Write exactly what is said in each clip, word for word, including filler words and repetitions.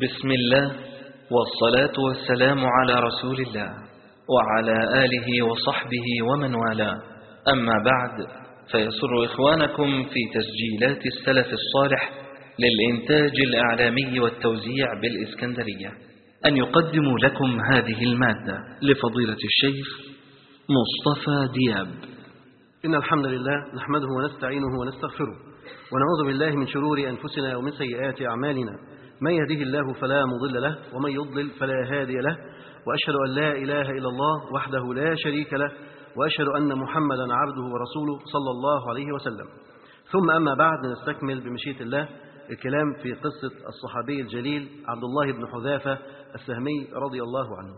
بسم الله، والصلاة والسلام على رسول الله وعلى آله وصحبه ومن والاه. أما بعد، فيسر إخوانكم في تسجيلات السلف الصالح للإنتاج الإعلامي والتوزيع بالإسكندرية أن يقدموا لكم هذه المادة لفضيلة الشيخ مصطفى دياب. إن الحمد لله نحمده ونستعينه ونستغفره، ونعوذ بالله من شرور أنفسنا ومن سيئات أعمالنا، من يهده الله فلا مضل له ومن يضلل فلا هادي له، وأشهد أن لا إله إلا الله وحده لا شريك له، وأشهد أن محمدا عبده ورسوله صلى الله عليه وسلم. ثم أما بعد، نستكمل بمشيئة الله الكلام في قصة الصحابي الجليل عبد الله بن حذافة السهمي رضي الله عنه.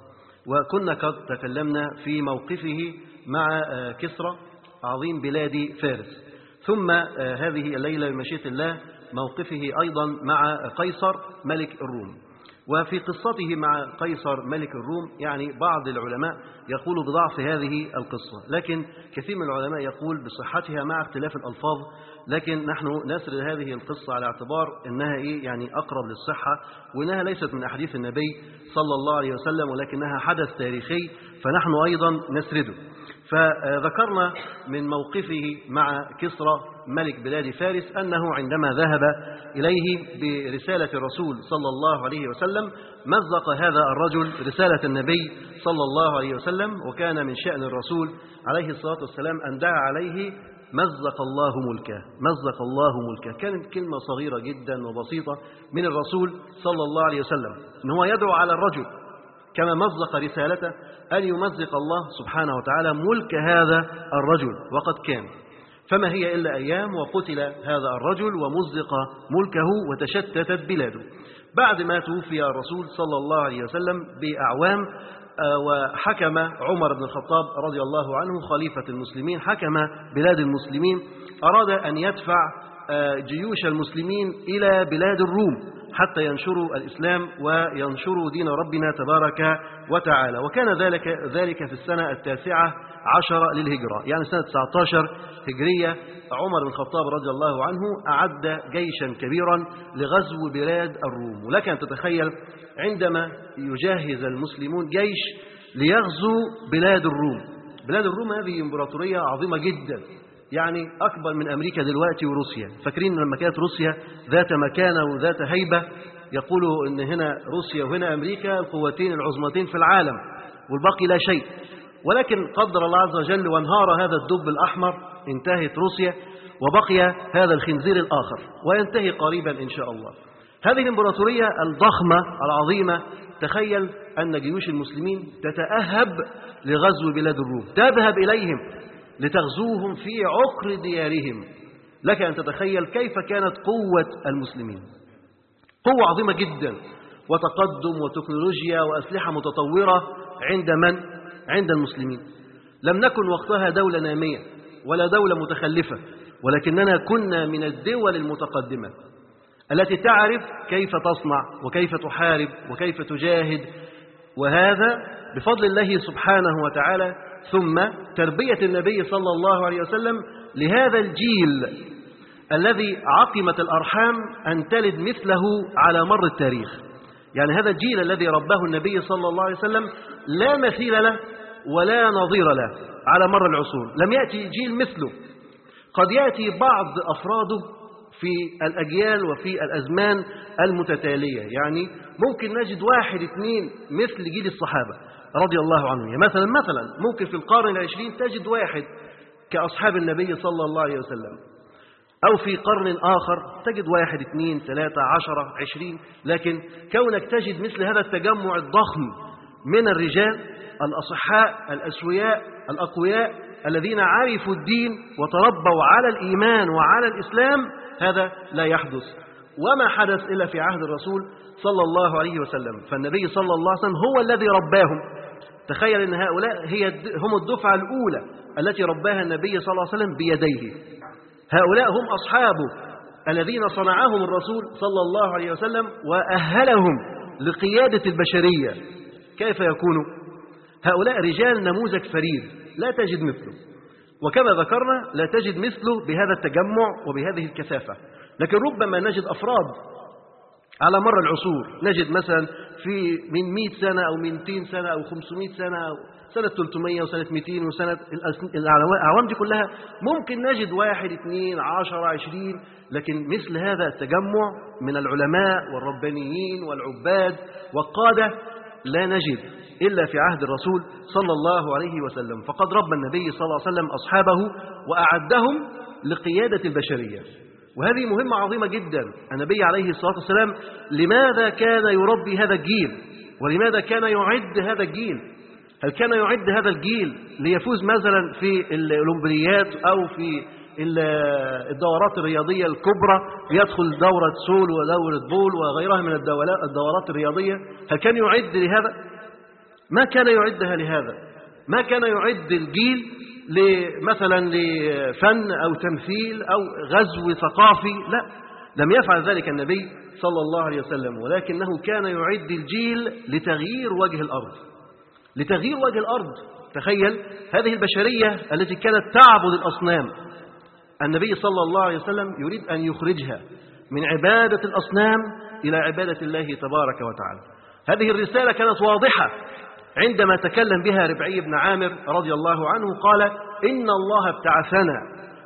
وكنا قد تكلمنا في موقفه مع كسرى عظيم بلاد فارس، ثم هذه الليلة بمشيئة الله موقفه أيضا مع قيصر ملك الروم. وفي قصته مع قيصر ملك الروم، يعني بعض العلماء يقول بضعف هذه القصة، لكن كثير من العلماء يقول بصحتها مع اختلاف الألفاظ، لكن نحن نسرد هذه القصة على اعتبار أنها إيه يعني أقرب للصحة، وأنها ليست من أحاديث النبي صلى الله عليه وسلم، ولكنها حدث تاريخي فنحن أيضا نسرده. فذكرنا من موقفه مع كسرى ملك بلاد فارس أنه عندما ذهب إليه برسالة الرسول صلى الله عليه وسلم مزق هذا الرجل رسالة النبي صلى الله عليه وسلم، وكان من شأن الرسول عليه الصلاة والسلام أن دعا عليه مزق الله ملكه، مزق الله ملكه. كانت كلمة صغيرة جدا وبسيطة من الرسول صلى الله عليه وسلم، إن هو يدعو على الرجل كما مزق رسالته أن يمزق الله سبحانه وتعالى ملك هذا الرجل. وقد كان، فما هي إلا أيام وقتل هذا الرجل ومزق ملكه وتشتتت بلاده. بعد ما توفي الرسول صلى الله عليه وسلم بأعوام، وحكم عمر بن الخطاب رضي الله عنه خليفة المسلمين، حكم بلاد المسلمين، أراد أن يدفع جيوش المسلمين إلى بلاد الروم حتى ينشروا الإسلام وينشروا دين ربنا تبارك وتعالى. وكان ذلك ذلك في السنة التاسعة عشرة للهجرة، يعني سنة تسعة عشر هجرية. عمر بن الخطاب رضي الله عنه أعد جيشا كبيرا لغزو بلاد الروم، ولك أن تتخيل عندما يجهز المسلمون جيش ليغزو بلاد الروم. بلاد الروم هذه إمبراطورية عظيمة جدا، يعني أكبر من أمريكا دلوقتي وروسيا. فاكرين لما كانت روسيا ذات مكانة وذات هيبة، يقولوا أن هنا روسيا وهنا أمريكا القوتين العظمتين في العالم والباقي لا شيء، ولكن قدر الله عز وجل وانهار هذا الدب الأحمر، انتهت روسيا وبقي هذا الخنزير الآخر، وينتهي قريبا إن شاء الله. هذه الإمبراطورية الضخمة العظيمة، تخيل أن جيوش المسلمين تتأهب لغزو بلاد الروم، تذهب إليهم لتغزوهم في عقر ديارهم. لك أن تتخيل كيف كانت قوة المسلمين، قوة عظيمة جدا، وتقدم وتكنولوجيا وأسلحة متطورة عند من؟ عند المسلمين. لم نكن وقتها دولة نامية ولا دولة متخلفة، ولكننا كنا من الدول المتقدمة التي تعرف كيف تصنع وكيف تحارب وكيف تجاهد، وهذا بفضل الله سبحانه وتعالى، ثم تربية النبي صلى الله عليه وسلم لهذا الجيل الذي عقمت الأرحام أن تلد مثله على مر التاريخ. يعني هذا الجيل الذي رباه النبي صلى الله عليه وسلم لا مثيل له ولا نظير له على مر العصور، لم يأتي جيل مثله. قد يأتي بعض أفراده في الأجيال وفي الأزمان المتتالية، يعني ممكن نجد واحد اثنين مثل جيل الصحابة رضي الله عنه. مثلا مثلا ممكن في القرن العشرين تجد واحد كأصحاب النبي صلى الله عليه وسلم، أو في قرن آخر تجد واحد اثنين ثلاثة عشرة عشرين. لكن كونك تجد مثل هذا التجمع الضخم من الرجال الأصحاء الأسوياء الأقوياء الذين عرفوا الدين وتربوا على الإيمان وعلى الإسلام، هذا لا يحدث، وما حدث إلا في عهد الرسول صلى الله عليه وسلم. فالنبي صلى الله عليه وسلم هو الذي رباهم. تخيل أن هؤلاء هي هم الدفعة الأولى التي رباها النبي صلى الله عليه وسلم بيديه، هؤلاء هم أصحابه الذين صنعهم الرسول صلى الله عليه وسلم وأهلهم لقيادة البشرية. كيف يكونوا؟ هؤلاء رجال نموذج فريد لا تجد مثله، وكما ذكرنا لا تجد مثله بهذا التجمع وبهذه الكثافة. لكن ربما نجد أفراد على مر العصور. نجد مثلا في من مئة سنة أو من مئتين سنة أو خمسمئة سنة أو سنة ثلاثمئة وسنة مئتين وسنة الأعوام دي كلها ممكن نجد واحد اثنين عشرة عشرين، لكن مثل هذا التجمع من العلماء والربانيين والعباد والقادة لا نجد إلا في عهد الرسول صلى الله عليه وسلم. فقد ربى النبي صلى الله عليه وسلم أصحابه وأعدهم لقيادة البشرية، وهذه مهمة عظيمة جدا. النبي عليه الصلاة والسلام لماذا كان يربي هذا الجيل؟ ولماذا كان يعد هذا الجيل؟ هل كان يعد هذا الجيل ليفوز مثلا في الأولمبيات أو في الدورات الرياضية الكبرى، يدخل دورة سول ودورة بول وغيرها من الدورات الرياضية؟ هل كان يعد لهذا؟ ما كان يعدها لهذا. ما كان يعد الجيل مثلا لفن أو تمثيل أو غزو ثقافي، لا، لم يفعل ذلك النبي صلى الله عليه وسلم، ولكنه كان يعد الجيل لتغيير وجه الأرض. لتغيير وجه الأرض. تخيل هذه البشرية التي كانت تعبد الأصنام، النبي صلى الله عليه وسلم يريد أن يخرجها من عبادة الأصنام إلى عبادة الله تبارك وتعالى. هذه الرسالة كانت واضحة عندما تكلم بها ربعي بن عامر رضي الله عنه، قال إن الله ابتعثنا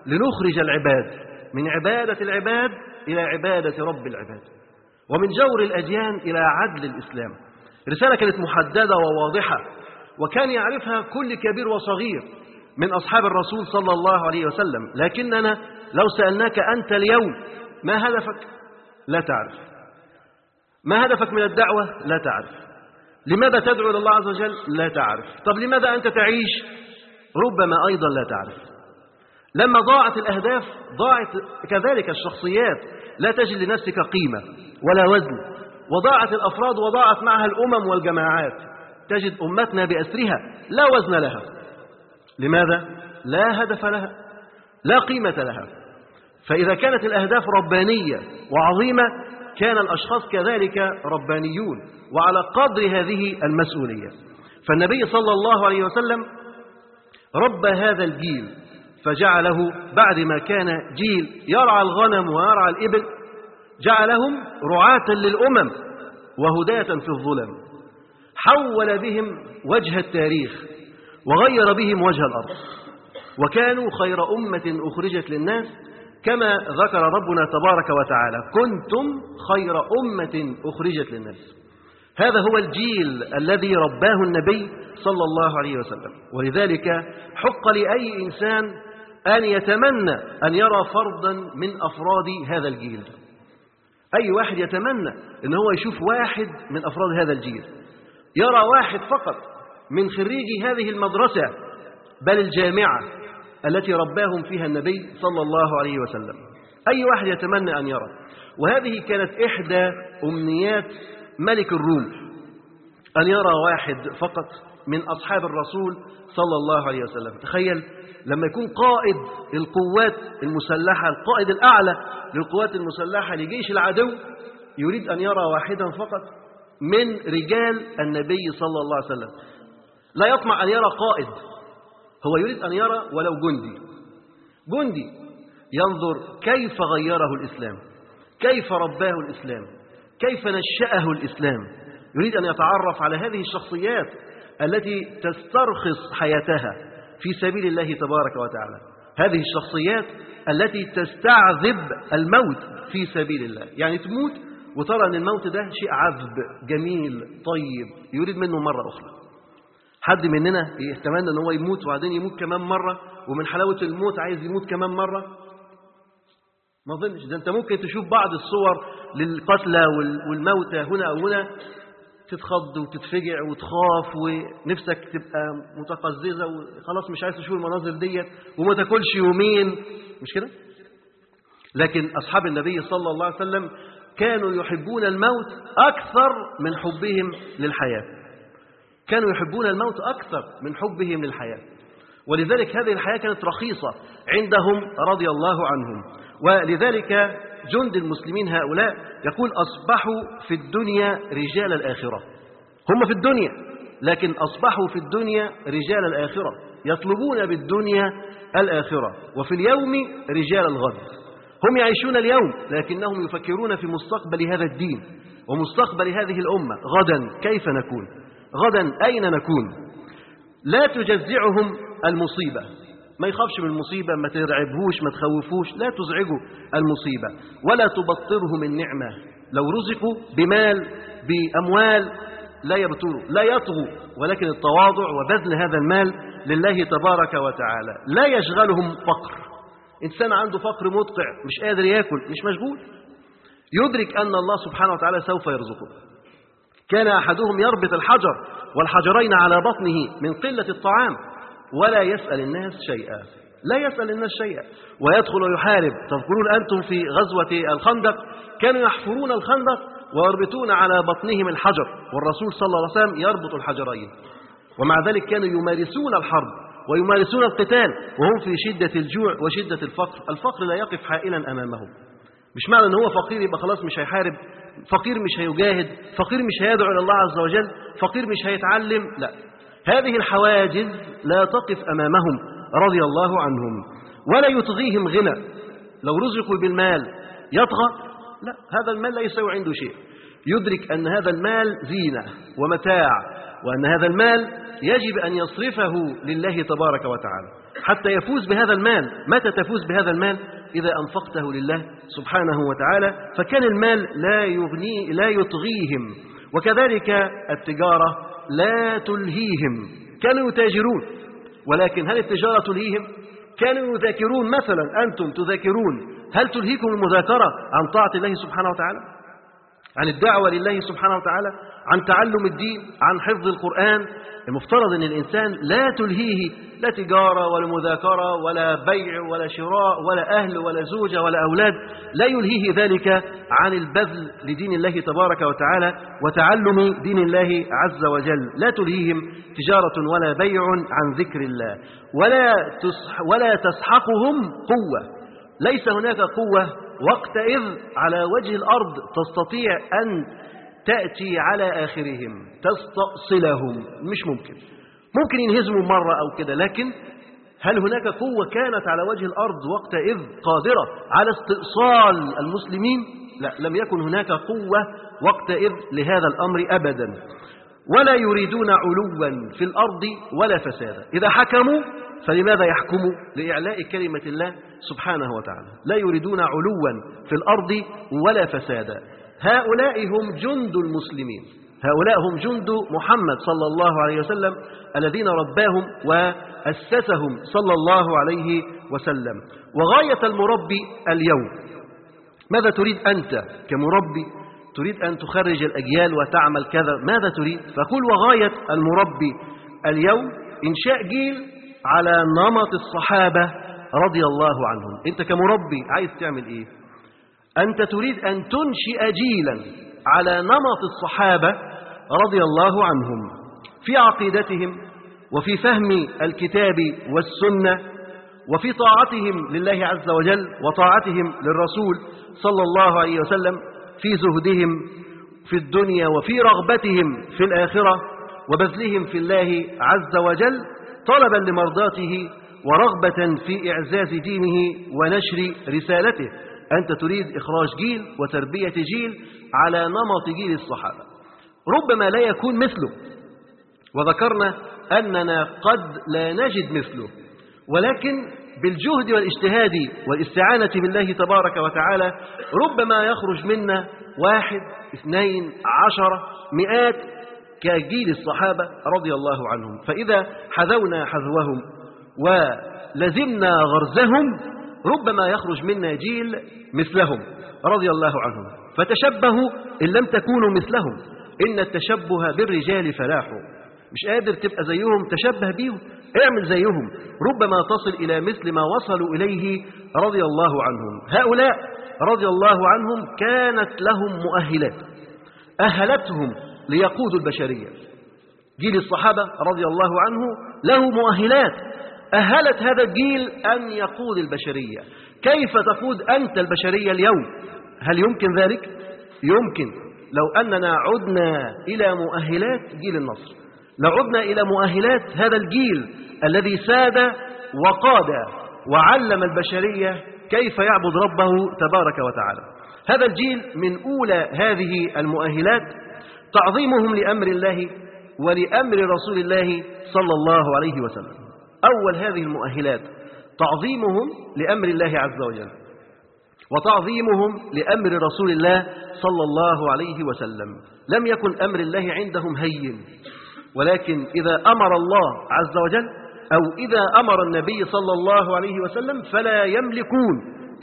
لنخرج العباد من عبادة العباد إلى عبادة رب العباد، ومن جور الأديان إلى عدل الإسلام. رسالة كانت محددة وواضحة، وكان يعرفها كل كبير وصغير من أصحاب الرسول صلى الله عليه وسلم. لكننا لو سألناك أنت اليوم ما هدفك؟ لا تعرف. ما هدفك من الدعوة؟ لا تعرف. لماذا تدعو لله عز وجل؟ لا تعرف. طب لماذا أنت تعيش؟ ربما أيضا لا تعرف. لما ضاعت الأهداف ضاعت كذلك الشخصيات، لا تجد لنفسك قيمة ولا وزن. وضاعت الأفراد وضاعت معها الأمم والجماعات. تجد أمتنا بأسرها لا وزن لها. لماذا؟ لا هدف لها، لا قيمة لها. فإذا كانت الأهداف ربانية وعظيمة كان الأشخاص كذلك ربانيون، وعلى قدر هذه المسؤولية. فالنبي صلى الله عليه وسلم ربى هذا الجيل، فجعله بعد ما كان جيل يرعى الغنم ويرعى الإبل جعلهم رعاة للأمم وهداة في الظلم. حول بهم وجه التاريخ وغير بهم وجه الأرض، وكانوا خير أمة أخرجت للناس كما ذكر ربنا تبارك وتعالى كنتم خير أمة أخرجت للناس. هذا هو الجيل الذي رباه النبي صلى الله عليه وسلم. ولذلك حق لأي إنسان أن يتمنى أن يرى فردا من أفراد هذا الجيل. أي واحد يتمنى أن هو يشوف واحد من أفراد هذا الجيل، يرى واحد فقط من خريجي هذه المدرسة بل الجامعة التي رباهم فيها النبي صلى الله عليه وسلم. أي واحد يتمنى أن يرى. وهذه كانت إحدى أمنيات ملك الروم، أن يرى واحد فقط من أصحاب الرسول صلى الله عليه وسلم. تخيل لما يكون قائد القوات المسلحة، القائد الأعلى للقوات المسلحة لجيش العدو، يريد أن يرى واحدا فقط من رجال النبي صلى الله عليه وسلم. لا يطمع أن يرى قائد، هو يريد أن يرى ولو جندي. جندي ينظر كيف غيره الإسلام، كيف رباه الإسلام، كيف نشأه الإسلام. يريد أن يتعرف على هذه الشخصيات التي تسترخص حياتها في سبيل الله تبارك وتعالى، هذه الشخصيات التي تستعذب الموت في سبيل الله. يعني تموت وترى أن الموت ده شيء عذب جميل طيب يريد منه مرة أخرى. حد مننا يتمنى أن هو يموت وبعدين يموت كمان مرة، ومن حلاوة الموت عايز يموت كمان مرة؟ ما ظنش. ده أنت ممكن تشوف بعض الصور للقتلى والموتى هنا أو هنا، تتخض وتتفجع وتخاف، ونفسك تبقى متقززة وخلاص مش عايز تشوف المناظر ديت وما تاكلش يومين، مش كده؟ لكن أصحاب النبي صلى الله عليه وسلم كانوا يحبون الموت أكثر من حبهم للحياة. كانوا يحبون الموت أكثر من حبهم للحياة. ولذلك هذه الحياة كانت رخيصة عندهم رضي الله عنهم. ولذلك جند المسلمين هؤلاء يقول أصبحوا في الدنيا رجال الآخرة. هم في الدنيا لكن أصبحوا في الدنيا رجال الآخرة، يطلبون بالدنيا الآخرة، وفي اليوم رجال الغد. هم يعيشون اليوم لكنهم يفكرون في مستقبل هذا الدين ومستقبل هذه الأمة. غدا كيف نكون؟ غدا أين نكون؟ لا تجزعهم المصيبة، ما يخافش من المصيبة، ما ترعبهوش، ما تخوفوش، لا تزعجوا المصيبة، ولا تبطرهم النعمة. لو رزقوا بمال بأموال لا يبتروا، لا يطغوا، ولكن التواضع وبذل هذا المال لله تبارك وتعالى. لا يشغلهم فقر، إنسان عنده فقر مدقع مش قادر يأكل، مش مشغول، يدرك أن الله سبحانه وتعالى سوف يرزقه. كان أحدهم يربط الحجر والحجرين على بطنه من قلة الطعام ولا يسأل الناس شيئا، لا يسأل الناس شيئا، ويدخل ويحارب. تذكرون أنتم في غزوة الخندق كانوا يحفرون الخندق ويربطون على بطنهم الحجر، والرسول صلى الله عليه وسلم يربط الحجرين، ومع ذلك كانوا يمارسون الحرب ويمارسون القتال وهم في شدة الجوع وشدة الفقر. الفقر لا يقف حائلا أمامهم. مش معنى أنه هو فقير يبقى خلاص مش هيحارب، فقير مش هيجاهد، فقير مش هيدعو إلى الله عز وجل، فقير مش هيتعلم، لا، هذه الحواجز لا تقف أمامهم رضي الله عنهم. ولا يطغيهم غنى، لو رزقوا بالمال يطغى، لا، هذا المال لا يسوي عنده شيء، يدرك أن هذا المال زينة ومتاع، وأن هذا المال يجب أن يصرفه لله تبارك وتعالى حتى يفوز بهذا المال. متى تفوز بهذا المال؟ إذا أنفقته لله سبحانه وتعالى. فكان المال لا يغني، لا يطغيهم. وكذلك التجارة لا تلهيهم، كانوا يتاجرون، ولكن هل التجارة تلهيهم؟ كانوا يذاكرون، مثلا أنتم تذاكرون، هل تلهيكم المذاكرة عن طاعة الله سبحانه وتعالى، عن الدعوة لله سبحانه وتعالى، عن تعلم الدين، عن حفظ القرآن؟ المفترض أن الإنسان لا تلهيه لا تجارة ولا مذاكرة ولا بيع ولا شراء ولا أهل ولا زوجة ولا أولاد، لا يلهيه ذلك عن البذل لدين الله تبارك وتعالى وتعلم دين الله عز وجل. لا تلهيهم تجارة ولا بيع عن ذكر الله. ولا ولا تسحقهم قوة، ليس هناك قوة وقتئذ على وجه الأرض تستطيع أن تأتي على آخرهم تستأصلهم، مش ممكن. ممكن ينهزموا مرة أو كده، لكن هل هناك قوة كانت على وجه الأرض وقتئذ قادرة على استئصال المسلمين؟ لا، لم يكن هناك قوة وقتئذ لهذا الأمر أبدا. ولا يريدون علوا في الأرض ولا فسادا، إذا حكموا فلماذا يحكموا؟ لإعلاء كلمة الله سبحانه وتعالى. لا يريدون علوا في الأرض ولا فسادا. هؤلاء هم جند المسلمين، هؤلاء هم جند محمد صلى الله عليه وسلم الذين رباهم وأسسهم صلى الله عليه وسلم. وغاية المربي اليوم، ماذا تريد أنت كمربي؟ تريد أن تخرج الأجيال وتعمل كذا، ماذا تريد؟ فقل وغاية المربي اليوم إنشاء جيل على نمط الصحابة رضي الله عنهم. أنت كمربي عايز تعمل إيه؟ أنت تريد أن تنشئ جيلا على نمط الصحابة رضي الله عنهم في عقيدتهم وفي فهم الكتاب والسنة وفي طاعتهم لله عز وجل وطاعتهم للرسول صلى الله عليه وسلم، في زهدهم في الدنيا وفي رغبتهم في الآخرة وبذلهم في الله عز وجل طلبا لمرضاته ورغبة في إعزاز دينه ونشر رسالته. أنت تريد إخراج جيل وتربية جيل على نمط جيل الصحابة، ربما لا يكون مثله، وذكرنا أننا قد لا نجد مثله، ولكن بالجهد والاجتهاد والاستعانة بالله تبارك وتعالى ربما يخرج منا واحد اثنين عشر مئات كجيل الصحابة رضي الله عنهم. فإذا حذونا حذوهم ولزمنا غرزهم ربما يخرج منا جيل مثلهم رضي الله عنهم. فتشبهوا إن لم تكونوا مثلهم، إن التشبه بالرجال فلاح. مش قادر تبقى زيهم، تشبه بيهم، اعمل زيهم، ربما تصل إلى مثل ما وصلوا إليه رضي الله عنهم. هؤلاء رضي الله عنهم كانت لهم مؤهلات أهلتهم ليقودوا البشرية. جيل الصحابة رضي الله عنه له مؤهلات أهلت هذا الجيل أن يقود البشرية. كيف تقود أنت البشرية اليوم؟ هل يمكن ذلك؟ يمكن، لو أننا عدنا إلى مؤهلات جيل النصر، لعدنا إلى مؤهلات هذا الجيل الذي ساد وقاد وعلم البشرية كيف يعبد ربه تبارك وتعالى. هذا الجيل من أولى هذه المؤهلات تعظيمهم لأمر الله ولأمر رسول الله صلى الله عليه وسلم. أول هذه المؤهلات تعظيمهم لأمر الله عز وجل وتعظيمهم لأمر رسول الله صلى الله عليه وسلم. لم يكن أمر الله عندهم هين، ولكن إذا أمر الله عز وجل أو إذا أمر النبي صلى الله عليه وسلم فلا يملكون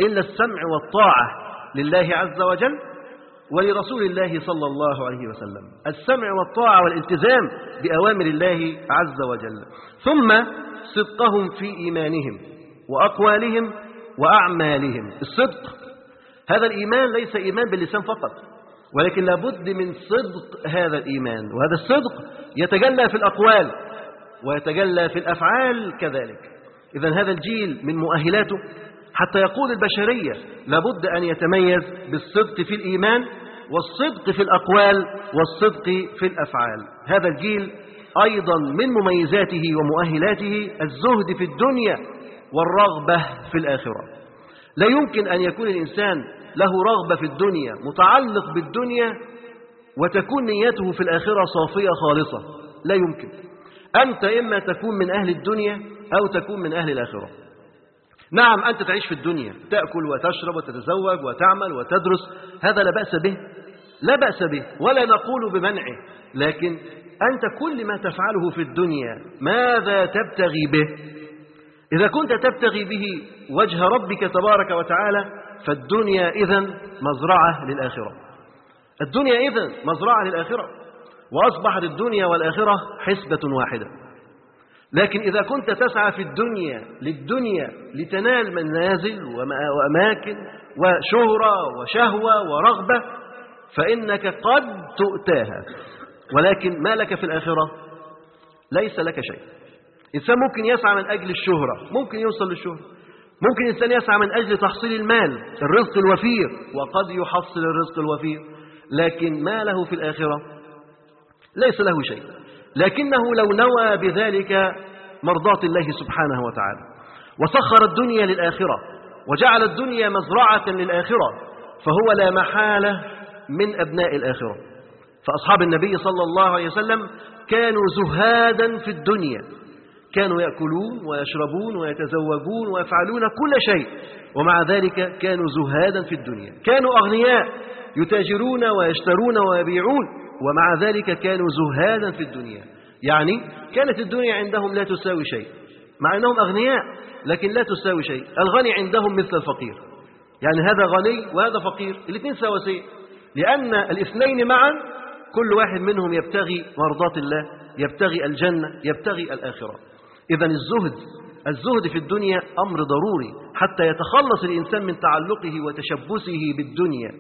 إلا السمع والطاعة لله عز وجل ولرسول الله صلى الله عليه وسلم، السمع والطاعة والالتزام بأوامر الله عز وجل. ثم صدقهم في إيمانهم وأقوالهم وأعمالهم. الصدق، هذا الإيمان ليس إيمان باللسان فقط، ولكن لابد من صدق هذا الإيمان، وهذا الصدق يتجلى في الأقوال ويتجلى في الأفعال كذلك. إذن هذا الجيل من مؤهلاته حتى يقود البشرية لابد أن يتميز بالصدق في الإيمان والصدق في الأقوال والصدق في الأفعال. هذا الجيل أيضا من مميزاته ومؤهلاته الزهد في الدنيا والرغبة في الآخرة. لا يمكن أن يكون الإنسان له رغبة في الدنيا، متعلق بالدنيا، وتكون نيته في الآخرة صافية خالصة. لا يمكن. أنت إما تكون من أهل الدنيا أو تكون من أهل الآخرة. نعم أنت تعيش في الدنيا، تأكل وتشرب وتتزوج وتعمل وتدرس، هذا لا بأس به، لا بأس به، ولا نقول بمنعه، لكن أنت كل ما تفعله في الدنيا ماذا تبتغي به؟ إذا كنت تبتغي به وجه ربك تبارك وتعالى فالدنيا إذن مزرعة للآخرة، الدنيا إذن مزرعة للآخرة، وأصبحت الدنيا والآخرة حسبة واحدة. لكن إذا كنت تسعى في الدنيا للدنيا لتنال منازل وأماكن وشهرة وشهوة ورغبة فإنك قد تؤتاها، ولكن ما لك في الآخرة؟ ليس لك شيء. إنسان ممكن يسعى من أجل الشهرة، ممكن يوصل للشهرة، ممكن إنسان يسعى من أجل تحصيل المال، الرزق الوفير، وقد يحصل الرزق الوفير، لكن ما له في الآخرة؟ ليس له شيء. لكنه لو نوى بذلك مرضاة الله سبحانه وتعالى وسخر الدنيا للآخرة وجعل الدنيا مزرعة للآخرة فهو لا محالة من أبناء الآخرة. فأصحاب النبي صلى الله عليه وسلم كانوا زهادا في الدنيا، كانوا يأكلون ويشربون ويتزوجون ويفعلون كل شيء، ومع ذلك كانوا زهادا في الدنيا، كانوا أغنياء يتاجرون ويشترون ويبيعون، ومع ذلك كانوا زهادا في الدنيا. يعني كانت الدنيا عندهم لا تساوي شيء، مع أنهم أغنياء لكن لا تساوي شيء. الغني عندهم مثل الفقير، يعني هذا غني وهذا فقير، الاثنين سواسية، لأن الاثنين معا كل واحد منهم يبتغي مرضات الله، يبتغي الجنة، يبتغي الآخرة. إذن الزهد الزهد في الدنيا أمر ضروري حتى يتخلص الإنسان من تعلقه وتشبثه بالدنيا.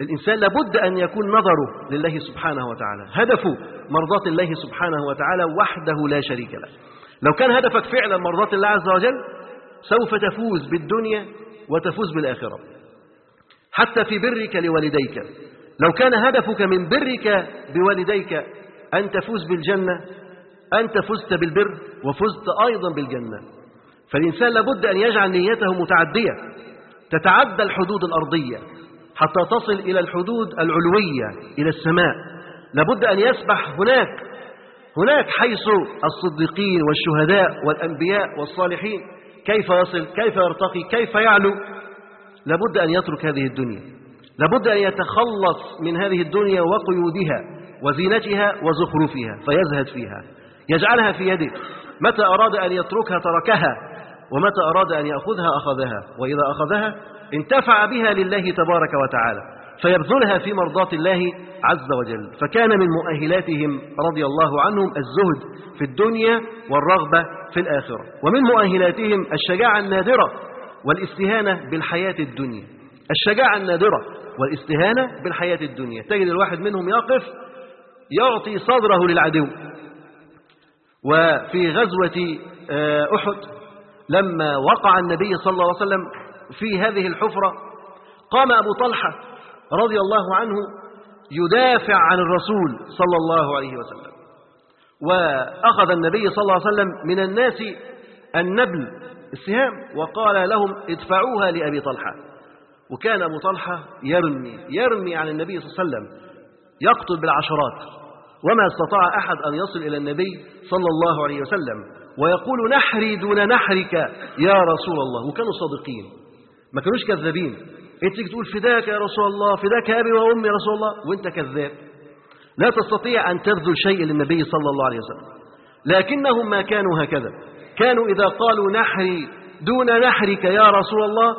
الإنسان لابد أن يكون نظره لله سبحانه وتعالى، هدفه مرضاة الله سبحانه وتعالى وحده لا شريك له. لو كان هدفك فعلا مرضاة الله عز وجل سوف تفوز بالدنيا وتفوز بالآخرة. حتى في برك لوالديك، لو كان هدفك من برك بوالديك أن تفوز بالجنة أنت فزت بالبر وفزت أيضا بالجنة. فالإنسان لابد أن يجعل نيته متعدية تتعدى الحدود الأرضية حتى تصل إلى الحدود العلوية إلى السماء. لابد أن يسبح هناك هناك حيث الصديقين والشهداء والأنبياء والصالحين. كيف يصل؟ كيف يرتقي؟ كيف يعلو؟ لابد أن يترك هذه الدنيا، لابد أن يتخلص من هذه الدنيا وقيودها وزينتها وزخرفها فيزهد فيها، يجعلها في يده. متى أراد أن يتركها تركها، ومتى أراد أن يأخذها أخذها، وإذا أخذها انتفع بها لله تبارك وتعالى فيبذلها في مرضاة الله عز وجل. فكان من مؤهلاتهم رضي الله عنهم الزهد في الدنيا والرغبة في الآخرة. ومن مؤهلاتهم الشجاعة النادرة والاستهانة بالحياة الدنيا، الشجاعة النادرة والاستهانة بالحياة الدنيا. تجد الواحد منهم يقف يعطي صدره للعدو. وفي غزوة أحد لما وقع النبي صلى الله عليه وسلم في هذه الحفرة قام أبو طلحة رضي الله عنه يدافع عن الرسول صلى الله عليه وسلم، وأخذ النبي صلى الله عليه وسلم من الناس النبل السهام وقال لهم ادفعوها لأبي طلحة. وكان أبو طلحة يرمي يرمي عن النبي صلى الله عليه وسلم، يقتل بالعشرات، وما استطاع أحد أن يصل إلى النبي صلى الله عليه وسلم، ويقول نحري دون نحرك يا رسول الله. وكانوا صادقين، ما كانوش كذابين. انت تقول فداك يا رسول الله، فداك أبي وأمي يا رسول الله، وانت كذاب لا تستطيع أن تبذل شيء للنبي صلى الله عليه وسلم. لكنهم ما كانوا هكذا، كانوا إذا قالوا نحري دون نحرك يا رسول الله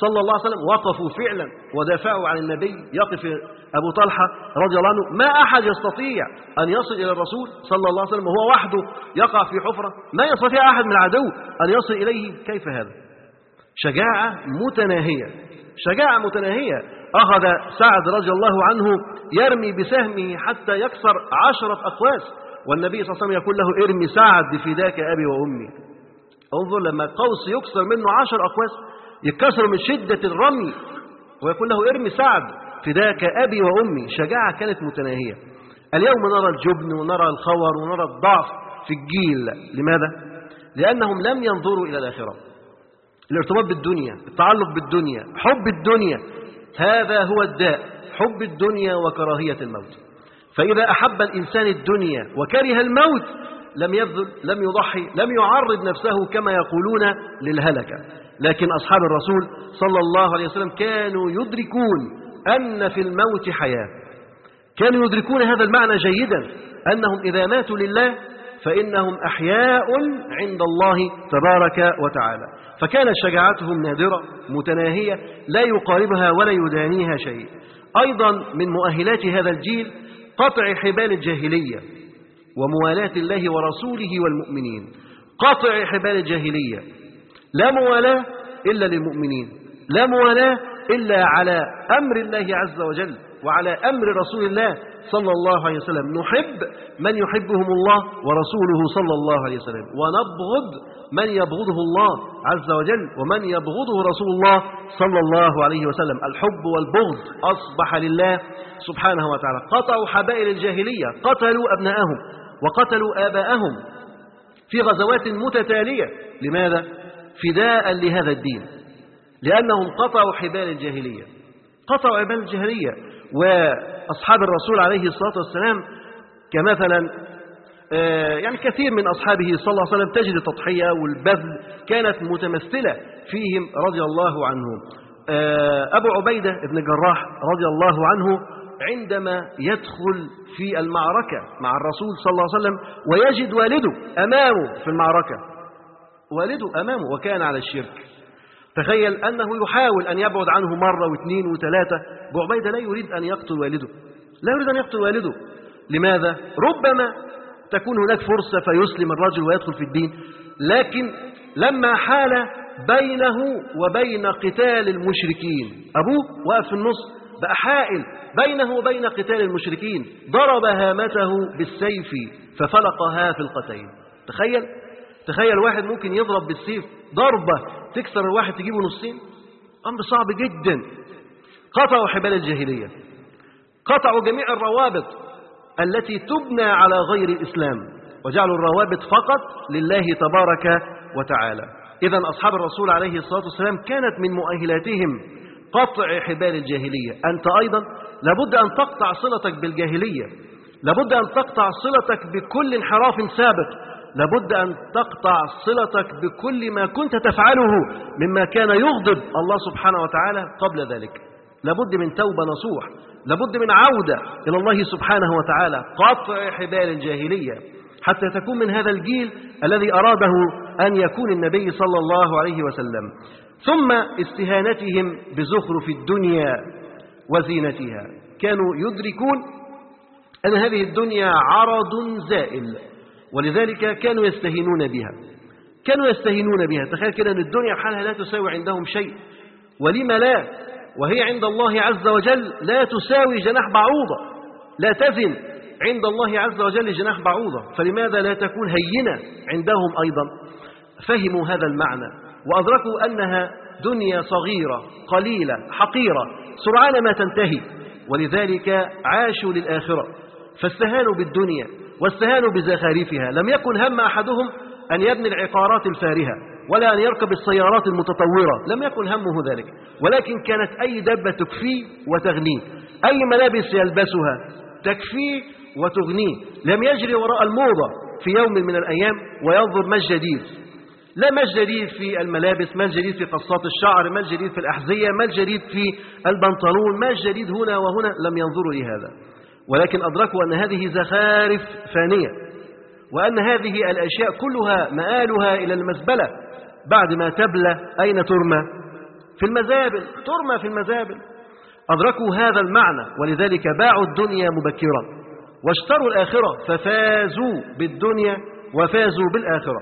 صلى الله عليه وسلم وقفوا فعلا ودافعوا عن النبي. يقف أبو طلحة رضي الله عنه، ما أحد يستطيع أن يصل إلى الرسول صلى الله عليه وسلم وهو وحده يقع في حفرة، ما يستطيع أحد من العدو أن يصل إليه. كيف هذا؟ شجاعة متناهية، شجاعة متناهية. أخذ سعد رضي الله عنه يرمي بسهمه حتى يكسر عشرة أقواس، والنبي صلى الله عليه وسلم يقول له ارمي سعد بفداك أبي وأمي. انظر لما قوس يكسر منه عشر أقواس، يكسر من شدة الرمي، ويقول له ارمي سعد فداك أبي وأمي. شجاعة كانت متناهية. اليوم نرى الجبن ونرى الخور ونرى الضعف في الجيل. لماذا؟ لأنهم لم ينظروا إلى الآخرة. الارتباط بالدنيا، التعلق بالدنيا، حب الدنيا، هذا هو الداء، حب الدنيا وكراهية الموت. فإذا أحب الإنسان الدنيا وكره الموت لم يبذل، لم يضحي، لم يعرض نفسه كما يقولون للهلكة. لكن أصحاب الرسول صلى الله عليه وسلم كانوا يدركون أن في الموت حياة، كانوا يدركون هذا المعنى جيدا، أنهم إذا ماتوا لله فإنهم أحياء عند الله تبارك وتعالى. فكانت شجاعتهم نادرة متناهية، لا يقاربها ولا يدانيها شيء. أيضا من مؤهلات هذا الجيل قطع حبال الجاهلية وموالاة الله ورسوله والمؤمنين. قطع حبال الجاهلية، لا موالاة إلا للمؤمنين، لا موالاة إلا على أمر الله عز وجل وعلى أمر رسول الله صلى الله عليه وسلم. نحب من يحبهم الله ورسوله صلى الله عليه وسلم، ونبغض من يبغضه الله عز وجل ومن يبغضه رسول الله صلى الله عليه وسلم. الحب والبغض أصبح لله سبحانه وتعالى. قطعوا حبائل الجاهلية، قتلوا أبناءهم وقتلوا آباءهم في غزوات متتالية. لماذا؟ فداء لهذا الدين، لأنهم قطعوا حبال الجاهلية، قطعوا حبال الجاهلية. وأصحاب الرسول عليه الصلاة والسلام كمثلا يعني كثير من أصحابه صلى الله عليه وسلم تجد التضحية والبذل كانت متمثلة فيهم رضي الله عنهم. أبو عبيدة بن جراح رضي الله عنه عندما يدخل في المعركة مع الرسول صلى الله عليه وسلم ويجد والده أمامه في المعركة، والده أمامه وكان على الشرك، تخيل أنه يحاول أن يبعد عنه مرة واثنين وثلاثة. أبو عبيدة لا يريد أن يقتل والده، لا يريد أن يقتل والده. لماذا؟ ربما تكون هناك فرصة فيسلم الرجل ويدخل في الدين. لكن لما حال بينه وبين قتال المشركين، أبوه وقف في النص بقى حائل بينه وبين قتال المشركين، ضرب هامته بالسيف ففلقها في القتين. تخيل تخيل واحد ممكن يضرب بالسيف ضربة تكسر الواحد، تجيبه نصين، أمر صعب جدا. قطعوا حبال الجاهلية، قطعوا جميع الروابط التي تبنى على غير الإسلام، وجعلوا الروابط فقط لله تبارك وتعالى. إذن أصحاب الرسول عليه الصلاة والسلام كانت من مؤهلاتهم قطع حبال الجاهلية. أنت أيضا لابد أن تقطع صلتك بالجاهلية، لابد أن تقطع صلتك بكل انحراف سابق، لابد أن تقطع صلتك بكل ما كنت تفعله مما كان يغضب الله سبحانه وتعالى قبل ذلك. لابد من توبة نصوح، لابد من عودة إلى الله سبحانه وتعالى. قطع حبال الجاهلية حتى تكون من هذا الجيل الذي أراده أن يكون النبي صلى الله عليه وسلم. ثم استهانتهم بزخرف الدنيا وزينتها، كانوا يدركون أن هذه الدنيا عرض زائل، ولذلك كانوا يستهينون بها، كانوا يستهينون بها. تخيل كده أن الدنيا بحالها لا تساوي عندهم شيء، ولما لا؟ وهي عند الله عز وجل لا تساوي جناح بعوضة، لا تزن عند الله عز وجل جناح بعوضة، فلماذا لا تكون هينة عندهم أيضا؟ فهموا هذا المعنى وأدركوا أنها دنيا صغيرة قليلة حقيرة سرعان ما تنتهي، ولذلك عاشوا للآخرة فاستهانوا بالدنيا واستهانوا بزخارفها. لم يكن هم أحدهم أن يبني العقارات الفارهة، ولا أن يركب السيارات المتطورة، لم يكن همه ذلك، ولكن كانت أي دابة تكفيه وتغنيه، أي ملابس يلبسها تكفيه وتغنيه، لم يجري وراء الموضة في يوم من الأيام وينظر ما الجديد، لا ما الجديد في الملابس، ما الجديد في قصات الشعر، ما الجديد في الأحذية، ما الجديد في البنطلون، ما الجديد هنا وهنا، لم ينظروا لهذا، ولكن أدركوا أن هذه زخارف فانية، وأن هذه الأشياء كلها مآلها إلى المزبلة، بعد ما تبلى أين ترمى؟ في المزابل، ترمى في المزابل. أدركوا هذا المعنى، ولذلك باعوا الدنيا مبكرا واشتروا الآخرة، ففازوا بالدنيا وفازوا بالآخرة.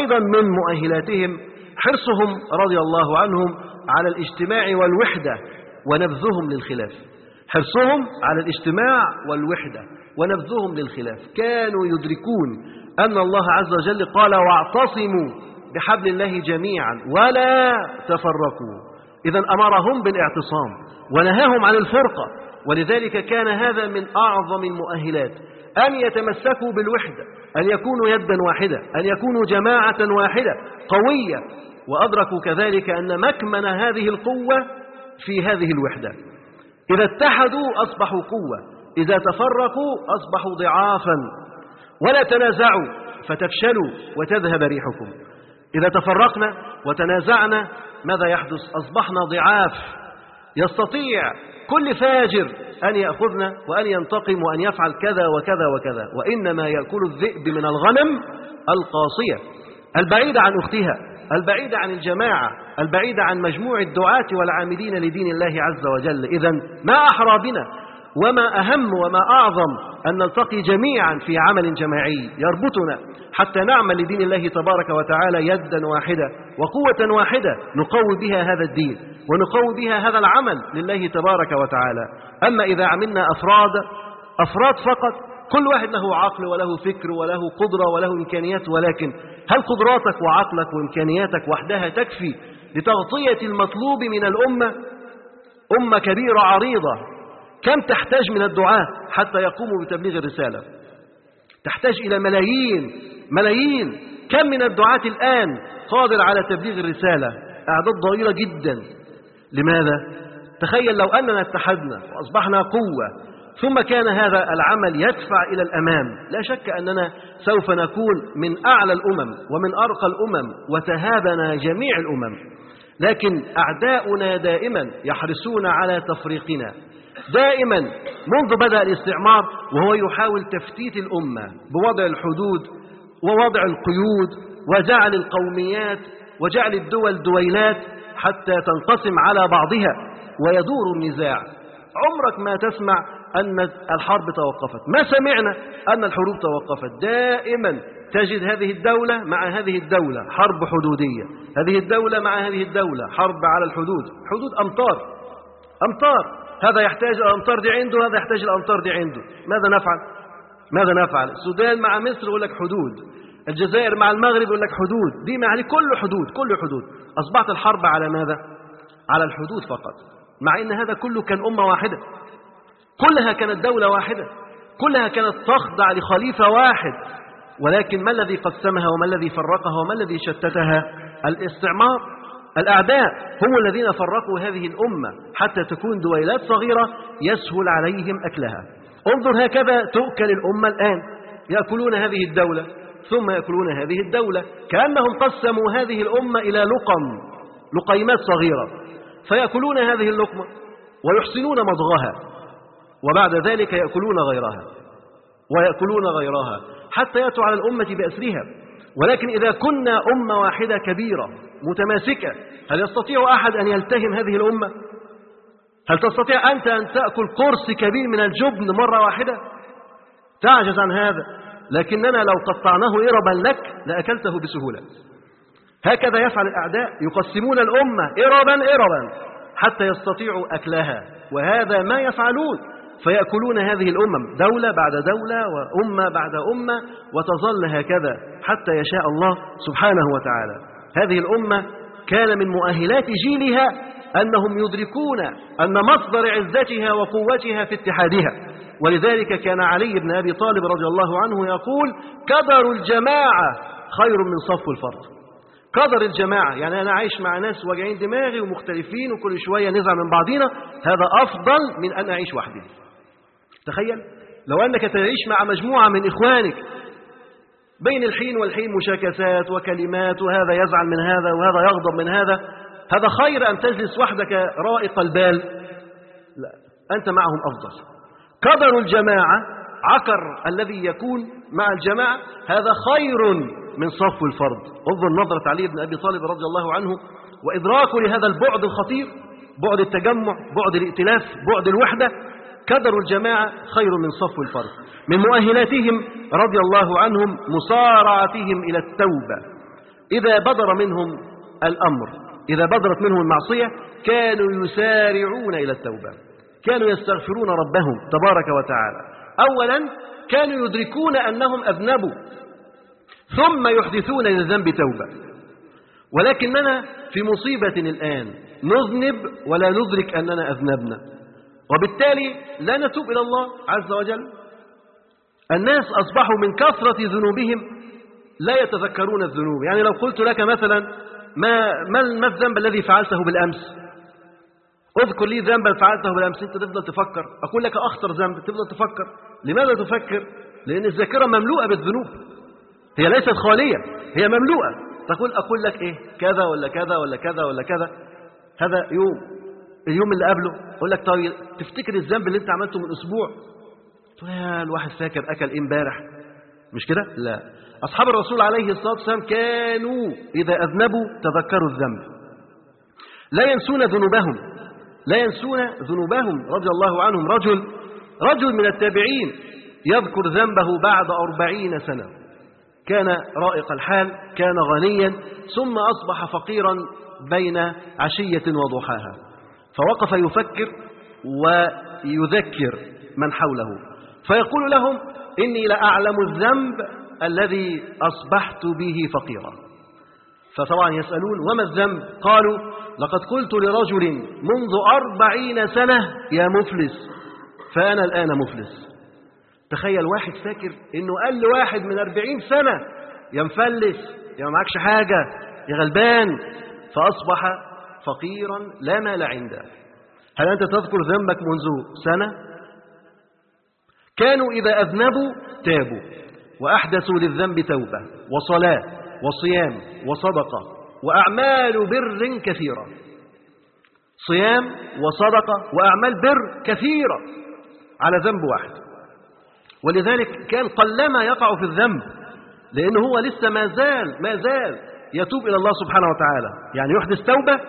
أيضا من مؤهلاتهم حرصهم رضي الله عنهم على الاجتماع والوحدة ونبذهم للخلاف، حرصهم على الاجتماع والوحدة ونبذهم للخلاف. كانوا يدركون أن الله عز وجل قال واعتصموا بحبل الله جميعا ولا تفرقوا، إذا أمرهم بالاعتصام ونهاهم عن الفرقة، ولذلك كان هذا من أعظم المؤهلات، أن يتمسكوا بالوحدة، أن يكونوا يدا واحدة، أن يكونوا جماعة واحدة قوية. وأدركوا كذلك أن مكمن هذه القوة في هذه الوحدة، إذا اتحدوا أصبحوا قوة، إذا تفرقوا أصبحوا ضعافا. ولا تنازعوا فتفشلوا وتذهب ريحكم، إذا تفرقنا وتنازعنا ماذا يحدث؟ أصبحنا ضعاف، يستطيع كل فاجر أن يأخذنا وأن ينتقم وأن يفعل كذا وكذا وكذا. وإنما يأكل الذئب من الغنم القاصية، البعيدة عن أختها، البعيدة عن الجماعة، البعيدة عن مجموع الدعاة والعاملين لدين الله عز وجل. إذن ما أحرى بنا وما أهم وما أعظم أن نلتقي جميعا في عمل جماعي يربطنا، حتى نعمل لدين الله تبارك وتعالى يدا واحدة وقوة واحدة، نقوي بها هذا الدين ونقوي بها هذا العمل لله تبارك وتعالى. أما إذا عملنا أفراد أفراد فقط، كل واحد له عقل وله فكر وله قدرة وله إمكانيات، ولكن هل قدراتك وعقلك وإمكانياتك وحدها تكفي لتغطية المطلوب من الأمة؟ أمة كبيرة عريضة، كم تحتاج من الدعاة حتى يقوموا بتبليغ الرسالة؟ تحتاج إلى ملايين ملايين. كم من الدعاة الآن قادر على تبليغ الرسالة؟ أعداد ضئيلة جدا. لماذا؟ تخيل لو أننا اتحدنا وأصبحنا قوة، ثم كان هذا العمل يدفع إلى الأمام، لا شك أننا سوف نكون من أعلى الأمم ومن أرقى الأمم وتهابنا جميع الأمم. لكن أعداؤنا دائما يحرصون على تفريقنا، دائما منذ بدأ الاستعمار وهو يحاول تفتيت الأمة بوضع الحدود ووضع القيود وجعل القوميات وجعل الدول دويلات حتى تنقسم على بعضها ويدور النزاع. عمرك ما تسمع أن الحرب توقفت، ما سمعنا أن الحروب توقفت. دائما تجد هذه الدولة مع هذه الدولة حرب حدودية، هذه الدولة مع هذه الدولة حرب على الحدود، حدود أمطار أمطار، هذا يحتاج الأمطار دي عنده، هذا يحتاج الأمطار دي عنده. ماذا نفعل؟ ماذا نفعل؟ السودان مع مصر يقول لك حدود، الجزائر مع المغرب يقول لك حدود، دي مع كل حدود كل حدود. أصبحت الحرب على ماذا؟ على الحدود فقط، مع أن هذا كله كان أمة واحدة، كلها كانت دولة واحدة، كلها كانت تخضع لخليفة واحد. ولكن ما الذي قسمها وما الذي فرقها وما الذي شتتها؟ الاستعمار، الأعداء هم الذين فرقوا هذه الأمة حتى تكون دويلات صغيرة يسهل عليهم أكلها. انظر هكذا تؤكل الأمة الآن، يأكلون هذه الدولة ثم يأكلون هذه الدولة، كأنهم قسموا هذه الأمة إلى لقم لقيمات صغيرة، فيأكلون هذه اللقمة ويحسنون مضغها، وبعد ذلك يأكلون غيرها ويأكلون غيرها حتى يأتوا على الأمة بأسرها. ولكن إذا كنا أمة واحدة كبيرة متماسكة، هل يستطيع أحد أن يلتهم هذه الأمة؟ هل تستطيع أنت أن تأكل قرص كبير من الجبن مرة واحدة؟ تعجز عن هذا، لكننا لو قطعناه إربا لك لأكلته بسهولة. هكذا يفعل الأعداء، يقسمون الأمة إربا إربا حتى يستطيعوا أكلها، وهذا ما يفعلون، فيأكلون هذه الأمم دولة بعد دولة وأمة بعد أمة، وتظل هكذا حتى يشاء الله سبحانه وتعالى. هذه الأمة كان من مؤهلات جيلها أنهم يدركون أن مصدر عزتها وقوتها في اتحادها، ولذلك كان علي بن أبي طالب رضي الله عنه يقول كدر الجماعة خير من صف الفرد. قدر الجماعة. يعني أنا عايش مع ناس واجعين دماغي ومختلفين وكل شوية نزع من بعضينا، هذا أفضل من أن أعيش وحدي. تخيل لو أنك تعيش مع مجموعة من إخوانك بين الحين والحين مشاكسات وكلمات، وهذا يزعل من هذا وهذا يغضب من هذا، هذا خير أم تجلس وحدك رائق البال؟ لا، أنت معهم أفضل. قدر الجماعة، عقر الذي يكون مع الجماعة، هذا خير من صف الفرد. انظر نظرة علي بن أبي طالب رضي الله عنه وإدراكه لهذا البعد الخطير، بعد التجمع، بعد الائتلاف، بعد الوحدة. قدر الجماعة خير من صف الفرد. من مؤهلاتهم رضي الله عنهم مصارعتهم إلى التوبة إذا بدر منهم الأمر، إذا بدرت منهم المعصية كانوا يسارعون إلى التوبة، كانوا يستغفرون ربهم تبارك وتعالى. أولا كانوا يدركون أنهم أذنبوا ثم يحدثون للذنب توبة. ولكننا في مصيبة الآن، نذنب ولا ندرك أننا أذنبنا، وبالتالي لا نتوب إلى الله عز وجل. الناس أصبحوا من كثرة ذنوبهم لا يتذكرون الذنوب. يعني لو قلت لك مثلا ما, ما الذنب الذي فعلته بالأمس؟ اذكر لي ذنبا فعلته بالأمس، انت تفضل تفكر. اقول لك اخطر ذنب، تفضل تفكر. لماذا تفكر؟ لان الذاكره مملوءه بالذنوب، هي ليست خاليه، هي مملوءه. تقول اقول لك ايه، كذا ولا كذا ولا كذا ولا كذا، هذا يوم، اليوم اللي قبله. اقول لك طيب تفتكر الذنب اللي انت عملته من اسبوع، يا الواحد فاكر اكل ايه امبارح، مش كده؟ لا، اصحاب الرسول عليه الصلاه والسلام كانوا اذا اذنبوا تذكروا الذنب، لا ينسون ذنوبهم، لا ينسون ذنوبهم رضي الله عنهم. رجل رجل من التابعين يذكر ذنبه بعد أربعين سنة، كان رائق الحال، كان غنيا، ثم أصبح فقيرا بين عشية وضحاها، فوقف يفكر ويذكر من حوله، فيقول لهم إني لأعلم الذنب الذي أصبحت به فقيرا. فطبعا يسألون وما الذنب؟ قالوا لقد قلت لرجل منذ أربعين سنة يا مفلس، فأنا الآن مفلس. تخيل واحد فاكر إنه قال لواحد من أربعين سنة يا مفلس، يا معكش حاجة، يا غلبان، فأصبح فقيرا لا مال عنده. هل أنت تذكر ذنبك منذ سنة؟ كانوا إذا أذنبوا تابوا وأحدثوا للذنب توبة، وصلاة وصيام وصدقة وأعمال بر كثيرة. صيام وصدقة وأعمال بر كثيرة على ذنب واحد. ولذلك كان قلما يقع في الذنب، لأنه هو لسه ما زال ما زال يتوب إلى الله سبحانه وتعالى، يعني يحدث توبة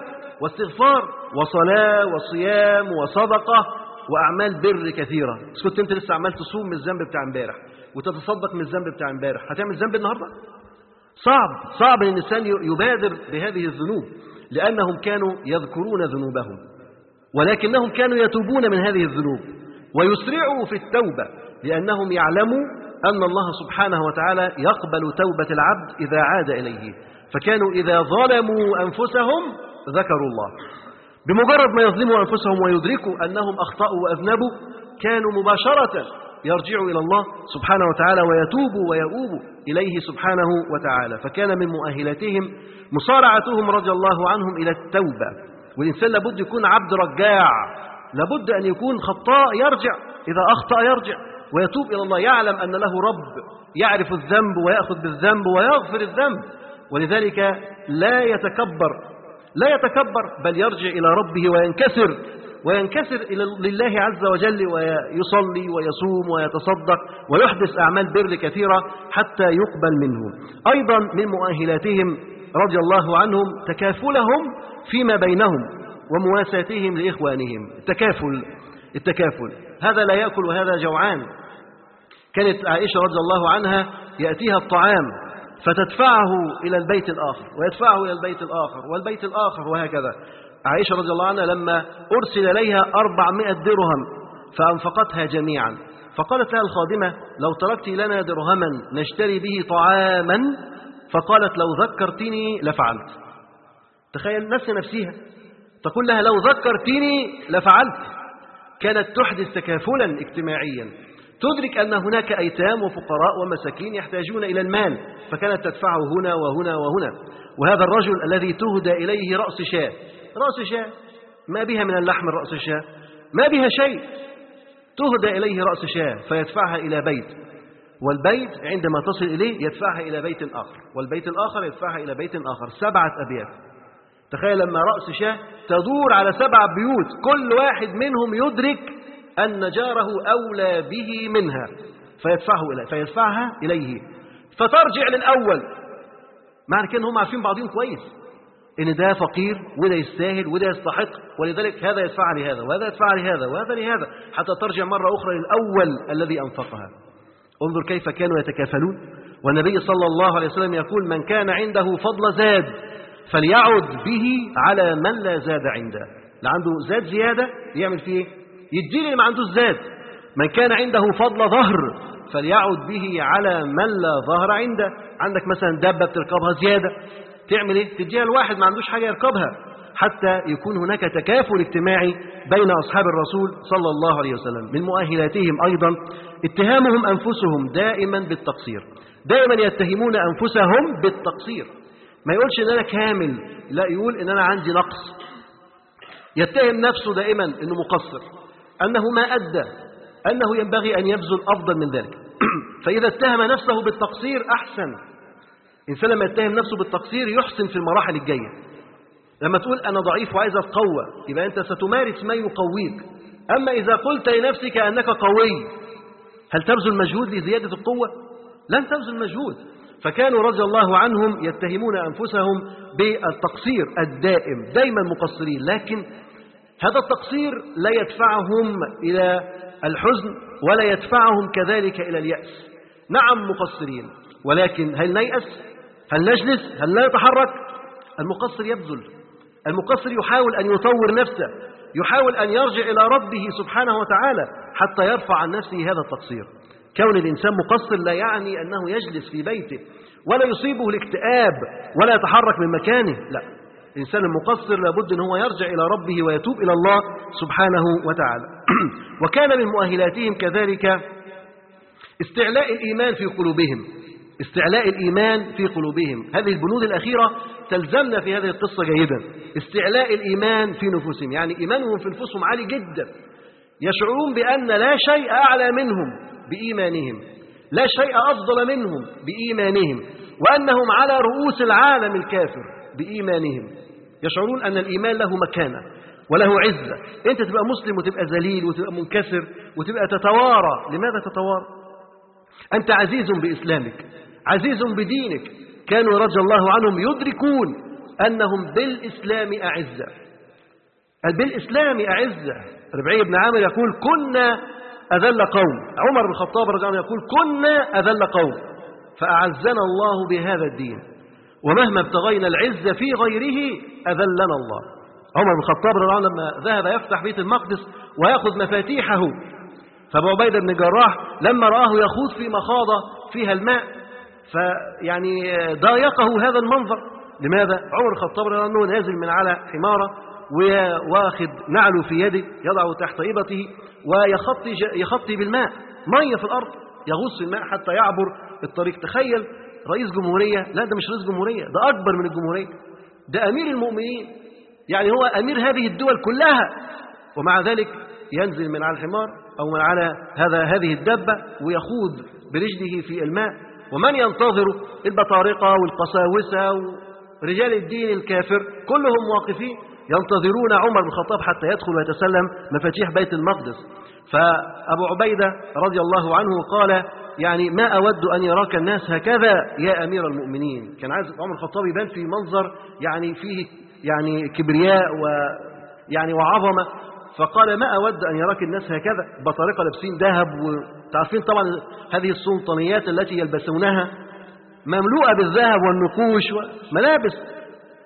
واستغفار وصلاة وصيام وصدقة وأعمال بر كثيرة. بس كنت أنت لسه عمال تصوم من الذنب بتاع امبارح وتتصدق من الذنب بتاع امبارح، هتعمل ذنب النهارده؟ صعب صعب أن الإنسان يبادر بهذه الذنوب، لأنهم كانوا يذكرون ذنوبهم، ولكنهم كانوا يتوبون من هذه الذنوب ويسرعوا في التوبة، لأنهم يعلموا أن الله سبحانه وتعالى يقبل توبة العبد إذا عاد إليه. فكانوا إذا ظلموا أنفسهم ذكروا الله، بمجرد ما يظلموا أنفسهم ويدركوا أنهم أخطأوا وأذنبوا كانوا مباشرة يرجعوا إلى الله سبحانه وتعالى ويتوبوا ويؤوبوا إليه سبحانه وتعالى. فكان من مؤهلاتهم مصارعتهم رضي الله عنهم إلى التوبة. والإنسان لابد يكون عبد رجاع، لابد أن يكون خطاء، يرجع إذا أخطأ، يرجع ويتوب إلى الله، يعلم أن له رب يعرف الذنب ويأخذ بالذنب ويغفر الذنب. ولذلك لا يتكبر لا يتكبر بل يرجع إلى ربه وينكسر وينكسر لله عز وجل، ويصلي ويصوم ويتصدق ويحدث أعمال بر كثيرة حتى يقبل منه. أيضا من مؤهلاتهم رضي الله عنهم تكافلهم فيما بينهم ومواساتهم لإخوانهم. التكافل التكافل هذا لا يأكل وهذا جوعان. كانت عائشة رضي الله عنها يأتيها الطعام فتدفعه إلى البيت الآخر ويدفعه إلى البيت الآخر والبيت الآخر وهكذا. عائشة رضي الله عنها لما أرسل إليها أربعمائة درهم فأنفقتها جميعا، فقالت لها الخادمة لو تركت لنا درهما نشتري به طعاما، فقالت لو ذكرتني لفعلت. تخيل نفس نفسها تقول لها لو ذكرتني لفعلت. كانت تحدث تكافلا اجتماعيا، تدرك أن هناك أيتام وفقراء ومساكين يحتاجون إلى المال، فكانت تدفعه هنا وهنا وهنا. وهذا الرجل الذي تهدى إليه رأس شاة، رأس شاة ما بها من اللحم، رأس شاة ما بها شيء، تهدى إليه رأس شاة فيدفعها إلى بيت، والبيت عندما تصل إليه يدفعها إلى بيت آخر، والبيت الآخر يدفعها إلى بيت آخر، سبعة أبيات. تخيل لما رأس شاة تدور على سبع بيوت، كل واحد منهم يدرك أن جاره أولى به منها فيدفعه إليه. فيدفعها إليه فترجع للأول، معنى كأن هم عارفين بعضهم كويس إن ده فقير وده يستاهل وده يستحق، ولذلك هذا يدفع لهذا وهذا يدفع لهذا وهذا لهذا، حتى ترجع مرة أخرى للأول الذي أنفقها. انظر كيف كانوا يتكافلون. والنبي صلى الله عليه وسلم يقول: من كان عنده فضل زاد فليعد به على من لا زاد عنده. اللي عنده زاد زيادة يعمل فيه يديله اللي ما عنده زاد. من كان عنده فضل ظهر فليعد به على من لا ظهر عنده. عندك مثلا دابة بتركبها زيادة، تعمل ايه؟ تديها لواحد ما عندوش حاجة يركبها، حتى يكون هناك تكافل اجتماعي بين أصحاب الرسول صلى الله عليه وسلم. من مؤهلاتهم أيضا اتهامهم أنفسهم دائما بالتقصير، دائما يتهمون أنفسهم بالتقصير. ما يقولش إن أنا كامل، لا، يقول إن أنا عندي نقص، يتهم نفسه دائما إنه مقصر، أنه ما أدى، أنه ينبغي أن يبذل أفضل من ذلك. فإذا اتهم نفسه بالتقصير أحسن. إنسان لما يتهم نفسه بالتقصير يحسن في المراحل الجاية. لما تقول أنا ضعيف وعايز أتقوى، يبقى أنت ستمارس ما يقويك. أما إذا قلت لنفسك أنك قوي، هل تبذل مجهود لزيادة القوة؟ لن تبذل مجهود. فكانوا رضي الله عنهم يتهمون أنفسهم بالتقصير الدائم، دائما مقصرين. لكن هذا التقصير لا يدفعهم إلى الحزن ولا يدفعهم كذلك إلى اليأس. نعم مقصرين، ولكن هل نيأس؟ هل نجلس؟ هل لا نتحرك؟ المقصر يبذل، المقصر يحاول أن يطور نفسه، يحاول أن يرجع إلى ربه سبحانه وتعالى حتى يرفع عن نفسه هذا التقصير. كون الإنسان مقصر لا يعني أنه يجلس في بيته ولا يصيبه الاكتئاب ولا يتحرك من مكانه، لا، الإنسان المقصر لابد أن هو يرجع إلى ربه ويتوب إلى الله سبحانه وتعالى. وكان من مؤهلاتهم كذلك استعلاء الإيمان في قلوبهم، استعلاء الإيمان في قلوبهم. هذه البنود الأخيرة تلزمنا في هذه القصة جيدا. استعلاء الإيمان في نفوسهم، يعني إيمانهم في نفوسهم عالي جدا، يشعرون بأن لا شيء أعلى منهم بإيمانهم، لا شيء أفضل منهم بإيمانهم، وأنهم على رؤوس العالم الكافر بإيمانهم. يشعرون أن الإيمان له مكانة وله عزة. أنت تبقى مسلم وتبقى ذليل وتبقى منكسر وتبقى تتوارى. لماذا تتوارى؟ أنت عزيز بإسلامك، عزيز بدينك. كانوا رضي الله عنهم يدركون أنهم بالإسلام أعزة، بالإسلام أعزة. ربعي بن عامر يقول: كنا أذل قوم. عمر بن الخطاب رضي الله عنه يقول: كنا أذل قوم فأعزنا الله بهذا الدين، ومهما ابتغينا العزة في غيره أذلنا الله. عمر بن الخطاب رضي الله عنه لما ذهب يفتح بيت المقدس ويأخذ مفاتيحه، فأبو عبيدة بن جراح لما رآه يخوض في مخاضة فيها الماء، فيعني ضايقه هذا المنظر. لماذا؟ عمر الخطاب رضي الله عنه نازل من على حمارة وواخد نعله في يده يضعه تحت إبطه ويخطي يخطي بالماء، مية في الأرض، يغص الماء حتى يعبر الطريق. تخيل رئيس جمهورية، لا ده مش رئيس جمهورية، ده أكبر من الجمهورية، ده أمير المؤمنين، يعني هو أمير هذه الدول كلها، ومع ذلك ينزل من على الحمار أو من على هذا هذه الدبة ويخوض برجله في الماء. ومن ينتظر؟ البطارقة والقساوسة ورجال الدين الكافر كلهم واقفين ينتظرون عمر بن الخطاب حتى يدخل ويتسلم مفاتيح بيت المقدس. فأبو عبيدة رضي الله عنه قال: يعني ما أود أن يراك الناس هكذا يا أمير المؤمنين. كان عايز عمر الخطاب يبان في منظر يعني فيه يعني كبرياء ويعني وعظمة، فقال: ما أود أن يراك الناس هكذا. بطارقة لابسين ذهب، وتعرفين طبعا هذه السلطانيات التي يلبسونها مملوءة بالذهب والنقوش وملابس.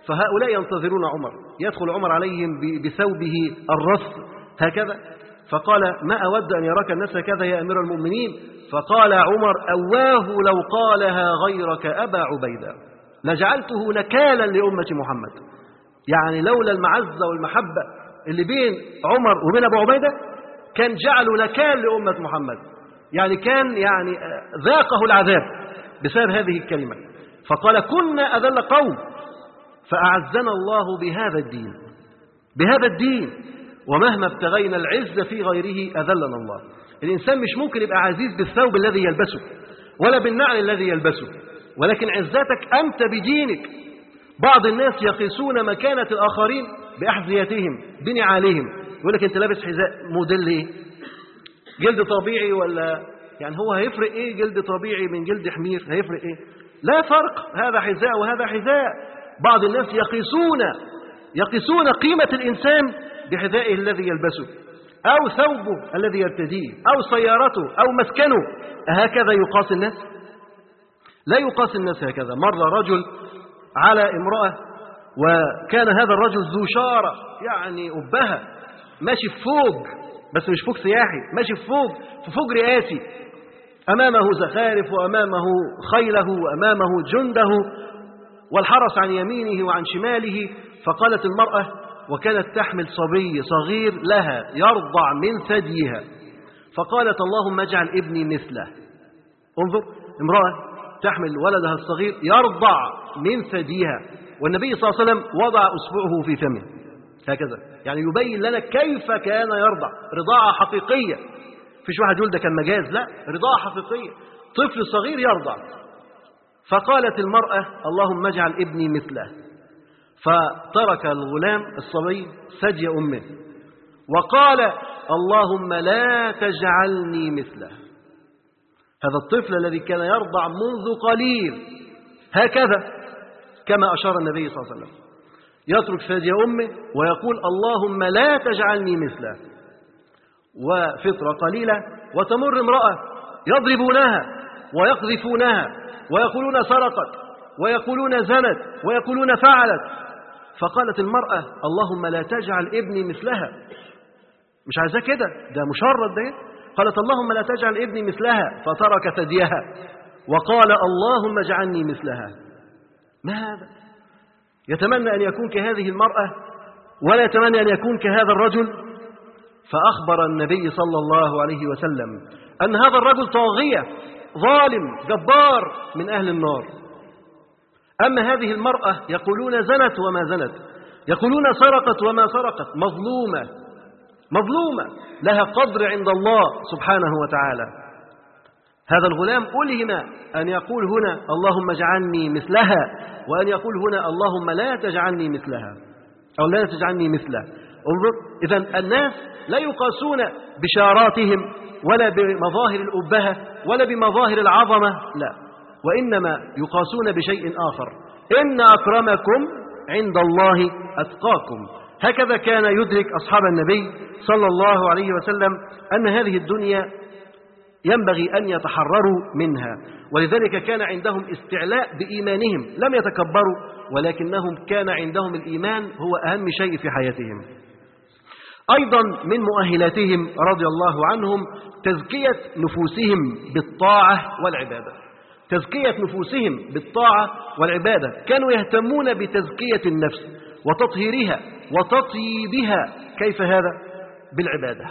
فهؤلاء ينتظرون عمر، يدخل عمر عليهم بثوبه الرص هكذا، فقال: ما أود أن يراك الناس هكذا يا أمير المؤمنين. فقال عمر: أواه لو قالها غيرك أبا عبيدة لجعلته نكالا لأمة محمد. يعني لولا المعزة والمحبة اللي بين عمر وبين أبو عبيدة كان جعله نكال لأمة محمد. يعني كان يعني ذاقه العذاب بسبب هذه الكلمة. فقال كنا أذل قوم فأعزنا الله بهذا الدين بهذا الدين ومهما ابتغينا العز في غيره أذلنا الله. الإنسان مش ممكن يبقى عزيز بالثوب الذي يلبسه ولا بالنعل الذي يلبسه، ولكن عزتك أنت بدينك. بعض الناس يقيسون مكانة الآخرين بأحذيتهم بنعالهم، يقول لك أنت لابس حذاء موديل إيه؟ جلد طبيعي ولا يعني هو هيفرق إيه جلد طبيعي من جلد حمير؟ هيفرق إيه؟ لا فرق، هذا حذاء وهذا حذاء. بعض الناس يقيسون يقيسون قيمة الإنسان بحذائه الذي يلبسه أو ثوبه الذي يرتديه أو سيارته أو مسكنه. هكذا يقاس الناس؟ لا يقاس الناس هكذا. مر رجل على امرأة وكان هذا الرجل ذو شارة يعني أبها، ماشي فوق بس مش فوق سياحي، ماشي فوق في فوق رئاسي، أمامه زخارف وأمامه خيله وأمامه جنده والحرس عن يمينه وعن شماله. فقالت المرأة وكانت تحمل صبي صغير لها يرضع من ثديها، فقالت اللهم اجعل ابني مثله. انظر، امرأة تحمل ولدها الصغير يرضع من ثديها، والنبي صلى الله عليه وسلم وضع أصبعه في فمه هكذا، يعني يبين لنا كيف كان يرضع، رضاعة حقيقية. فيش واحد يقول ده كان مجاز، لا، رضاعة حقيقية، طفل صغير يرضع. فقالت المرأة اللهم اجعل ابني مثله، فترك الغلام الصبي ثدي أمه وقال اللهم لا تجعلني مثله. هذا الطفل الذي كان يرضع منذ قليل هكذا كما أشار النبي صلى الله عليه وسلم، يترك ثدي أمه ويقول اللهم لا تجعلني مثله. وفترة قليلة وتمر امرأة يضربونها ويقذفونها ويقولون سرقت ويقولون زنت ويقولون فعلت. فقالت المرأة اللهم لا تجعل ابني مثلها. مش عايزة كده، ده مشرد ده. قالت اللهم لا تجعل ابني مثلها، فترك ثديها وقال اللهم اجعلني مثلها. ما هذا؟ يتمنى أن يكون كهذه المرأة ولا يتمنى أن يكون كهذا الرجل. فأخبر النبي صلى الله عليه وسلم أن هذا الرجل طاغية ظالم جبار من أهل النار. أما هذه المرأة يقولون زنت وما زنت، يقولون سرقت وما سرقت، مظلومة مظلومة لها قدر عند الله سبحانه وتعالى. هذا الغلام ألهم أن يقول هنا اللهم اجعلني مثلها، وأن يقول هنا اللهم لا تجعلني مثلها أو لا تجعلني مثله. انظر، إذن الناس لا يقاسون بشاراتهم ولا بمظاهر الأبهة ولا بمظاهر العظمة، لا، وإنما يقاسون بشيء آخر. إن أكرمكم عند الله أتقاكم. هكذا كان يدرك أصحاب النبي صلى الله عليه وسلم أن هذه الدنيا ينبغي أن يتحرروا منها، ولذلك كان عندهم استعلاء بإيمانهم، لم يتكبروا، ولكنهم كان عندهم الإيمان هو أهم شيء في حياتهم. أيضا من مؤهلاتهم رضي الله عنهم تزكية نفوسهم بالطاعة والعبادة، تزكية نفوسهم بالطاعة والعبادة. كانوا يهتمون بتزكية النفس وتطهيرها وتطيبها. كيف هذا؟ بالعبادة،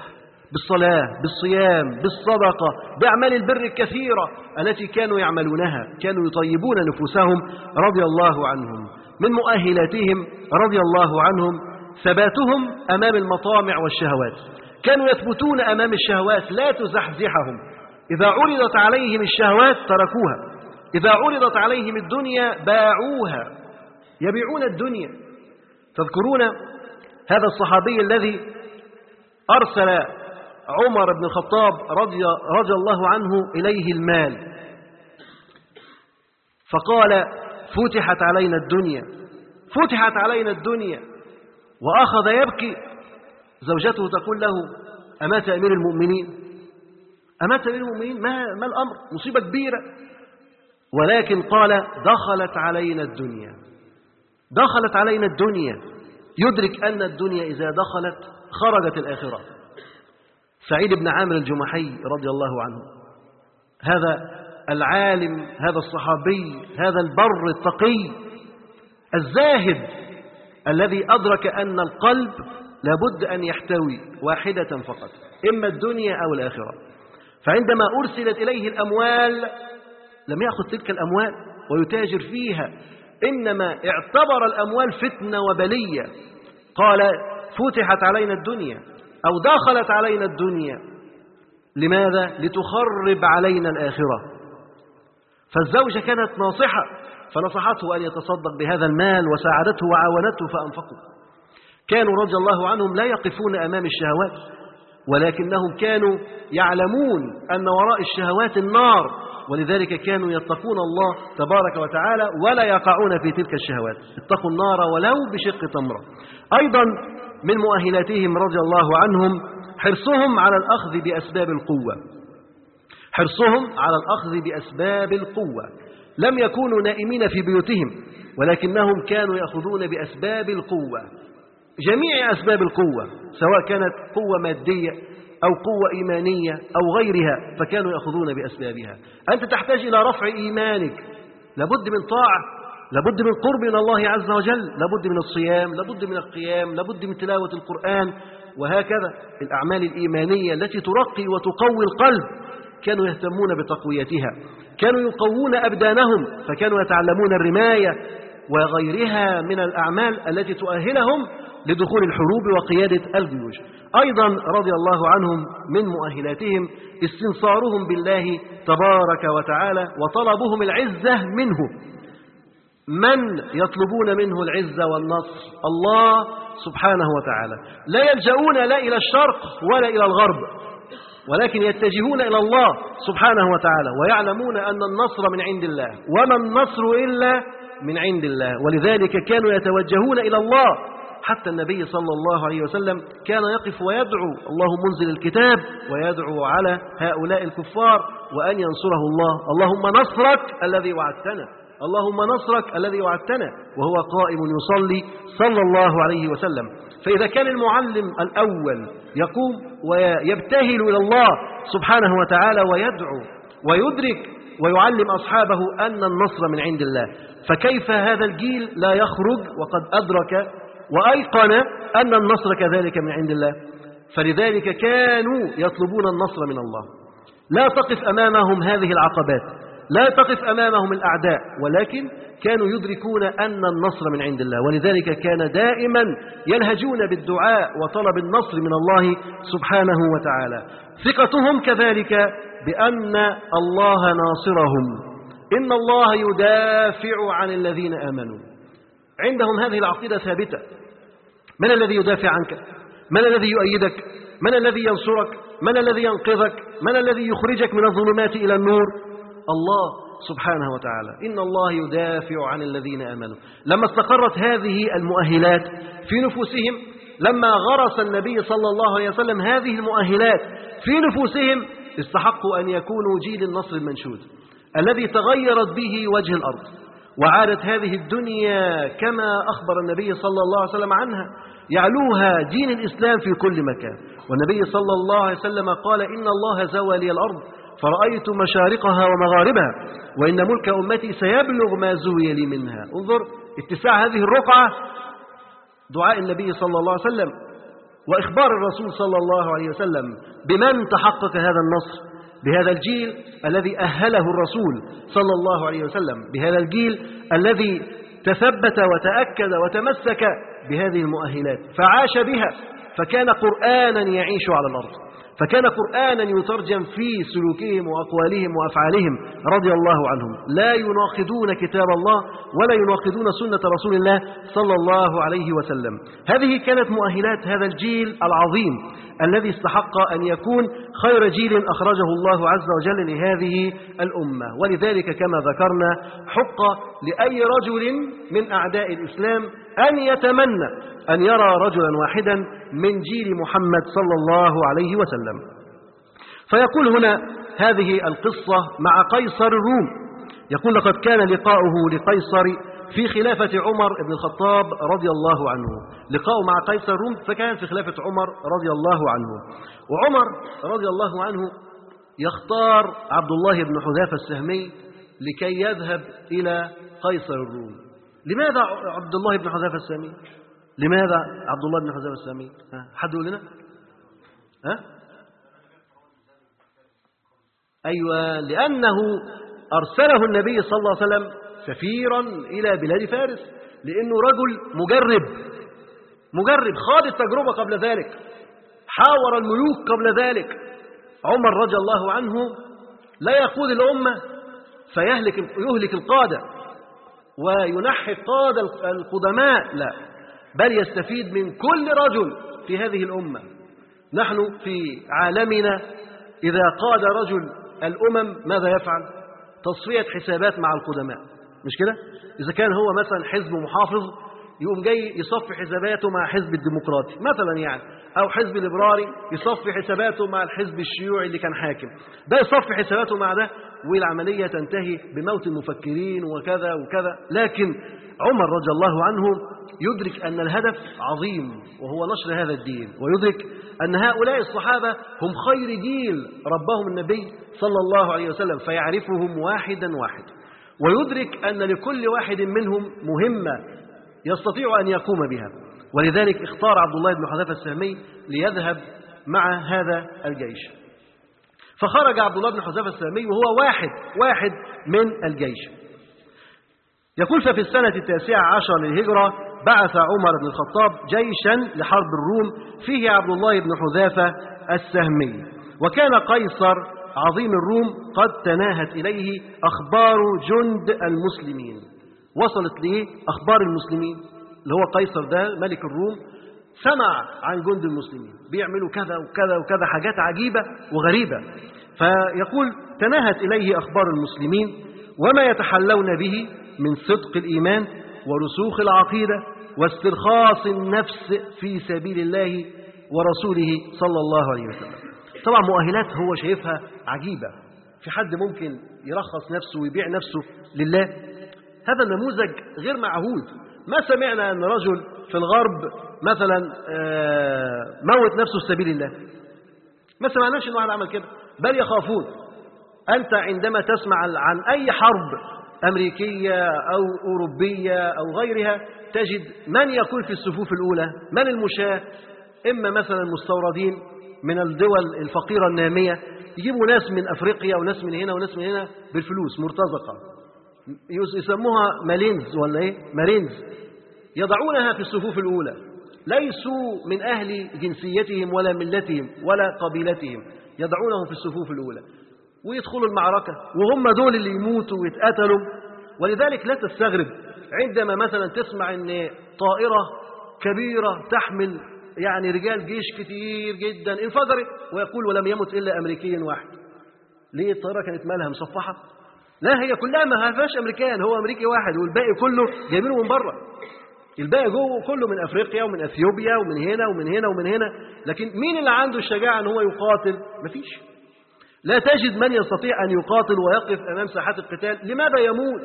بالصلاة، بالصيام، بالصدقة، بأعمال البر الكثيرة التي كانوا يعملونها. كانوا يطيبون نفوسهم رضي الله عنهم. من مؤهلاتهم رضي الله عنهم ثباتهم أمام المطامع والشهوات. كانوا يثبتون أمام الشهوات لا تزحزحهم. إذا عرضت عليهم الشهوات تركوها، إذا عرضت عليهم الدنيا باعوها، يبيعون الدنيا. تذكرون هذا الصحابي الذي أرسل عمر بن الخطاب رضي, رضي الله عنه إليه المال فقال فتحت علينا الدنيا فتحت علينا الدنيا وأخذ يبكي. زوجته تقول له أمات أمير المؤمنين؟ أمات أمير المؤمنين؟ ما, ما الأمر؟ مصيبة كبيرة. ولكن قال دخلت علينا الدنيا دخلت علينا الدنيا يدرك أن الدنيا إذا دخلت خرجت الآخرة. سعيد بن عامر الجمحي رضي الله عنه، هذا العالم، هذا الصحابي، هذا البر التقي الزاهد الذي أدرك أن القلب لابد أن يحتوي واحدة فقط، إما الدنيا أو الآخرة. فعندما أرسلت إليه الأموال لم يأخذ تلك الأموال ويتاجر فيها، إنما اعتبر الأموال فتنة وبلية. قال فتحت علينا الدنيا أو دخلت علينا الدنيا، لماذا؟ لتخرب علينا الآخرة. فالزوجة كانت ناصحة فنصحته أن يتصدق بهذا المال وساعدته وعاونته فأنفقوا. كانوا رضي الله عنهم لا يقفون أمام الشهوات، ولكنهم كانوا يعلمون أن وراء الشهوات النار، ولذلك كانوا يتقون الله تبارك وتعالى ولا يقعون في تلك الشهوات. اتقوا النار ولو بشق تمرة. أيضا من مؤهلاتهم رضي الله عنهم حرصهم على الأخذ بأسباب القوة، حرصهم على الأخذ بأسباب القوة. لم يكونوا نائمين في بيوتهم، ولكنهم كانوا يأخذون بأسباب القوة، جميع أسباب القوة، سواء كانت قوة مادية أو قوة إيمانية أو غيرها، فكانوا يأخذون بأسبابها. أنت تحتاج إلى رفع إيمانك، لابد من طاعة، لابد من قرب من الله عز وجل، لابد من الصيام، لابد من القيام، لابد من تلاوة القرآن، وهكذا الأعمال الإيمانية التي ترقي وتقوي القلب. كانوا يهتمون بتقويتها، كانوا يقوون أبدانهم، فكانوا يتعلمون الرماية وغيرها من الأعمال التي تؤهلهم لدخول الحروب وقيادة الجيوش. أيضا رضي الله عنهم من مؤهلاتهم استنصارهم بالله تبارك وتعالى وطلبهم العزة منه. من يطلبون منه العزة والنصر؟ الله سبحانه وتعالى. لا يلجؤون لا إلى الشرق ولا إلى الغرب، ولكن يتجهون إلى الله سبحانه وتعالى، ويعلمون أن النصر من عند الله، وما النصر إلا من عند الله، ولذلك كانوا يتوجهون إلى الله. حتى النبي صلى الله عليه وسلم كان يقف ويدعو، اللهم انزل الكتاب، ويدعو على هؤلاء الكفار وأن ينصره الله، اللهم نصرك الذي وعدتنا، اللهم نصرك الذي وعدتنا، وهو قائم يصلي صلى الله عليه وسلم. فإذا كان المعلم الأول يقوم ويبتهل إلى الله سبحانه وتعالى ويدعو ويدرك ويعلم أصحابه أن النصر من عند الله، فكيف هذا الجيل لا يخرج وقد أدرك وأيقن أن النصر كذلك من عند الله؟ فلذلك كانوا يطلبون النصر من الله. لا تقف أمامهم هذه العقبات، لا تقف أمامهم الأعداء، ولكن كانوا يدركون أن النصر من عند الله، ولذلك كان دائما يلهجون بالدعاء وطلب النصر من الله سبحانه وتعالى. ثقتهم كذلك بأن الله ناصرهم، إن الله يدافع عن الذين آمنوا. عندهم هذه العقيدة ثابتة. من الذي يدافع عنك؟ من الذي يؤيدك؟ من الذي ينصرك؟ من الذي ينقذك؟ من الذي يخرجك من الظلمات إلى النور؟ الله سبحانه وتعالى. إن الله يدافع عن الذين آمنوا. لما استقرت هذه المؤهلات في نفوسهم، لما غرس النبي صلى الله عليه وسلم هذه المؤهلات في نفوسهم، استحقوا أن يكونوا جيل النصر المنشود الذي تغيرت به وجه الأرض، وعادت هذه الدنيا كما أخبر النبي صلى الله عليه وسلم عنها، يعلوها دين الإسلام في كل مكان. والنبي صلى الله عليه وسلم قال: إن الله زوى لي الأرض فرأيت مشارقها ومغاربها، وإن ملك أمتي سيبلغ ما زوي لي منها. انظر اتساع هذه الرقعة، دعاء النبي صلى الله عليه وسلم وإخبار الرسول صلى الله عليه وسلم بمن تحقق هذا النصر، بهذا الجيل الذي أهله الرسول صلى الله عليه وسلم، بهذا الجيل الذي تثبت وتأكد وتمسك بهذه المؤهلات فعاش بها، فكان قرآنا يعيش على الأرض، فكان قرآنا يترجم في سلوكهم وأقوالهم وأفعالهم رضي الله عنهم. لا يناقضون كتاب الله ولا يناقضون سنة رسول الله صلى الله عليه وسلم. هذه كانت مؤهلات هذا الجيل العظيم الذي استحق أن يكون خير جيل أخرجه الله عز وجل لهذه الأمة. ولذلك كما ذكرنا حق لأي رجل من أعداء الإسلام أن يتمنى أن يرى رجلا واحدا من جيل محمد صلى الله عليه وسلم. فيقول هنا هذه القصة مع قيصر الروم، يقول: لقد كان لقاؤه لقيصر في خلافة عمر بن الخطاب رضي الله عنه. لقاؤه مع قيصر الروم فكان في خلافة عمر رضي الله عنه. وعمر رضي الله عنه يختار عبد الله بن حذافة السهمي لكي يذهب إلى قيصر الروم. لماذا عبد الله بن حذافة السهمي؟ لماذا عبد الله بن حذافة السهمي؟ حد يقول لنا؟ ها؟ أيوة، لأنه أرسله النبي صلى الله عليه وسلم سفيرا إلى بلاد فارس، لأنه رجل مجرب مجرب خاض التجربة قبل ذلك، حاور الملوك قبل ذلك. عمر رضي الله عنه لا يقود الأمة فيهلك يهلك القادة وينحي القادة القدماء، لا، بل يستفيد من كل رجل في هذه الأمة. نحن في عالمنا إذا قاد رجل الأمم ماذا يفعل؟ تصفية حسابات مع القدماء، مش كده؟ إذا كان هو مثلا حزب محافظ يقوم جاي يصفي حساباته مع حزب الديمقراطي مثلا يعني، أو حزب الليبرالي يصفي حساباته مع الحزب الشيوعي اللي كان حاكم، ده يصفي حساباته مع ده، والعملية تنتهي بموت المفكرين وكذا وكذا. لكن عمر رضي الله عنه يدرك أن الهدف عظيم وهو نشر هذا الدين، ويدرك أن هؤلاء الصحابة هم خير جيل ربهم النبي صلى الله عليه وسلم، فيعرفهم واحدا واحدا، ويدرك أن لكل واحد منهم مهمة يستطيع أن يقوم بها. ولذلك اختار عبد الله بن حذافة السهمي ليذهب مع هذا الجيش، فخرج عبد الله بن حذافة السهمي وهو واحد واحد من الجيش. يقول: ففي السنة التاسعة عشر للهجرة بعث عمر بن الخطاب جيشا لحرب الروم فيه عبد الله بن حذافة السهمي، وكان قيصر عظيم الروم قد تناهت إليه أخبار جند المسلمين. وصلت ليه أخبار المسلمين، اللي هو قيصر ده ملك الروم سمع عن جند المسلمين بيعملوا كذا وكذا وكذا، حاجات عجيبة وغريبة. فيقول: تناهت إليه أخبار المسلمين وما يتحلون به من صدق الإيمان ورسوخ العقيدة واسترخاص النفس في سبيل الله ورسوله صلى الله عليه وسلم. طبعا مؤهلات هو شايفها عجيبة، في حد ممكن يرخص نفسه ويبيع نفسه لله؟ هذا النموذج غير معهود. ما سمعنا أن رجل في الغرب مثلا موت نفسه في سبيل الله، ما سمعناش أنه عمل كده، بل يخافون. أنت عندما تسمع عن أي حرب أمريكية أو أوروبية أو غيرها تجد من يكون في الصفوف الأولى، من المشاة، إما مثلا المستوردين من الدول الفقيرة النامية، يجيبوا ناس من أفريقيا وناس من هنا وناس من هنا بالفلوس مرتزقة، يسموها مالينز ولا إيه؟ مارينز، يضعونها في الصفوف الأولى، ليسوا من أهل جنسيتهم ولا ملتهم ولا قبيلتهم، يضعونهم في الصفوف الأولى ويدخلوا المعركة، وهم دول اللي يموتوا ويتقتلوا. ولذلك لا تستغرب عندما مثلا تسمع أن طائرة كبيرة تحمل يعني رجال جيش كتير جدا انفجرت، ويقول: ولم يمت إلا أمريكي واحد. ليه؟ الطائرة كانت مالها مصفحة؟ لا، هي كلها ما فيهاش أمريكان، هو أمريكي واحد والباقي كله جايبينه من بره، الباقي جوه كله من أفريقيا ومن أثيوبيا ومن هنا ومن هنا ومن هنا. لكن مين اللي عنده الشجاعة أن هو يقاتل؟ مفيش. لا تجد من يستطيع أن يقاتل ويقف أمام ساحات القتال. لماذا يموت؟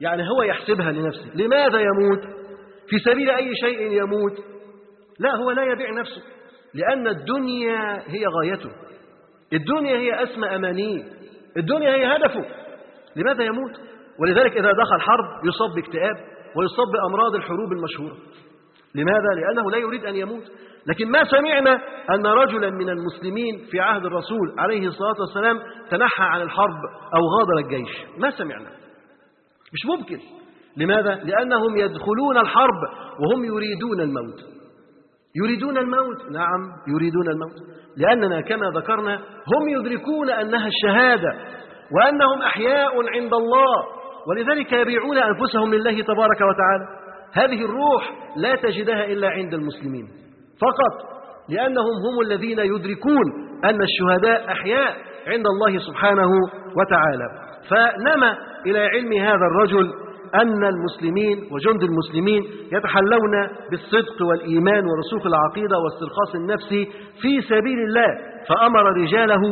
يعني هو يحسبها لنفسه، لماذا يموت؟ في سبيل أي شيء يموت؟ لا، هو لا يبيع نفسه، لأن الدنيا هي غايته، الدنيا هي أسمى أمانيه، الدنيا هي هدفه، لماذا يموت؟ ولذلك إذا دخل حرب يصاب باكتئاب ويصاب بأمراض الحروب المشهورة. لماذا؟ لأنه لا يريد أن يموت. لكن ما سمعنا أن رجلا من المسلمين في عهد الرسول عليه الصلاة والسلام تنحى عن الحرب أو غادر الجيش، ما سمعنا، مش ممكن. لماذا؟ لأنهم يدخلون الحرب وهم يريدون الموت، يريدون الموت، نعم يريدون الموت، لأننا كما ذكرنا هم يدركون أنها الشهادة وأنهم أحياء عند الله، ولذلك يبيعون أنفسهم لله تبارك وتعالى. هذه الروح لا تجدها إلا عند المسلمين فقط، لأنهم هم الذين يدركون أن الشهداء أحياء عند الله سبحانه وتعالى. فنما إلى علم هذا الرجل أن المسلمين وجند المسلمين يتحلون بالصدق والإيمان ورسوخ العقيدة واسترخاص النفس في سبيل الله، فأمر رجاله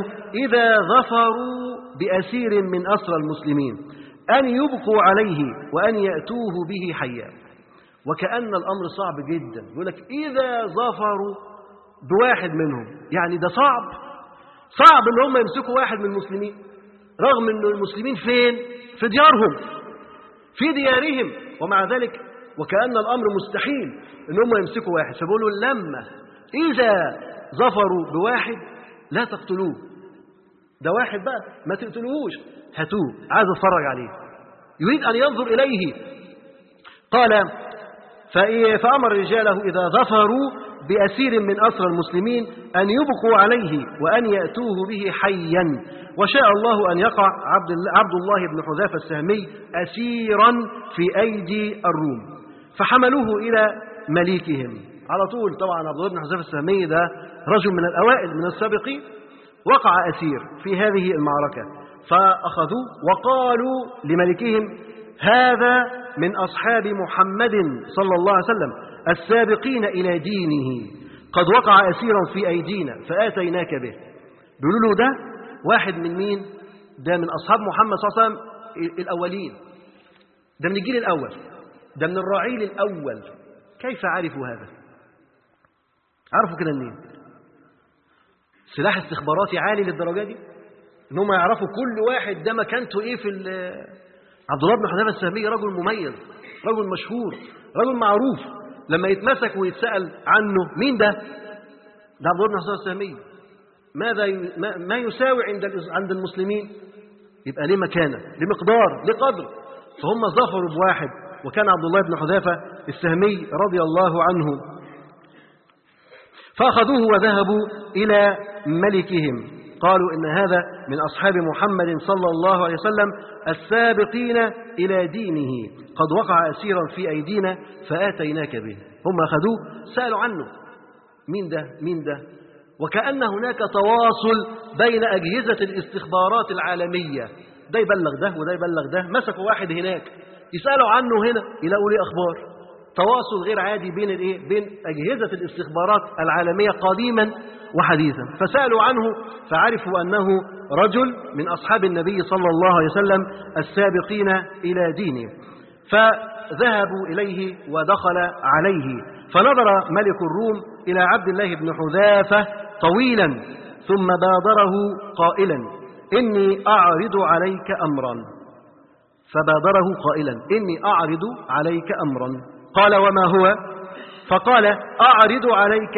إذا ظفروا بأسير من أسرى المسلمين أن يبقوا عليه وأن يأتوه به حيا. وكأن الأمر صعب جدا، يقول لك إذا ظفروا بواحد منهم، يعني ده صعب صعب إن هم يمسكوا واحد من المسلمين، رغم أن المسلمين فين؟ في ديارهم، في ديارهم، ومع ذلك وكأن الأمر مستحيل أن هم يمسكوا واحد. فبقولوا لما إذا ظفروا بواحد لا تقتلوه، ده واحد بقى ما تقتلوهوش، هاتوه، عايز اتفرج عليه، يريد أن ينظر إليه. قال فأمر رجاله إذا ظفروا بأسير من أسر المسلمين أن يبقوا عليه وأن يأتوه به حيا، وشاء الله أن يقع عبد الله بن حذافة السهمي أسيرا في أيدي الروم، فحملوه إلى مليكهم على طول. طبعا عبد الله بن حذافة السهمي ده رجل من الأوائل من السابقين، وقع أسير في هذه المعركة، فأخذوه وقالوا لملكهم هذا من أصحاب محمد صلى الله عليه وسلم السابقين إلى دينه، قد وقع أسيرا في أيدينا فآتيناك به. بيقولوا له ده واحد من مين؟ ده من أصحاب محمد صلى الله عليه وسلم الأولين، ده من الجيل الأول، ده من الرعيل الأول. كيف عرفوا هذا؟ عرفوا كده منين؟ سلاح استخباراتي عالي للدرجة دي إنهم يعرفوا كل واحد ده مكانته إيه في ال عبد الله بن حذافة السهمي رجل مميز، رجل مشهور، رجل معروف، لما يتمسك ويتسأل عنه مين ده؟ ده عبد الله بن حذافة السهمي، ماذا ما يساوي عند عند المسلمين؟ يبقى ليه مكانه، ليه مقدار، ليه قدر. فهم ظفروا بواحد وكان عبد الله بن حذافة السهمي رضي الله عنه، فأخذوه وذهبوا إلى ملكهم قالوا إن هذا من أصحاب محمد صلى الله عليه وسلم السابقين إلى دينه، قد وقع أسيرا في أيدينا فآتيناك به. هم أخذوه سألوا عنه مين ده مين ده، وكأن هناك تواصل بين أجهزة الاستخبارات العالمية، ده يبلغ ده وده يبلغ ده، مسكوا واحد هناك يسألوا عنه هنا يلاقوا ليه أخبار. تواصل غير عادي بين الايه بين أجهزة الاستخبارات العالمية قديما وحديثا، فسألوا عنه فعرفوا أنه رجل من أصحاب النبي صلى الله عليه وسلم السابقين إلى دينه، فذهبوا إليه ودخل عليه، فنظر ملك الروم إلى عبد الله بن حذافة طويلا ثم بادره قائلا إني أعرض عليك أمرا، فبادره قائلا إني أعرض عليك أمرا. قال وما هو؟ فقال أعرض عليك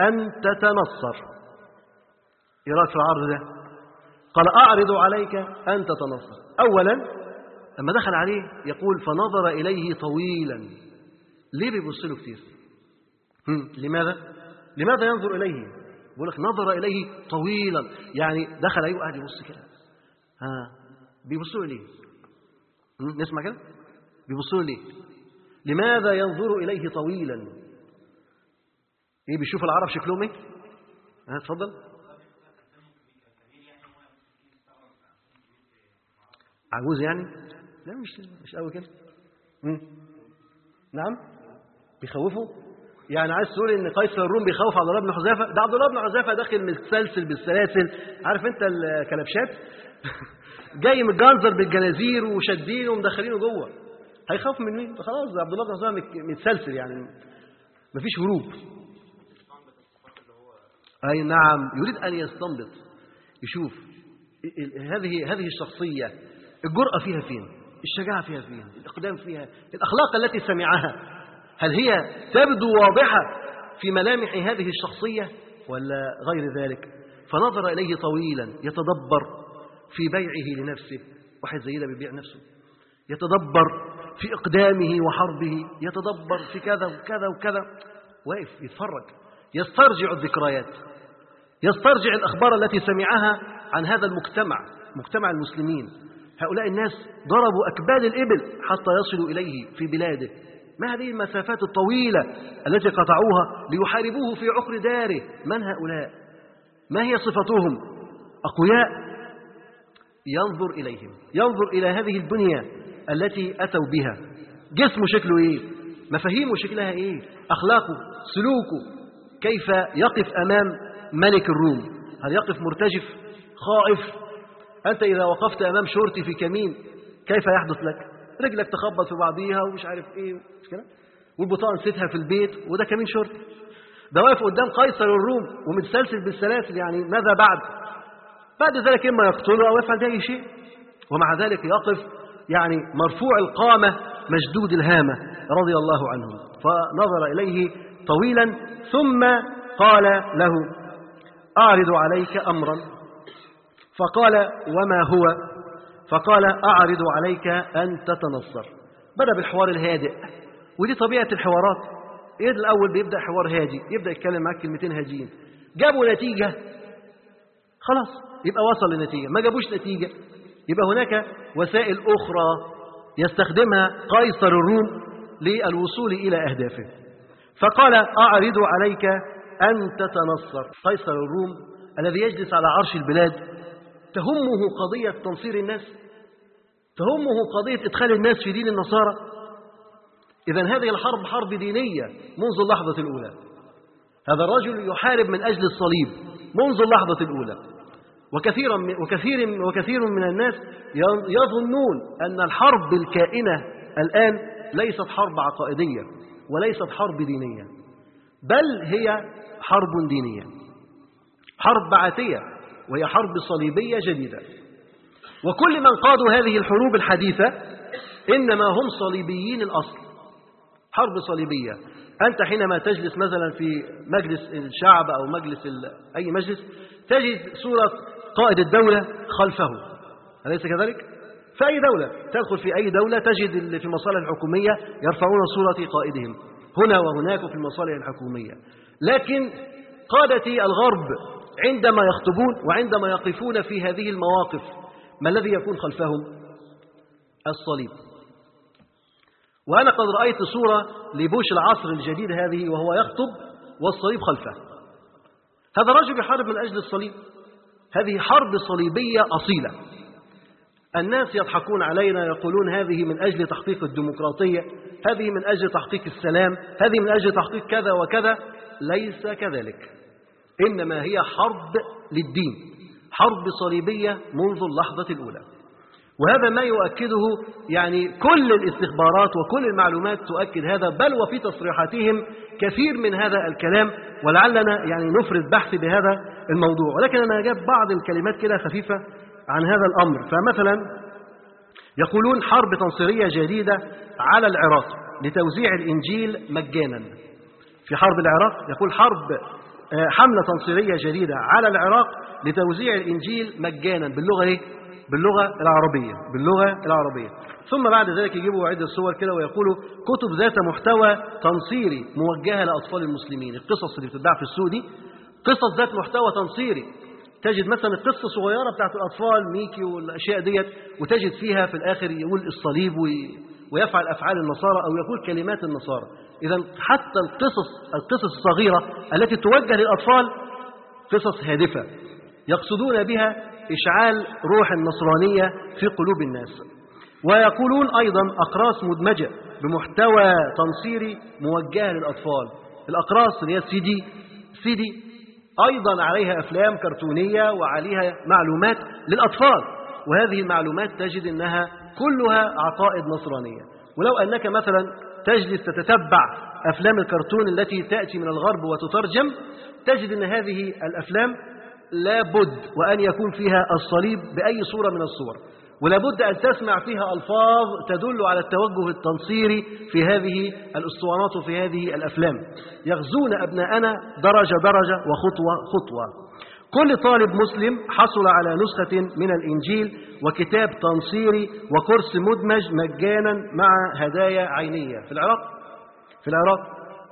أن تتنصر. إيه رأيك في العرض ده؟ قال أعرض عليك أن تتنصر. أولا لما دخل عليه يقول فنظر إليه طويلا، ليه بيبص له كتير؟ لماذا؟ لماذا ينظر إليه؟ بيقول لك نظر إليه طويلا، يعني دخل عليه وقعد يبص كده، ها بيبصوا إليه، نسمع كده؟ بيبصوا إليه، لماذا ينظر إليه طويلا؟ ايه بيشوف العرب شكلهم ايه؟ ها اتفضل. عجوز يعني؟ لا مش مش قوي كده. نعم بيخوفوا، يعني عايز تقول ان قيصر الروم بيخوف عبد الله بن حذافة؟ ده عبد الله بن حذافة داخل متسلسل بالسلاسل، عارف انت الكلبشات جاي متجنزر بالجنازير وشادينه ومدخلينه جوه، هيخاف من مين؟ خلاص عبد الله بن حذافة متسلسل، يعني مفيش هروب. أي نعم يريد أن يستنبط، يشوف هذه هذه الشخصية الجرأة فيها فين، الشجاعة فيها فين، الإقدام فيها، الأخلاق التي سمعها هل هي تبدو واضحة في ملامح هذه الشخصية ولا غير ذلك. فنظر إليه طويلا يتدبر في بيعه لنفسه، واحد زي ده بيبيع نفسه، يتدبر في إقدامه وحربه، يتدبر في كذا وكذا وكذا، واقف يتفرج، يسترجع الذكريات، يسترجع الأخبار التي سمعها عن هذا المجتمع، مجتمع المسلمين. هؤلاء الناس ضربوا أكبال الإبل حتى يصلوا إليه في بلاده، ما هذه المسافات الطويلة التي قطعوها ليحاربوه في عقر داره؟ من هؤلاء؟ ما هي صفتهم؟ أقوياء. ينظر إليهم، ينظر إلى هذه الدنيا التي أتوا بها، جسمه شكله إيه، مفاهيمه شكلها إيه، أخلاقه، سلوكه، كيف يقف أمام ملك الروم؟ هل يقف مرتجف خائف؟ أنت إذا وقفت أمام شرطي في كمين كيف يحدث لك؟ رجلك تخبط في بعضيها ومش عارف إيه كده، والبطاقة نسيتها في البيت، وده كمين شرطي. ده واقف قدام قيصر الروم ومتسلسل بالسلاسل، يعني ماذا بعد؟ بعد ذلك إما يقتله أو يفعل أي شيء، ومع ذلك يقف يعني مرفوع القامة مشدود الهامة رضي الله عنه. فنظر إليه طويلا ثم قال له أعرض عليك أمرا، فقال: وما هو؟ فقال: أعرض عليك أن تتنصر. بدأ بالحوار الهادئ، ودي طبيعة الحوارات. إيه الأول بيبدأ حوار هادي، يبدأ يتكلم معاك كلمتين هاديين، جابوا نتيجة خلاص يبقى وصل للنتيجة، ما جابوش نتيجة يبقى هناك وسائل أخرى يستخدمها قيصر الروم للوصول إلى أهدافه. فقال: أعرض عليك أن تتنصر. قيصر الروم الذي يجلس على عرش البلاد تهمه قضية تنصير الناس، تهمه قضية إدخال الناس في دين النصارى. إذن هذه الحرب حرب دينية منذ اللحظة الأولى. هذا الرجل يحارب من أجل الصليب منذ اللحظة الأولى. وكثير من وكثير وكثير من الناس يظنون أن الحرب الكائنة الآن ليست حرب عقائدية وليست حرب دينية، بل هي حرب دينية، حرب بعثية، وهي حرب صليبية جديدة. وكل من قادوا هذه الحروب الحديثة إنما هم صليبيين الأصل. حرب صليبية. أنت حينما تجلس مثلا في مجلس الشعب أو مجلس أي مجلس تجد صورة قائد الدولة خلفه، أليس كذلك؟ في أي دولة تدخل، في أي دولة تجد في المصالح الحكومية يرفعون صورة قائدهم هنا وهناك في المصالح الحكومية. لكن قادة الغرب عندما يخطبون وعندما يقفون في هذه المواقف ما الذي يكون خلفهم؟ الصليب. وأنا قد رأيت صورة لبوش العصر الجديد هذه وهو يخطب والصليب خلفه. هذا الرجل يحارب من أجل الصليب. هذه حرب صليبية أصيلة. الناس يضحكون علينا يقولون هذه من أجل تحقيق الديمقراطية، هذه من أجل تحقيق السلام، هذه من أجل تحقيق كذا وكذا. ليس كذلك، إنما هي حرب للدين، حرب صليبية منذ اللحظة الأولى. وهذا ما يؤكده يعني كل الاستخبارات وكل المعلومات تؤكد هذا، بل وفي تصريحاتهم كثير من هذا الكلام، ولعلنا يعني نفرد بحث بهذا الموضوع. ولكن أنا جاب بعض الكلمات كده خفيفة عن هذا الأمر. فمثلا يقولون حرب تنصيرية جديدة على العراق لتوزيع الإنجيل مجانا. في حرب العراق يقول حرب حملة تنصيرية جديدة على العراق لتوزيع الإنجيل مجانا باللغة إيه؟ باللغة العربية، باللغة العربية. ثم بعد ذلك يجيبوا عدة صور كده ويقولوا كتب ذات محتوى تنصيري موجهة لأطفال المسلمين. القصص اللي بتتباع في السوق دي قصص ذات محتوى تنصيري. تجد مثلا القصة صغيرة بتاعت الأطفال ميكي والأشياء ديت، وتجد فيها في الآخر يقول الصليب ويفعل أفعال النصارى أو يقول كلمات النصارى. إذن حتى القصص القصص الصغيرة التي توجه للأطفال قصص هادفة يقصدون بها إشعال روح النصرانية في قلوب الناس. ويقولون أيضا أقراص مدمجة بمحتوى تنصيري موجه للأطفال. الأقراص اللي هي السي دي، سي دي أيضا عليها أفلام كرتونية وعليها معلومات للأطفال، وهذه المعلومات تجد أنها كلها عقائد نصرانية. ولو أنك مثلا تجلس تتتبع أفلام الكرتون التي تأتي من الغرب وتترجم تجد أن هذه الأفلام لابد وأن يكون فيها الصليب بأي صورة من الصور، ولابد أن تسمع فيها ألفاظ تدل على التوجه التنصيري في هذه الأسطوانات وفي هذه الأفلام. يغزون أبناءنا درجة درجة وخطوة خطوة. كل طالب مسلم حصل على نسخة من الإنجيل وكتاب تنصيري وكرس مدمج مجانا مع هدايا عينية. في العراق في العراق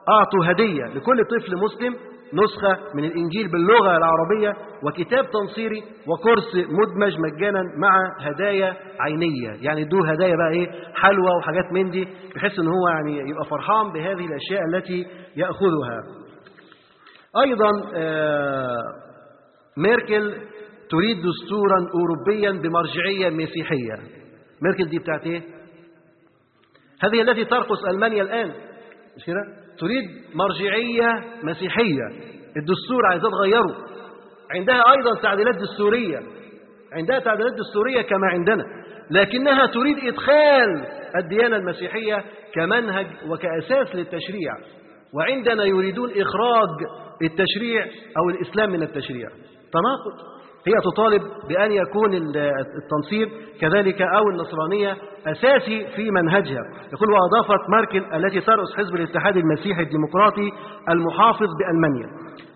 أعطوا هدية لكل طفل مسلم نسخة من الإنجيل باللغة العربية وكتاب تنصيري وكرس مدمج مجانا مع هدايا عينية. يعني يدوه هدايا بقى إيه؟ حلوة وحاجات من دي، بحيث إن هو يعني يبقى فرحان بهذه الأشياء التي يأخذها. أيضا ميركل تريد دستورا أوروبيا بمرجعية مسيحية. ميركل دي بتاعت إيه؟ هذه التي ترقص ألمانيا الآن، مش كده؟ تريد مرجعية مسيحية، الدستور عايزة تغيره. عندها أيضا تعديلات دستورية، عندها تعديلات دستورية كما عندنا، لكنها تريد إدخال الديانة المسيحية كمنهج وكأساس للتشريع، وعندنا يريدون إخراج التشريع أو الإسلام من التشريع. تناقض. هي تطالب بأن يكون التنصير كذلك أو النصرانية أساسي في منهجها. يقول وأضافت ميركل التي ترأس حزب الاتحاد المسيحي الديمقراطي المحافظ بألمانيا،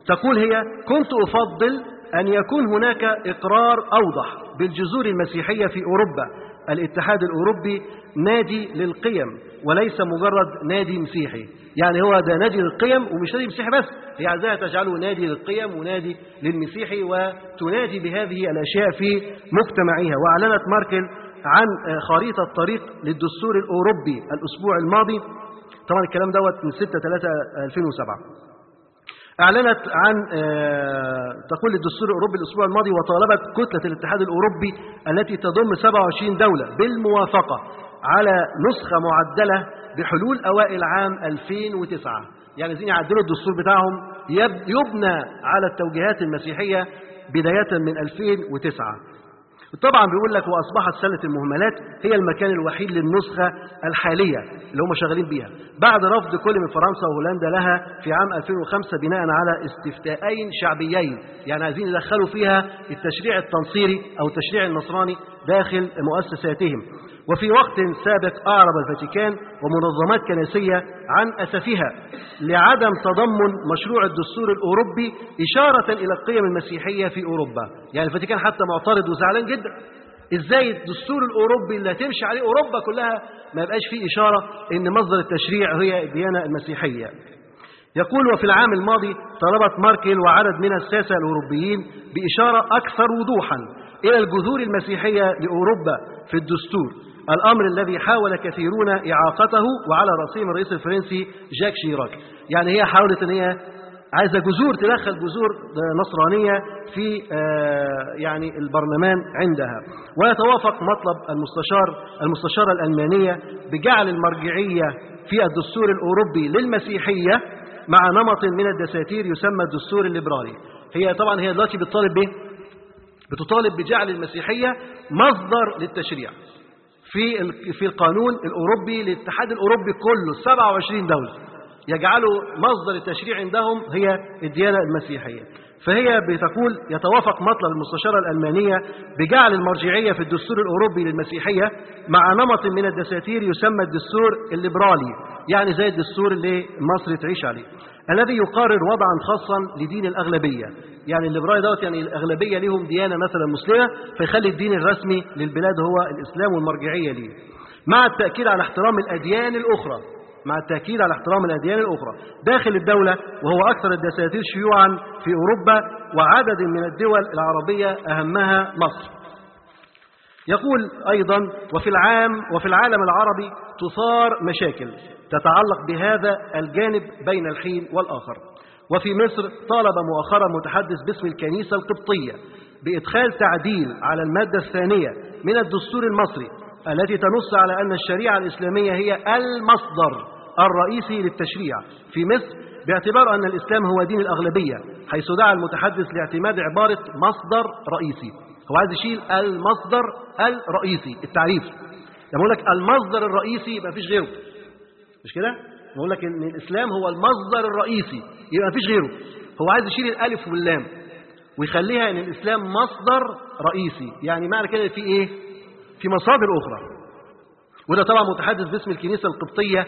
تقول هي كنت أفضل أن يكون هناك إقرار أوضح بالجذور المسيحية في أوروبا. الاتحاد الأوروبي نادي للقيم وليس مجرد نادي مسيحي، يعني هو ده نادي للقيم ومش نادي مسيحي بس، هي عايزاها تجعله نادي للقيم ونادي للمسيحي وتنادي بهذه الأشياء في مجتمعها. وأعلنت ميركل عن خريطة طريق للدستور الأوروبي الأسبوع الماضي، طبعا الكلام دوت من ستة ثلاثة ألفين وسبعة. أعلنت عن تقول الدستور الأوروبي الأسبوع الماضي، وطالبت كتلة الاتحاد الأوروبي التي تضم سبعة وعشرين دولة بالموافقة على نسخة معدلة بحلول أوائل عام ألفين وتسعة. يعني عايزين يعدلوا الدستور بتاعهم يبنى على التوجيهات المسيحية بداية من ألفين وتسعة. طبعا بيقول لك وأصبحت سلة المهملات هي المكان الوحيد للنسخة الحالية اللي هم شغالين بيها بعد رفض كل من فرنسا وهولندا لها في عام ألفين وخمسة بناء على استفتاءين شعبيين. يعني عايزين يدخلوا فيها التشريع التنصيري أو التشريع النصراني داخل مؤسساتهم. وفي وقت سابق أعرب الفاتيكان ومنظمات كنسية عن أسفها لعدم تضمن مشروع الدستور الأوروبي إشارة إلى القيم المسيحية في أوروبا. يعني الفاتيكان حتى معترض وزعلان جدا، إزاي الدستور الأوروبي اللي تمشي عليه أوروبا كلها ما يبقاش فيه إشارة إن مصدر التشريع هي الديانة المسيحية. يقول وفي العام الماضي طلبت ميركل وعدد من الساسة الأوروبيين بإشارة أكثر وضوحا إلى الجذور المسيحية لأوروبا في الدستور، الأمر الذي حاول كثيرون إعاقته وعلى رأسهم الرئيس الفرنسي جاك شيراك. يعني هي حاولت أن هي عايزة جذور، تدخل جذور نصرانية في يعني البرلمان عندها. ويتوافق مطلب المستشار المستشارة الألمانية بجعل المرجعية في الدستور الأوروبي للمسيحية مع نمط من الدساتير يسمى الدستور الليبرالي. هي طبعا هي دلوقتي بتطالب به بتطالب بجعل المسيحية مصدر للتشريع في في القانون الأوروبي للاتحاد الأوروبي كله سبعة وعشرين دولة، يجعلوا مصدر التشريع عندهم هي الديانة المسيحية. فهي بتقول يتوافق مطلب المستشارة الألمانية بجعل المرجعية في الدستور الأوروبي للمسيحية مع نمط من الدساتير يسمى الدستور الليبرالي، يعني زي الدستور اللي مصر تعيش عليه، الذي يقرر وضعا خاصا لدين الأغلبية. يعني الليبرالي دوت يعني الأغلبية لهم ديانة مثلا مسلمة، فيخلي الدين الرسمي للبلاد هو الإسلام والمرجعية ليه، مع التأكيد على احترام الأديان الأخرى مع التأكيد على احترام الأديان الأخرى داخل الدولة، وهو أكثر الدساتير شيوعا في أوروبا وعدد من الدول العربية أهمها مصر. يقول أيضا وفي العام وفي العالم العربي تثار مشاكل تتعلق بهذا الجانب بين الحين والآخر. وفي مصر طالب مؤخرا متحدث باسم الكنيسة القبطية بإدخال تعديل على المادة الثانية من الدستور المصري التي تنص على أن الشريعة الإسلامية هي المصدر الرئيسي للتشريع في مصر، باعتبار أن الإسلام هو دين الأغلبية، حيث دعا المتحدث لاعتماد عبارة مصدر رئيسي. هو عايز يشيل المصدر الرئيسي التعريف، لما أقول لك المصدر الرئيسي يبقى فيش غيره، مش كده؟ بقول لك إن الإسلام هو المصدر الرئيسي يبقى فيش غيره. هو عايز يشيل الألف واللام ويخليها إن الإسلام مصدر رئيسي، يعني معنى كده في إيه؟ في مصادر أخرى. وده طبعا متحدث باسم الكنيسة القبطية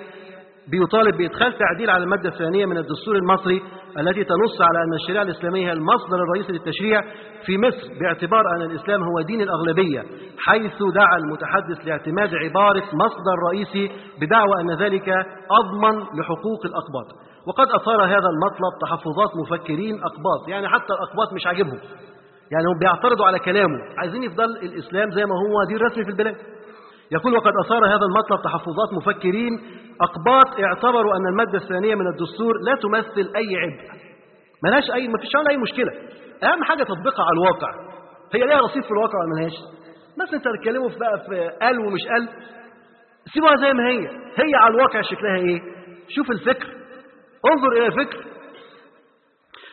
بيطالب بإدخال تعديل على المادة الثانية من الدستور المصري التي تنص على أن الشريعة الإسلامية هي المصدر الرئيسي للتشريع في مصر، باعتبار أن الإسلام هو دين الأغلبية، حيث دعا المتحدث لاعتماد عبارة مصدر رئيسي بدعوى أن ذلك أضمن لحقوق الأقباط. وقد أثار هذا المطلب تحفظات مفكرين أقباط، يعني حتى الأقباط مش عاجبهم، يعني هم بيعترضوا على كلامه، عايزين يفضل الإسلام زي ما هو دين رسمي في البلاد. يقول وقد أثار هذا المطلب تحفظات مفكرين أقباط اعتبروا أن المادة الثانية من الدستور لا تمثل أي عبء، ملهاش أي ما فيش أي مشكلة، أهم حاجة تطبيقها على الواقع. هي ليها رصيد في الواقع ولا ملهاش؟ بس أنت تتكلموا في بقى في قال ومش قال، سيبوها زي ما هي، هي على الواقع شكلها إيه؟ شوف الفكر، انظر إلى الفكر.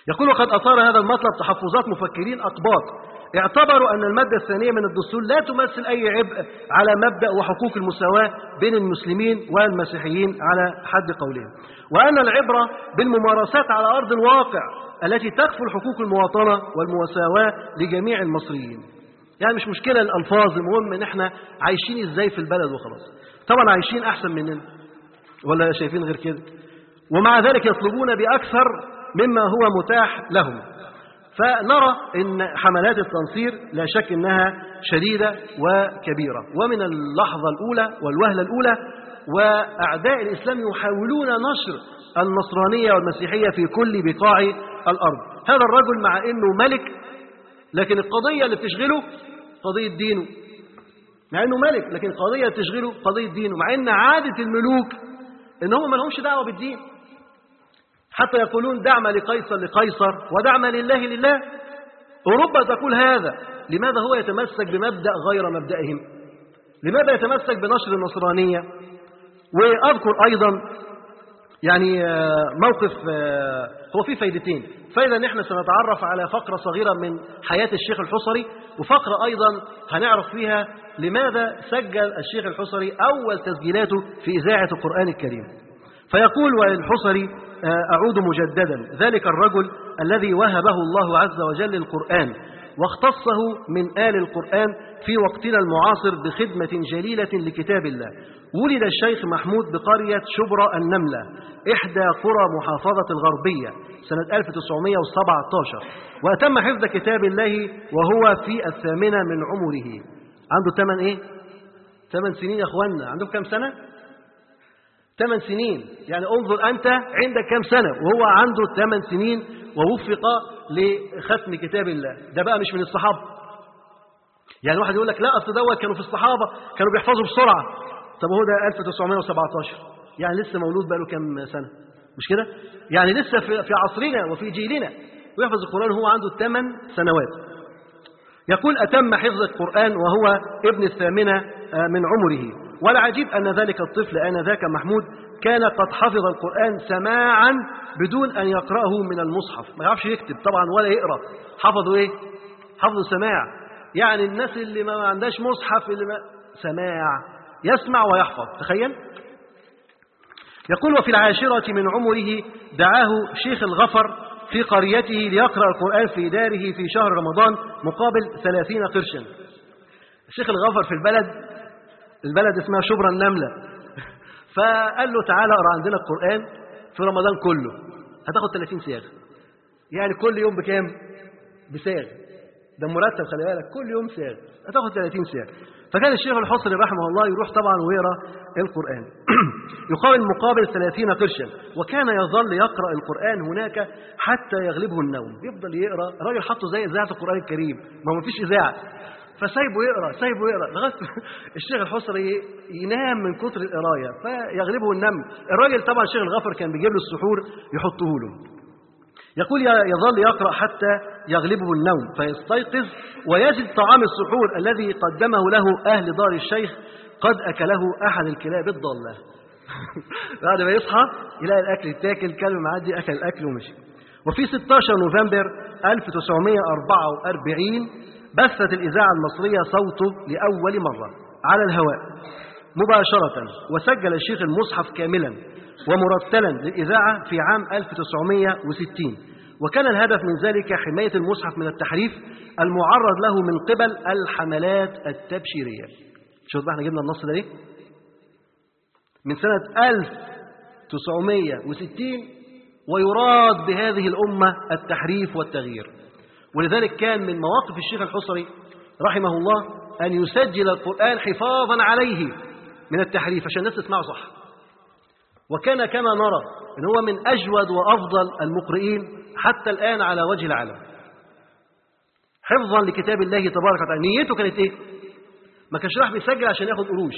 يقول وقد أثار هذا المطلب تحفظات مفكرين أقباط اعتبروا أن المادة الثانية من الدستور لا تمثل أي عبء على مبدأ وحقوق المساواة بين المسلمين والمسيحيين على حد قولهم، وأن العبرة بالممارسات على أرض الواقع التي تكفل حقوق المواطنة والمساواة لجميع المصريين. يعني مش مشكلة الألفاظ، المهم إن احنا عايشين إزاي في البلد وخلاص. طبعا عايشين أحسن مننا ولا شايفين غير كده، ومع ذلك يطلبون بأكثر مما هو متاح لهم. فنرى أن حملات التنصير لا شك أنها شديدة وكبيرة. ومن اللحظة الأولى والوهلة الأولى وأعداء الإسلام يحاولون نشر النصرانية والمسيحية في كل بقاع الأرض. هذا الرجل مع أنه ملك، لكن القضية اللي بتشغله قضية دينه، مع أنه ملك لكن القضية بتشغله قضية دينه، مع أن عادة الملوك إن هم ما لهمش دعوة بالدين، حتى يقولون دعم لقيصر لقيصر ودعم لله لله. أوروبا تقول هذا. لماذا هو يتمسك بمبدأ غير مبدأهم؟ لماذا يتمسك بنشر النصرانية؟ وأذكر أيضا يعني موقف هو فيه فايدتين. فإذا نحن سنتعرف على فقرة صغيرة من حياة الشيخ الحصري، وفقرة أيضا هنعرف فيها لماذا سجل الشيخ الحصري أول تسجيلاته في إذاعة القرآن الكريم. فيقول والحصري: أعود مجددا، ذلك الرجل الذي وهبه الله عز وجل القرآن واختصه من آل القرآن في وقتنا المعاصر بخدمة جليلة لكتاب الله. ولد الشيخ محمود بقرية شبرى النملة، إحدى قرى محافظة الغربية، سنة ألف وتسعمائة وسبعة عشر، وأتم حفظ كتاب الله وهو في الثامنة من عمره. عنده ثمان إيه؟ ثمان سنين يا أخوانا. عنده كم سنة؟ ثمان سنين. يعني انظر أنت عندك كم سنة وهو عنده ثمان سنين ووفق لختم كتاب الله. ده بقى مش من الصحابة. يعني واحد يقول لك لا أصل دوت كانوا في الصحابة كانوا بيحفظوا بسرعة. طب هو ده ألف وتسعمائة وسبعة عشر، يعني لسه مولود بقى له كم سنة، مش كده؟ يعني لسه في عصرنا وفي جيلنا ويحفظ القرآن هو عنده ثمان سنوات. يقول: أتم حفظ القرآن وهو ابن الثامنة من عمره. والعجيب أن ذلك الطفل آنذاك محمود كان قد حفظ القرآن سماعا بدون أن يقرأه من المصحف. ما يعرفش يكتب طبعا ولا يقرأ، حفظه إيه؟ حفظه سماع. يعني الناس اللي ما عندهاش مصحف اللي ما سماع، يسمع ويحفظ، تخيل. يقول: وفي العاشرة من عمره دعاه شيخ الغفر في قريته ليقرأ القرآن في داره في شهر رمضان مقابل ثلاثين قرشا. الشيخ الغفر في البلد البلد اسمها شبرى النملة، فقال له تعالى اقرأ عندنا القرآن في رمضان كله، هتاخد ثلاثين صياغة، يعني كل يوم بكام؟ بصياغة. ده مرتب، خلي بالك، كل يوم صياغة، هتاخد ثلاثين صياغة. فكان الشيخ الحصري رحمه الله يروح طبعا ويقرأ القرآن يقابل مقابل ثلاثين قرشا، وكان يظل يقرأ القرآن هناك حتى يغلبه النوم. يفضل يقرأ، الراجل حطه زي إذاعة القرآن الكريم، ما هو مفيش إذاعة، فسايبه يقرأ سايبه يقرأ لغاية الشيخ الحصري ينام من كتر القراية فيغلبه النوم. الراجل طبعا الشيخ الغفر كان بيجيب له السحور يحطه له. يقول: يظل يقرأ حتى يغلبه النوم فيستيقظ ويجد طعام السحور الذي قدمه له أهل دار الشيخ قد أكله أحد الكلاب الضالة. بعد ما يصحى يلاقي الأكل اتاكل، كلب معدي أكل الأكل ومشي. وفي ستة عشر نوفمبر ألف وتسعمائة وأربعة وأربعين بثت الإذاعة المصرية صوته لأول مرة على الهواء مباشرة، وسجل الشيخ المصحف كاملا ومرتلا للإذاعة في عام ألف وتسعمائة وستين. وكان الهدف من ذلك حماية المصحف من التحريف المعرض له من قبل الحملات التبشيرية. شوف بقى احنا جبنا النص ده ليه؟ من سنة ألف وتسعمائة وستين ويراد بهذه الأمة التحريف والتغيير. ولذلك كان من مواقف الشيخ الحصري رحمه الله أن يسجل القرآن حفاظا عليه من التحريف عشان الناس تسمعه صح. وكان كما نرى أن هو من أجود وأفضل المقرئين حتى الآن على وجه العالم حفظا لكتاب الله تبارك وتعالى. نيته كانت إيه؟ ما كانش راح بيسجل عشان ياخد قروش،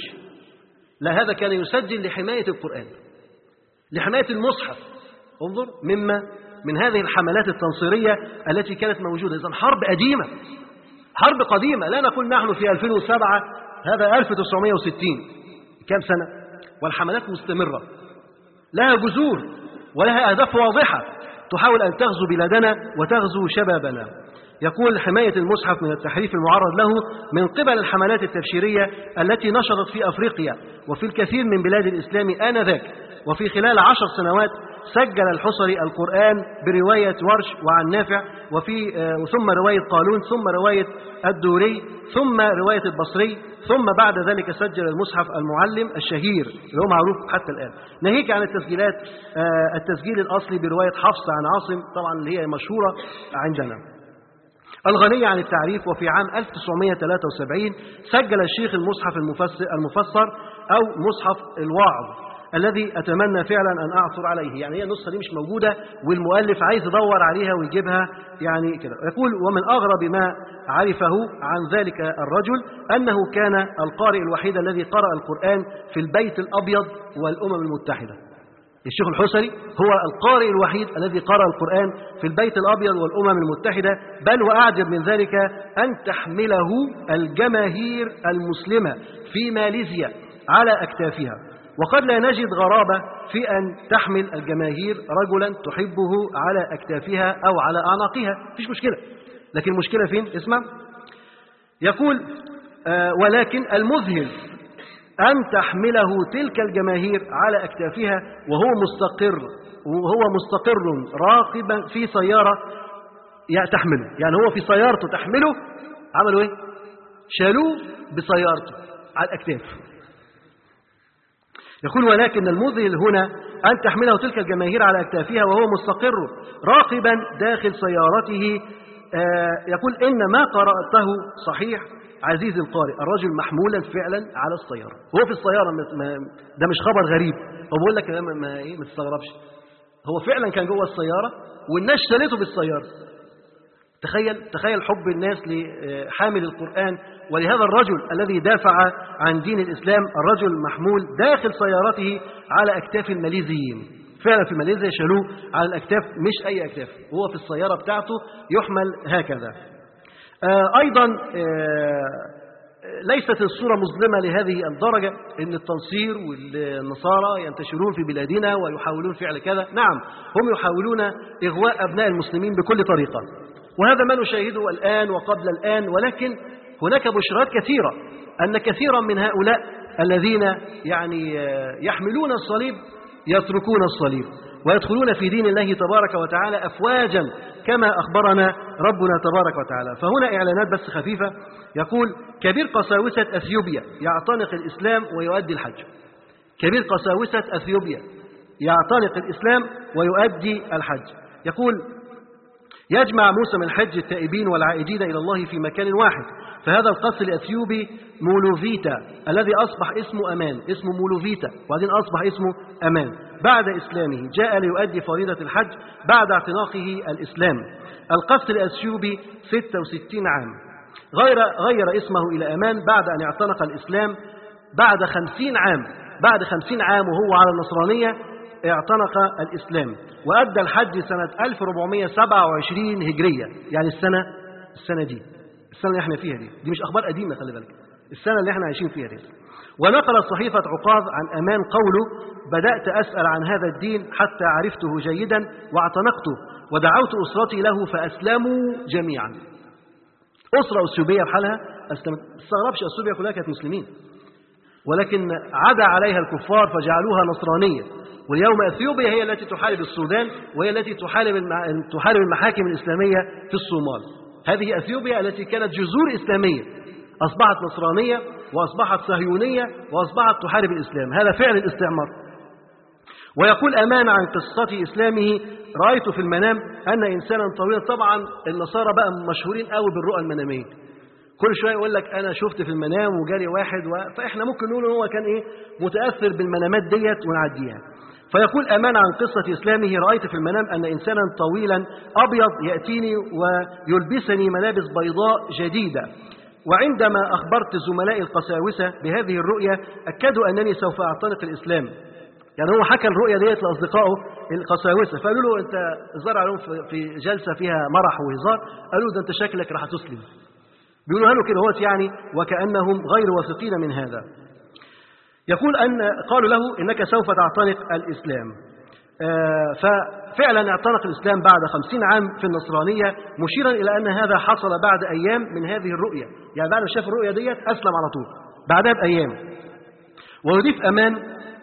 لا، هذا كان يسجل لحماية القرآن، لحماية المصحف. انظر مما من هذه الحملات التنصيرية التي كانت موجودة. إذن حرب قديمة، حرب قديمة، لا نقول نحن في ألفين وسبعة، هذا ألف وتسعمائة وستين، كم سنة. والحملات مستمرة، لها جذور ولها أهداف واضحة تحاول أن تغزو بلادنا وتغزو شبابنا. يقول: حماية المصحف من التحريف المعرض له من قبل الحملات التبشيرية التي نشرت في أفريقيا وفي الكثير من بلاد الإسلام آنذاك. وفي خلال عشر سنوات سجل الحصري القرآن برواية ورش وعن نافع، وفي ثم رواية قالون، ثم رواية الدوري، ثم رواية البصري، ثم بعد ذلك سجل المصحف المعلم الشهير اللي هو معروف حتى الآن. ناهيك عن التسجيلات التسجيل الأصلي برواية حفص عن عاصم طبعا اللي هي مشهورة عندنا. الغنية عن التعريف. وفي عام ألف وتسعمائة وثلاثة وسبعين سجل الشيخ المصحف المفسر أو مصحف الوعظ الذي أتمنى فعلا أن أعثر عليه. يعني هي النسخة دي مش موجودة والمؤلف عايز يدور عليها ويجيبها يعني كده. يقول: ومن أغرب ما عرفه عن ذلك الرجل أنه كان القارئ الوحيد الذي قرأ القرآن في البيت الأبيض والأمم المتحدة. الشيخ الحصري هو القارئ الوحيد الذي قرأ القرآن في البيت الأبيض والأمم المتحدة، بل وأعجب من ذلك أن تحمله الجماهير المسلمة في ماليزيا على أكتافها. وقد لا نجد غرابة في أن تحمل الجماهير رجلا تحبه على أكتافها أو على أعناقها، مفيش مشكلة. لكن المشكلة فين؟ اسمع. يقول: آه ولكن المذهل أن تحمله تلك الجماهير على أكتافها وهو مستقر وهو مستقر راقبا في سيارة تحمله. يعني هو في سيارته تحمله، عملوا إيه؟ شالوه بسيارته على الأكتاف. يقول: ولكن المذهل هنا أن تحمله تلك الجماهير على أكتافها وهو مستقر راقبا داخل سيارته. آه يقول: إن ما قرأته صحيح عزيز القارئ، الرجل محمولا فعلا على السيارة، هو في السيارة. ده مش خبر غريب، هو بقول لك ما, ما, إيه ما تستغربش، هو فعلا كان جوه السيارة والناس شالته بالسيارة. تخيل تخيل حب الناس لحامل القرآن ولهذا الرجل الذي دافع عن دين الإسلام، الرجل محمول داخل سيارته على أكتاف الماليزيين. فعلا في ماليزيا شالوه على الأكتاف، مش أي أكتاف، هو في السيارة بتاعته يحمل هكذا. أيضا ليست الصورة مظلمة لهذه الدرجة أن التنصير والنصارى ينتشرون في بلادنا ويحاولون فعل كذا. نعم، هم يحاولون إغواء أبناء المسلمين بكل طريقة، وهذا ما نشاهده الآن وقبل الآن. ولكن هناك بشرات كثيرة أن كثيرا من هؤلاء الذين يعني يحملون الصليب يتركون الصليب ويدخلون في دين الله تبارك وتعالى أفواجا كما أخبرنا ربنا تبارك وتعالى. فهنا إعلانات بس خفيفة. يقول: كبير قساوسة أثيوبيا يعتنق الإسلام ويؤدي الحج. كبير قساوسة أثيوبيا يعتنق الإسلام ويؤدي الحج. يقول: يجمع موسم الحج التائبين والعائدين إلى الله في مكان واحد. فهذا القصر الأثيوبي مولوفيتا الذي أصبح اسمه أمان، اسمه مولوفيتا وبعدين أصبح اسمه أمان بعد إسلامه، جاء ليؤدي فريضة الحج بعد اعتناقه الإسلام. القصر الأثيوبي ستة وستين عام، غير غير اسمه إلى أمان بعد أن اعتنق الإسلام بعد خمسين عام، بعد خمسين عام وهو على النصرانية اعتنق الإسلام وأدى الحج سنة ألف وأربعمائة وسبعة وعشرين هجرية. يعني السنة السنة دي السنة اللي احنا فيها دي دي مش أخبار قديمة، خلي بالك، السنة اللي احنا عايشين فيها دي. ونقلت صحيفة عقاظ عن أمان قوله: بدأت أسأل عن هذا الدين حتى عرفته جيدا واعتنقته ودعوت أسرتي له فأسلموا جميعا. أسرة أثيوبية بحالها أسلمت. استغربش، أثيوبيا كلها كانت مسلمين ولكن عدا عليها الكفار فجعلوها نصرانية. واليوم أثيوبيا هي التي تحارب السودان وهي التي تحارب المحاكم الإسلامية في الصومال. هذه أثيوبيا التي كانت جذور إسلامية أصبحت نصرانية وأصبحت صهيونية وأصبحت تحارب الإسلام. هذا فعل الاستعمار. ويقول أمان عن قصة إسلامه: رأيت في المنام أن إنسانا طويلا. طبعا النصارى بقى مشهورين قوي بالرؤى المنامية، كل شوية يقول لك أنا شفت في المنام وجالي واحد و... فإحنا ممكن نقول إن هو كان إيه متأثر بالمنامات ديت ونعديها. فيقول أمان عن قصة إسلامه: رأيت في المنام أن إنسانا طويلا أبيض يأتيني ويلبسني ملابس بيضاء جديدة، وعندما أخبرت زملائي القساوسة بهذه الرؤية أكدوا أنني سوف أعتنق الإسلام. يعني هو حكى الرؤية ديت لأصدقائه القساوسة فقالوا له: أنت زرع لهم في جلسة فيها مرح وهزار، قالوا ده أنت شكلك راح تسلم، بيقولوا له كده هوت يعني، وكأنهم غير واثقين من هذا. يقول أن قالوا له: إنك سوف تعتنق الإسلام. آه ففعلا اعتنق الإسلام بعد خمسين عام في النصرانية، مشيرا إلى أن هذا حصل بعد أيام من هذه الرؤية. يعني بعد ما شاف الرؤية ديت أسلم على طول بعدها بأيام. ويضيف أمان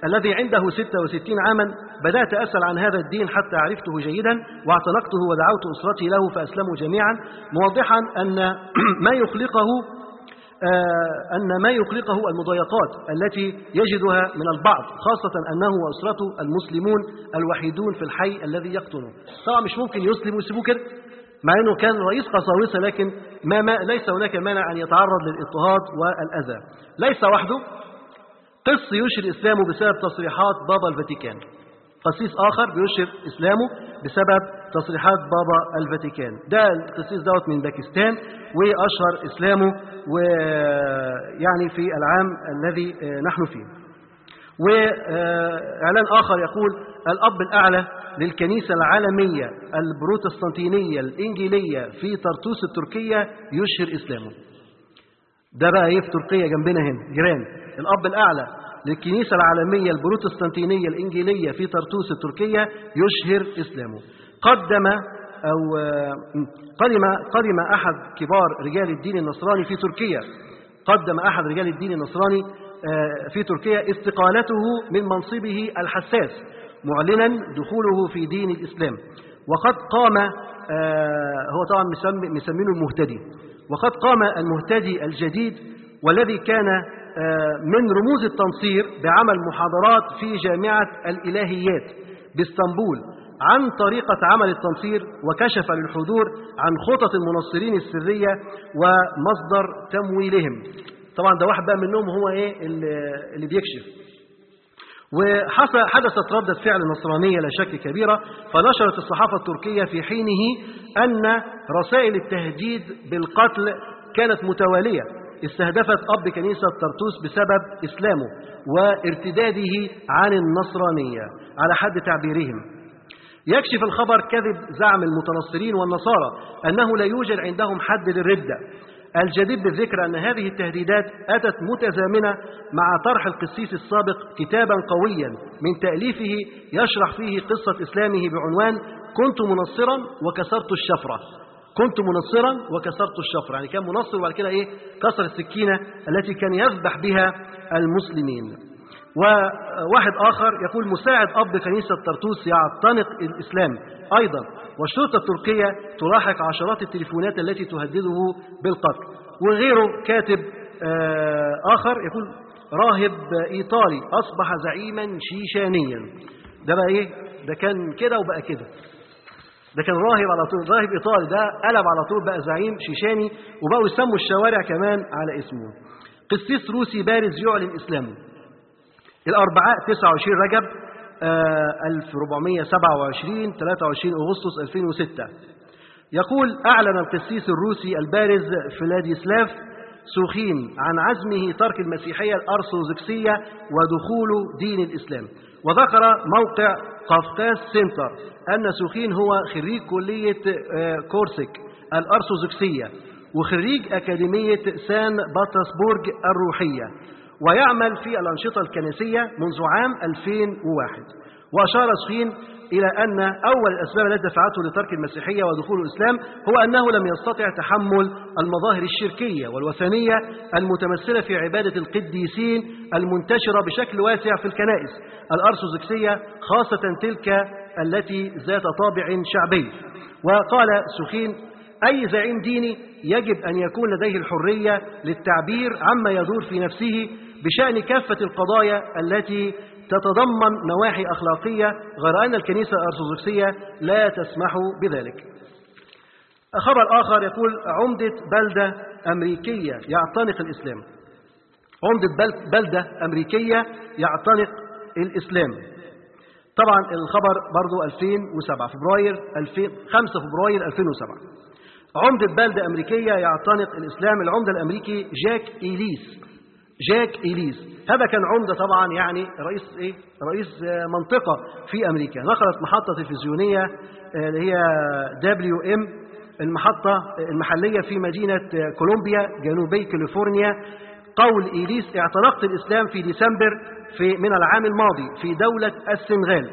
الذي عنده ستة وستين عاما: بدأت أسأل عن هذا الدين حتى عرفته جيدا واعتنقته ودعوت أسرتي له فأسلموا جميعا، موضحا أن ما يخلقه أن ما يقلقه المضايقات التي يجدها من البعض، خاصة أنه وأسرته المسلمون الوحيدون في الحي الذي يقطنه. طبعا مش ممكن يسلم ويسيبوه كده، مع أنه كان رئيس قساوسة، لكن ما ما ليس هناك مانع أن يتعرض للاضطهاد والأذى. ليس وحده قس يشهر إسلامه بسبب تصريحات بابا الفاتيكان، قسيس آخر بيشهر إسلامه بسبب تصريحات بابا الفاتيكان. ده القسيس دوت من باكستان وأشهر إسلامه ويعني في العام الذي نحن فيه. وإعلان آخر يقول: الأب الأعلى للكنيسة العالمية البروتستانتينية الإنجيلية في طرطوس التركية يشهر إسلامه. ده بقى إيه في تركيا جنبنا هنا جيران. الأب الأعلى للكنيسة العالمية البروتستانتينية الإنجيلية في طرطوس التركية يشهر إسلامه. قدم أو قدم قدم أحد كبار رجال الدين النصراني في تركيا قدم أحد رجال الدين النصراني في تركيا استقالته من منصبه الحساس معلنا دخوله في دين الإسلام. وقد قام هو طبعا مسمينه المهتدي، وقد قام المهتدي الجديد والذي كان من رموز التنصير بعمل محاضرات في جامعة الإلهيات باسطنبول عن طريقة عمل التنصير، وكشف للحضور عن خطط المنصرين السرية ومصدر تمويلهم. طبعا ده واحد بقى منهم هو ايه اللي بيكشف. وحدثت ردة فعل نصرانية لا شك كبيرة، فنشرت الصحافة التركية في حينه أن رسائل التهديد بالقتل كانت متوالية، استهدفت أب كنيسة طرطوس بسبب إسلامه وارتداده عن النصرانية على حد تعبيرهم. يكشف الخبر كذب زعم المتنصرين والنصارى أنه لا يوجد عندهم حد للردة. الجديد بالذكر أن هذه التهديدات أتت متزامنة مع طرح القسيس السابق كتابا قويا من تأليفه يشرح فيه قصة إسلامه بعنوان كنت منصرا وكسرت الشفرة. كنت منصرا وكسرت الشفرة، يعني كان منصر وبعد كده إيه كسر السكينة التي كان يذبح بها المسلمين. وواحد آخر يقول: مساعد أب كنيسة طرطوس يعتنق الإسلام أيضا، والشرطة التركية تلاحق عشرات التليفونات التي تهدده بالقتل. وغيره كاتب آخر يقول: راهب إيطالي أصبح زعيما شيشانيا. ده بقى إيه؟ ده كان كده وبقى كده. ده كان راهب على طول، راهب إيطالي، ده قلب على طول بقى زعيم شيشاني، وبقوا يسموا الشوارع كمان على اسمه. قسيس روسي بارز يعلن إسلامه. الأربعاء تسعة وعشرين رجب ألف وأربعمائة وسبعة وعشرين ثلاثة وعشرين أغسطس ألفين وستة، يقول: أعلن القسيس الروسي البارز فلاديسلاف سوخين عن عزمه ترك المسيحية الأرثوذكسية ودخول دين الإسلام. وذكر موقع قفقاز سنتر أن سوخين هو خريج كلية كورسك الأرثوذكسية وخريج أكاديمية سان بطرسبورغ الروحية، ويعمل في الأنشطة الكنسية منذ عام ألفين وواحد. وأشار سوخين إلى أن أول الأسباب التي دفعته لترك المسيحية ودخول الإسلام هو أنه لم يستطع تحمل المظاهر الشركية والوثنية المتمثلة في عبادة القديسين المنتشرة بشكل واسع في الكنائس الأرثوذكسية، خاصة تلك التي ذات طابع شعبي. وقال سوخين: أي زعيم ديني يجب أن يكون لديه الحرية للتعبير عما يدور في نفسه بشأن كافة القضايا التي تتضمن نواحي أخلاقية، غير أن الكنيسة الأرثوذكسية لا تسمح بذلك. خبر آخر يقول: عمدة بلدة أمريكية يعتنق الإسلام. عمدة بلدة أمريكية يعتنق الإسلام. طبعا الخبر برضو ألفين وسبعة فبراير خمسة فبراير ألفين وسبعة. عمدة بلدة أمريكية يعتنق الإسلام. العمدة الأمريكي جاك إيليس. جاك إيليس هذا كان عمدة طبعا، يعني رئيس إيه؟ رئيس منطقة في أمريكا. نقلت محطة تلفزيونية اللي هي دبليو إم المحطة المحلية في مدينة كولومبيا جنوبي كاليفورنيا قول إيليس: اعتنقت الإسلام في ديسمبر في من العام الماضي في دولة السنغال،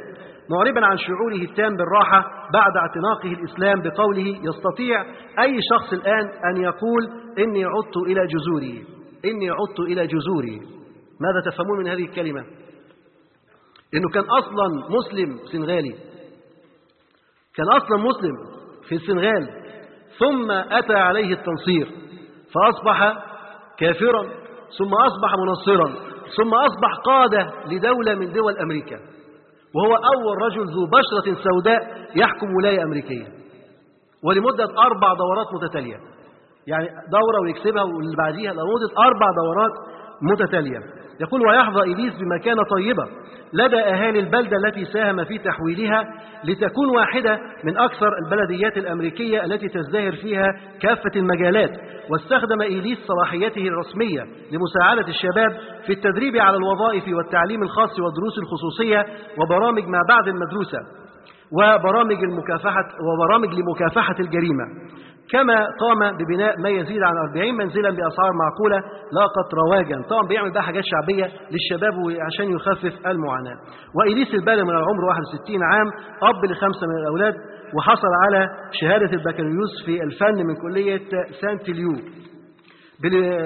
معربا عن شعوره التام بالراحة بعد اعتناقه الإسلام بقوله: يستطيع أي شخص الآن أن يقول إني عدت إلى جذوري. إني عدت إلى جذوري، ماذا تفهمون من هذه الكلمة؟ إنه كان أصلا مسلم سنغالي، كان أصلا مسلم في السنغال، ثم أتى عليه التنصير فأصبح كافرا، ثم أصبح منصرا، ثم أصبح قادة لدولة من دول أمريكا، وهو أول رجل ذو بشرة سوداء يحكم ولاية أمريكية. ولمدة أربع دورات متتالية، يعني دورة ويكسبها واللي بعديها، لمدة أربع دورات متتالية. يقول: ويحظى إيليس بمكانة طيبة لدى أهالي البلدة التي ساهم في تحويلها لتكون واحدة من أكثر البلديات الأمريكية التي تزدهر فيها كافة المجالات. واستخدم إيليس صلاحيته الرسمية لمساعدة الشباب في التدريب على الوظائف والتعليم الخاص والدروس الخصوصية وبرامج ما بعد المدرسة وبرامج المكافحة وبرامج لمكافحة الجريمة، كما قام ببناء ما يزيد عن أربعين منزلا بأسعار معقولة لاقت رواجا. طبعا بيعمل بقى حاجات شعبية للشباب عشان يخفف المعاناة. وإيليس البالغ من العمر واحد وستين عام، أب لخمسة من الأولاد، وحصل على شهادة البكالوريوس في الفن من كلية سانت ليو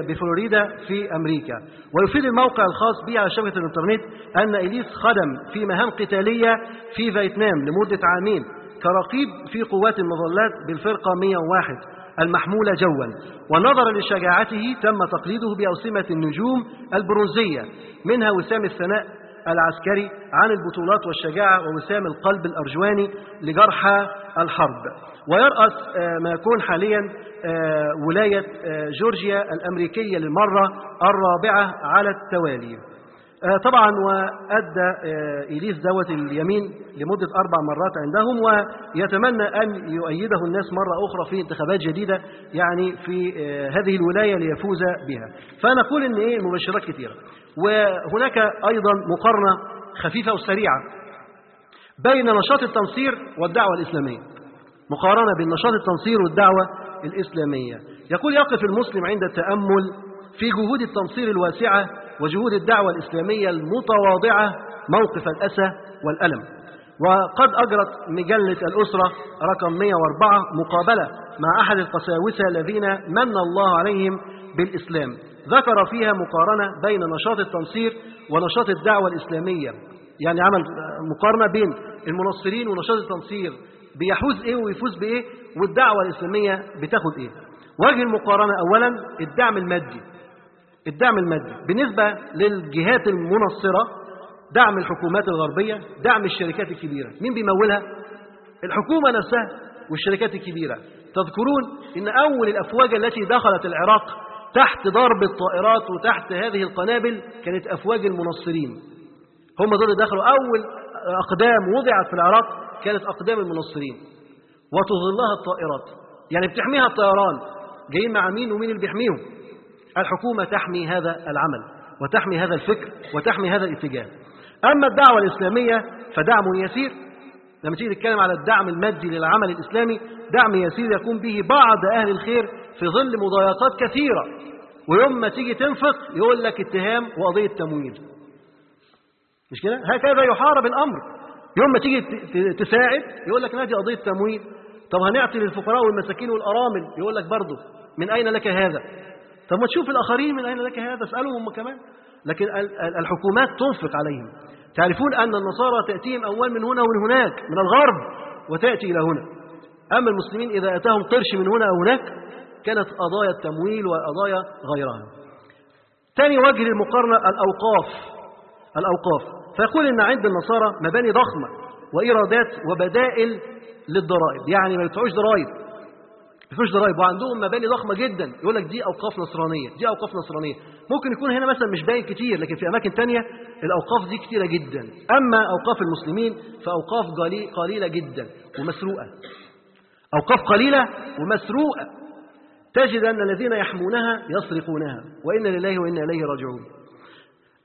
بفلوريدا في أمريكا. ويفيد الموقع الخاص به على شبكة الإنترنت أن إيليس خدم في مهام قتالية في فيتنام لمدة عامين كرقيب في قوات المظلات بالفرقة مئة وواحد المحمولة جوا، ونظرا لشجاعته تم تقليده بأوسمة النجوم البرونزية، منها وسام الثناء العسكري عن البطولات والشجاعة، ووسام القلب الأرجواني لجرحى الحرب. ويرأس ما يكون حاليا ولاية جورجيا الأمريكية للمرة الرابعة على التوالي. طبعا وأدى إيليس دوت اليمين لمدة أربع مرات عندهم، ويتمنى أن يؤيده الناس مرة أخرى في انتخابات جديدة يعني في هذه الولاية ليفوز بها. فنقول أن إيه مبشرات كثيرة. وهناك أيضا مقارنة خفيفة وسريعة بين نشاط التنصير والدعوة الإسلامية، مقارنة بين نشاط التنصير والدعوة الإسلامية. يقول: يقف المسلم عند التأمل في جهود التنصير الواسعة وجهود الدعوة الإسلامية المتواضعة موقف الأسى والألم. وقد أجرت مجلة الأسرة رقم مئة وأربعة مقابلة مع أحد القساوسة الذين من الله عليهم بالإسلام، ذكر فيها مقارنة بين نشاط التنصير ونشاط الدعوة الإسلامية، يعني عمل مقارنة بين المنصرين ونشاط التنصير بيحوز إيه ويفوز بإيه، والدعوة الإسلامية بتاخد إيه. وجه المقارنة: أولا الدعم المادي، الدعم المادي بالنسبة للجهات المنصرة، دعم الحكومات الغربية، دعم الشركات الكبيرة. مين بيمولها؟ الحكومة نفسها والشركات الكبيرة. تذكرون أن أول الأفواج التي دخلت العراق تحت ضرب الطائرات وتحت هذه القنابل كانت أفواج المنصرين، هم دول دخلوا. أول أقدام وضعت في العراق كانت أقدام المنصرين، وتظلها الطائرات، يعني بتحميها الطيران. جايين مع مين ومين اللي بيحميهم؟ الحكومة تحمي هذا العمل وتحمي هذا الفكر وتحمي هذا الاتجاه. أما الدعوة الإسلامية فدعم يسير. لما تيجي تتكلم على الدعم المادي للعمل الإسلامي، دعم يسير يقوم به بعض أهل الخير في ظل مضايقات كثيرة، ويوم ما تيجي تنفق يقول لك اتهام وقضية تمويل، مش كده؟ هكذا يحارب الأمر. يوم ما تيجي تساعد يقول لك نادي قضية تمويل. طب هنعطي للفقراء والمساكين والأرامل، يقول لك برضه من أين لك هذا؟ طب ما تشوف الآخرين من أين لك هذا، اسألهم هم كمان. لكن الحكومات تنفق عليهم. تعرفون أن النصارى تأتيهم أول من هنا ومن هناك، من الغرب وتأتي إلى هنا. أما المسلمين إذا أتاهم قرش من هنا أو هناك كانت قضايا التمويل وقضايا غيرها. ثاني وجه المقارنة الأوقاف، الأوقاف. فيقول أن عند النصارى مباني ضخمة وإيرادات وبدائل للضرائب، يعني ما يدفعوش ضرائب، مفيش ضرائب، وعندهم مباني ضخمة جدا. يقول لك دي أوقاف نصرانية، دي أوقاف نصرانية. ممكن يكون هنا مثلا مش باين كتير، لكن في أماكن تانية الأوقاف دي كتيرة جدا. أما أوقاف المسلمين فأوقاف قليلة جدا ومسروقة، أوقاف قليلة ومسروقة، تجد أن الذين يحمونها يسرقونها، وإن لله وإن إليه راجعون.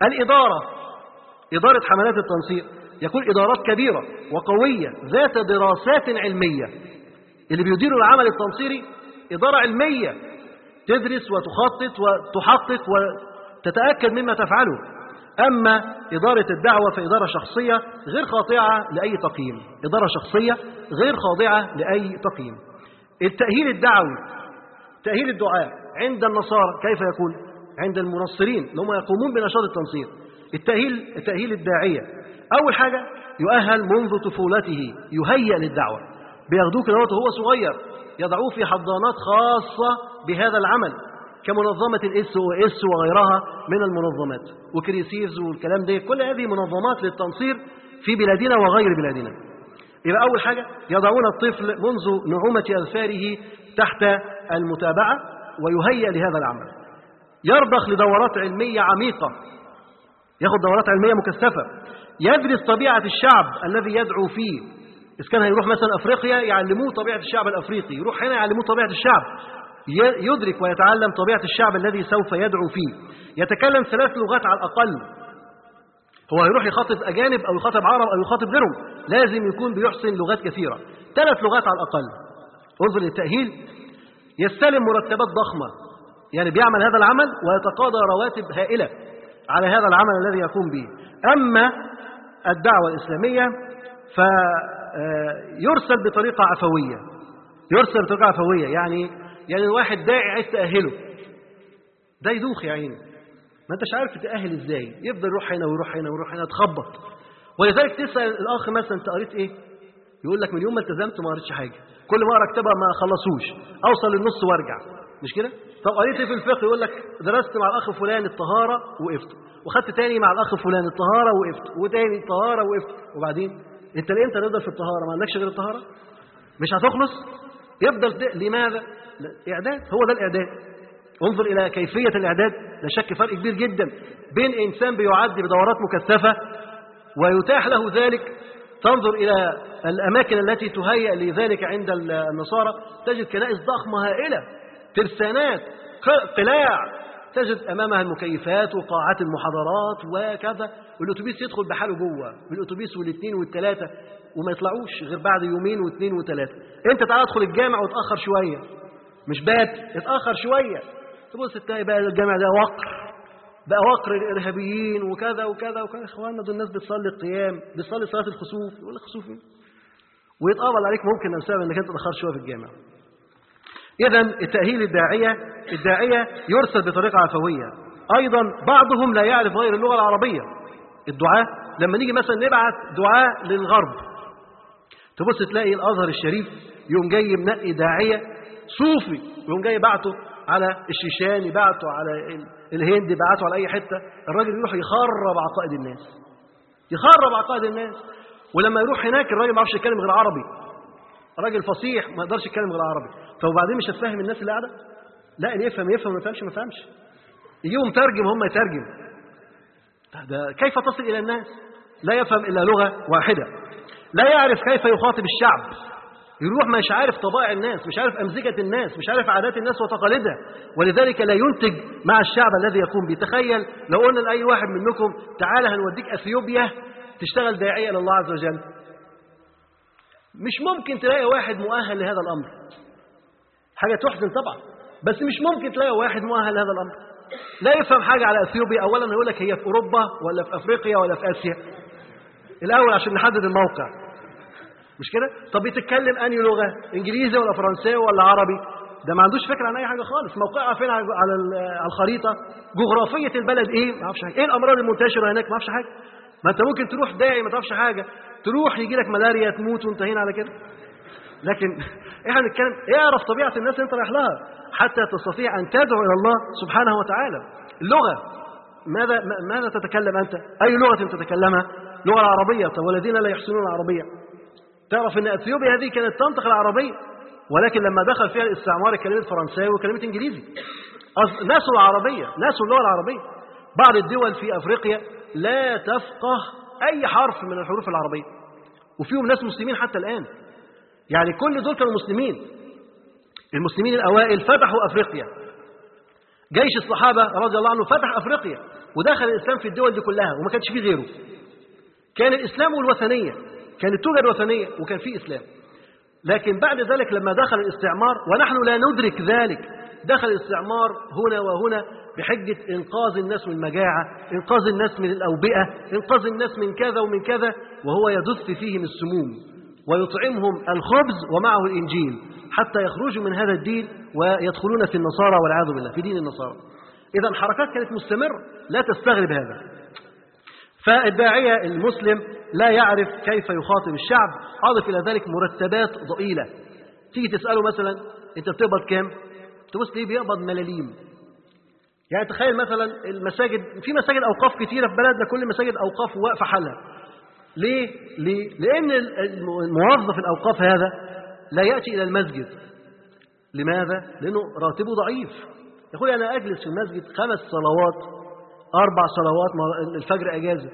الإدارة، إدارة حملات التنصير، يكون إدارات كبيرة وقوية ذات دراسات علمية. اللي بيديروا العمل التنصيري إدارة علمية تدرس وتخطط وتحقق وتتأكد مما تفعله. أما إدارة الدعوة فإدارة شخصية غير خاضعة لأي تقييم، إدارة شخصية غير خاضعة لأي تقييم. التأهيل الدعوي، تأهيل الدعاء عند النصارى كيف يكون؟ عند المنصرين اللي هم يقومون بنشاط التنصير، التأهيل، التأهيل الداعية. أول حاجة يؤهل منذ طفولته، يهيأ للدعوة، بياخدوه كده وهو صغير، يضعوه في حضانات خاصة بهذا العمل كمنظمة الاس او اس وغيرها من المنظمات، وكريسيفز والكلام ده، كل هذه منظمات للتنصير في بلادنا وغير بلادنا. يبقى أول حاجة يضعون الطفل منذ نعومة أظفاره تحت المتابعة ويهيئ لهذا العمل. يرضخ لدورات علمية عميقة، ياخد دورات علمية مكثفة، يدرس طبيعة الشعب الذي يدعو فيه. إذا كان هيروح مثلا أفريقيا يعلموه طبيعة الشعب الأفريقي، يروح هنا يعلموه طبيعة الشعب، يدرك ويتعلم طبيعة الشعب الذي سوف يدعو فيه. يتكلم ثلاث لغات على الأقل، هو يروح يخاطب أجانب أو يخاطب عرب أو يخاطب غيرهم لازم يكون بيحسن لغات كثيرة، ثلاث لغات على الأقل. انظر للتأهيل. يستلم مرتبات ضخمة، يعني بيعمل هذا العمل ويتقاضى رواتب هائلة على هذا العمل الذي يقوم به. أما الدعوة الإسلامية فيرسل بطريقة عفوية، يرسل بطريقة عفوية يعني يعني الواحد داعي عايز تأهله، ده يدوخ يا عيني، ما انتش عارف تتأهل ازاي، يفضل يروح هنا ويروح هنا ويروح هنا، تخبط. ولذلك تسأل الأخ مثلا انت قريت ايه؟ يقول لك من يوم ما التزمت ما قريتش حاجة، كل ما اقرا كتابها ما خلصوش، اوصل للنص وارجع، مش كده؟ طب قريت ايه في الفقه؟ يقول لك درست مع الأخ فلان الطهارة وقفت، وخدت تاني مع الأخ فلان الطهارة وقفت، وتاني الطهارة وقفت، وبعدين انت ليه انت نقدر في الطهارة؟ ما عندكش غير الطهارة؟ مش هتخلص؟ يفضل لماذا؟ إعداد، هو ده الإعداد. انظر إلى كيفية الإعداد، لا شك فرق كبير جدا بين إنسان بيعدي بدورات مكثفة ويتاح له ذلك. تنظر إلى الأماكن التي تهيأ لذلك عند النصارى، تجد كنائس ضخمة هائلة، ترسانات، قلاع، تجد أمامها المكيفات وقاعات المحاضرات وكذا، والأتوبيس يدخل بحاله جوه، بالأتوبيس والاثنين والثلاثة، وما يطلعوش غير بعد يومين واثنين وثلاثة. أنت تعال ادخل الجامع وتأخر شوية، مش بات اتأخر شوية، تبص تلاقي بقى الجامع ده وقر، بقى وقر الإرهابيين وكذا وكذا وكذا. إخواننا دول الناس بتصلي القيام، بتصلي صلاة الخسوف، يقول لك خسوف إيه؟ ويتقابل عليك ممكن بسبب إنك أنت اتأخرت شوية في الجامع. إذا التأهيل الداعية الداعية يرسل بطريقة عفوية. أيضا بعضهم لا يعرف غير اللغة العربية. الدعاء لما نيجي مثلا نبعث دعاء للغرب، تبص تلاقي الأزهر الشريف يوم جاي منقي داعية صوفي، وهم جاي بعته على الشيشان، بعته على الهند، بعته على أي حتة. الراجل يروح يخرب عقائد الناس، يخرب عقائد الناس. ولما يروح هناك الراجل ما عرفش يتكلم غير عربي، راجل فصيح ما يقدرش يتكلم غير عربي، فبعدين مش هتفهم الناس اللي قاعدة. لا، اللي يفهم يفهم، ما يفهمش ما يفهمش. يجيهم ترجم، هم يترجم. ده كيف تصل إلى الناس؟ لا يفهم إلا لغة واحدة، لا يعرف كيف يخاطب الشعب، يروح مش عارف طبائع الناس، مش عارف أمزجة الناس، مش عارف عادات الناس وتقاليدها، ولذلك لا ينتج مع الشعب الذي يقوم به. تخيل لو قلنا لأي واحد منكم تعالى هنوديك أثيوبيا تشتغل داعية لله عز وجل، مش ممكن تلاقي واحد مؤهل لهذا الأمر. حاجة تحزن طبعا، بس مش ممكن تلاقي واحد مؤهل لهذا الأمر. لا يفهم حاجة على أثيوبيا. أولا يقول لك هي في أوروبا ولا في أفريقيا ولا في آسيا الأول عشان نحدد الموقع، مش كده؟ طب بتتكلم أني لغة، إنجليزي ولا فرنساوي ولا عربي؟ ده ما عندوش فكرة عن أي حاجة خالص، موقعها فين على الخريطة، جغرافية البلد إيه، ما عرفش حاجة، إيه الأمراض المنتشرة هناك، ما عرفش حاجة. ما أنت ممكن تروح داعي ما تعرفش حاجة، تروح يجي لك ملاريا تموت وانتهينا على كده. لكن إحنا بنتكلم اعرف طبيعة الناس اللي أنت رايح لها حتى تستطيع أن تدعو إلى الله سبحانه وتعالى. اللغة، ماذا ماذا تتكلم أنت؟ أي لغة تتكلمها؟ لغة العربية. طب والذين لا يحسنون العربية، تعرف أن أثيوبيا هذه كانت تنطق العربية، ولكن لما دخل فيها الاستعمار كلمة فرنساوي وكلمة إنجليزي، ناسوا العربية، ناسوا اللغة العربية. بعض الدول في أفريقيا لا تفقه أي حرف من الحروف العربية، وفيهم ناس مسلمين حتى الآن، يعني كل دول كانوا مسلمين. المسلمين الأوائل فتحوا أفريقيا، جيش الصحابة رضي الله عنه فتح أفريقيا ودخل الإسلام في الدول دي كلها، وما كانش فيه غيره. كان الإسلام والوثنية، كانت توجد وثنية وكان فيه إسلام، لكن بعد ذلك لما دخل الاستعمار، ونحن لا ندرك ذلك، دخل الاستعمار هنا وهنا بحجة إنقاذ الناس من المجاعة، إنقاذ الناس من الأوبئة، إنقاذ الناس من كذا ومن كذا، وهو يدث فيهم السموم ويطعمهم الخبز ومعه الإنجيل حتى يخرجوا من هذا الدين ويدخلون في النصارى والعياذ بالله، في دين النصارى. إذا الحركات كانت مستمرة، لا تستغرب هذا. فالداعية المسلم لا يعرف كيف يخاطب الشعب. أضف إلى ذلك مرتبات ضئيلة. تيجي تسأله مثلا أنت بتقبض كام؟ تبص ليه بيقبض ملاليم. يعني تخيل مثلا المساجد، في مساجد أوقاف كتيرة في بلدنا، كل مساجد أوقاف واقفة حالها. ليه؟ ليه؟ لأن الموظف الأوقاف هذا لا يأتي إلى المسجد. لماذا؟ لأنه راتبه ضعيف. يقول أنا أجلس في المسجد خمس صلوات أربع صلوات، الفجر أجازة،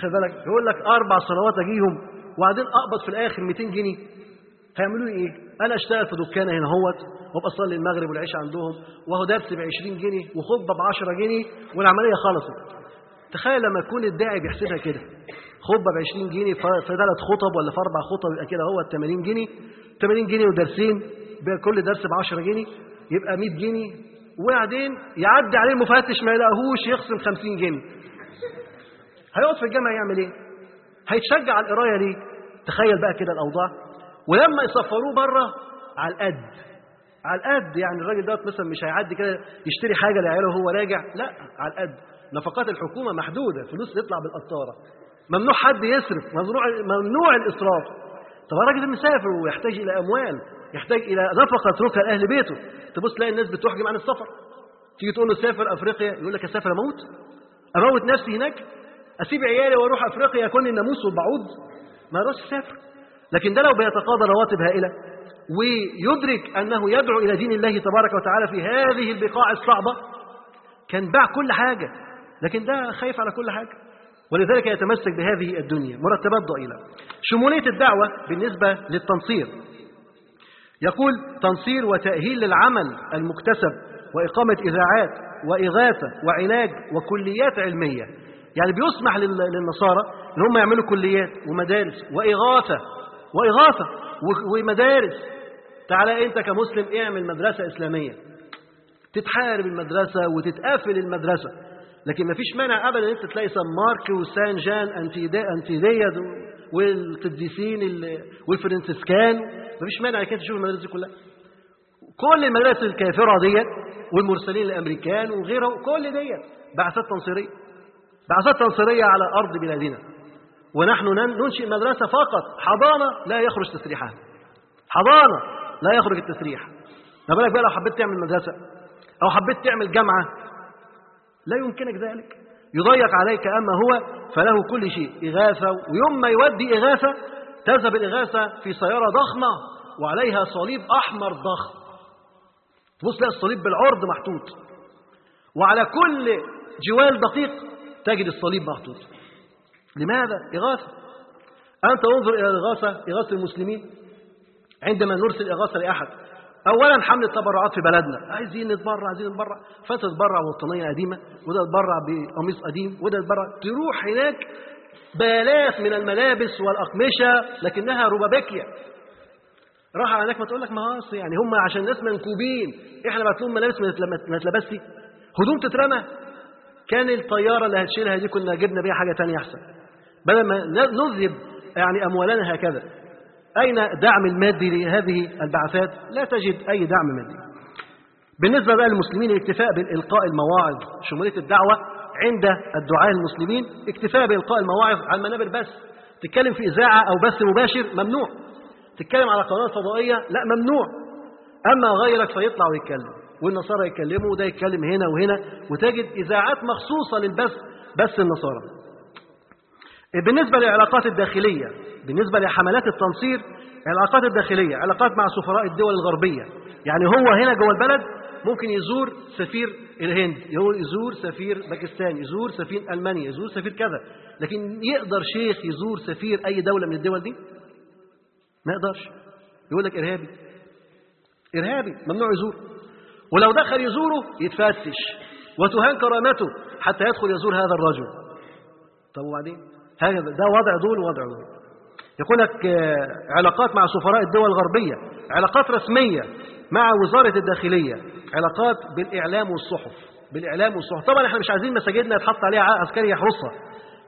خلي بالك، يقول لك أربع صلوات أجيهم وبعدين أقبض في الآخر مئتين جنيه. هيعملوا إيه؟ أنا أشتغل في دكانة هنا هوت، وبصلي المغرب والعشاء عندهم، وهو درس بعشرين جنيه وخطبة بعشرة جنيه والعملية خلصت. تخيل لما يكون الداعي بيحسبها كده، خطبة بعشرين جنيه في ثلاث خطب ولا في أربع خطب يبقى كده هو ثمانين جنيه، ثمانين جنيه ودرسين بكل درس بعشرة جنيه يبقى مئة جنيه، وبعدين يعدي عليه المفتش ما يلاقيهوش يخصم خمسين جنيه. هيقعد في الجامعة يعمل إيه؟ هيتشجع على القراية ليه؟ تخيل بقى كده الأوضاع. ولما يصفروه بره على القد، على القد يعني الراجل دوت مثلا مش هيعدي كده يشتري حاجة لعياله وهو راجع، لا، على القد. نفقات الحكومة محدودة، فلوس تطلع بالقطارة، ممنوع حد يسرف، ممنوع الإسراف. طب الراجل مسافر ويحتاج إلى أموال، يحتاج إلى نفقة تتركها لأهل بيته. تبص تلاقي الناس بتحجم عن السفر، تيجي تقول له سافر أفريقيا يقول لك أسافر أموت، أموت نفسي هناك، أسيب عيالي وأروح أفريقيا أكون الناموس والبعوض، ما يقدرش يسافر. لكن ده لو بيتقاضى رواتب هائلة ويدرك أنه يدعو إلى دين الله تبارك وتعالى في هذه البقاع الصعبة كان باع كل حاجة، لكن ده خايف على كل حاجة، ولذلك يتمسك بهذه الدنيا. مرتبات ضئيلة. شمولية الدعوة بالنسبة للتنصير، يقول تنصير وتأهيل للعمل المكتسب وإقامة إذاعات وإغاثة وعلاج وكليات علمية. يعني بيسمح للنصارى إن هم يعملوا كليات ومدارس وإغاثة وإغاثة ومدارس. تعالى أنت كمسلم اعمل مدرسة إسلامية، تتحارب المدرسة وتتقفل المدرسة، لكن ما فيش مانع أبدا أنت تلاقي سان مارك وسان جان أنتيديا والقديسين والفرنسيسكان، ما فيش مانع كده تشوف المدارس كلها، كل المدارس الكافرة ديت والمرسلين الأمريكان وغيره، كل ديت بعثات تنصيرية، بعثات تنصيرية على أرض بلادنا. ونحن ننشئ مدرسة فقط، حضانة لا يخرج تسريحها، حضانة لا يخرج التسريح. ما بالك بقى لو حبيت تعمل مدرسة أو حبيت تعمل جامعة؟ لا يمكنك ذلك، يضيق عليك. أما هو فله كل شيء، إغاثة، ويوم ما يودي إغاثة تذهب الإغاثة في سيارة ضخمة وعليها صليب أحمر ضخم، تبص لها الصليب بالعرض محطوط، وعلى كل جوال دقيق تجد الصليب محطوط. لماذا؟ إغاثة. أنت انظر إلى الإغاثة، إغاثة المسلمين عندما نرسل إغاثة لأحد، أولا حمل التبرعات في بلدنا، عايزين نتبرع عايزين نتبرع، فأنت تتبرع ببطانية قديمة، وده تتبرع بقميص قديم، وده تتبرع، تروح هناك بالاف من الملابس والأقمشة لكنها ربابكية. راح على هناك ما تقول لك ما أصل يعني هم عشان ناس منكوبين، إحنا بعت لهم ملابس ما تلبسش، هدوم تترمى، كان الطيارة اللي هتشيلها دي كنا جبنا بيها حاجة تانية أحسن، بدل ما نذهب يعني أموالنا هكذا. أين الدعم المادي لهذه البعثات؟ لا تجد أي دعم مادي. بالنسبة بقى للمسلمين الاكتفاء بالإلقاء المواعظ، شمولية الدعوة عند الدعاة المسلمين اكتفاء بإلقاء المواعظ على المنابر بس. تتكلم في إذاعة أو بث مباشر ممنوع، تتكلم على قنوات فضائية لا ممنوع، أما غيرك فيطلع ويتكلم، والنصارى يتكلموا وده يتكلم هنا وهنا، وتجد إذاعات مخصوصة للبث بث النصارى. بالنسبة للعلاقات الداخلية، بالنسبة لحملات التنصير، العلاقات الداخلية، علاقات مع سفراء الدول الغربية. يعني هو هنا جوه البلد ممكن يزور سفير الهند، يزور سفير باكستان، يزور سفير ألمانيا، يزور سفير كذا، لكن يقدر شيخ يزور سفير أي دولة من الدول دي؟ ما يقدرش، يقول لك إرهابي، إرهابي ممنوع يزور، ولو دخل يزوره يتفتش وتهان كرامته حتى يدخل يزور هذا الرجل. طب وبعدين؟ هذا ده وضع دول ووضع دول. يقول لك علاقات مع سفراء الدول الغربية، علاقات رسمية مع وزارة الداخلية، علاقات بالإعلام والصحف، بالإعلام والصحف. طبعا احنا مش عايزين مساجدنا يتحط عليها عسكري يحرسها،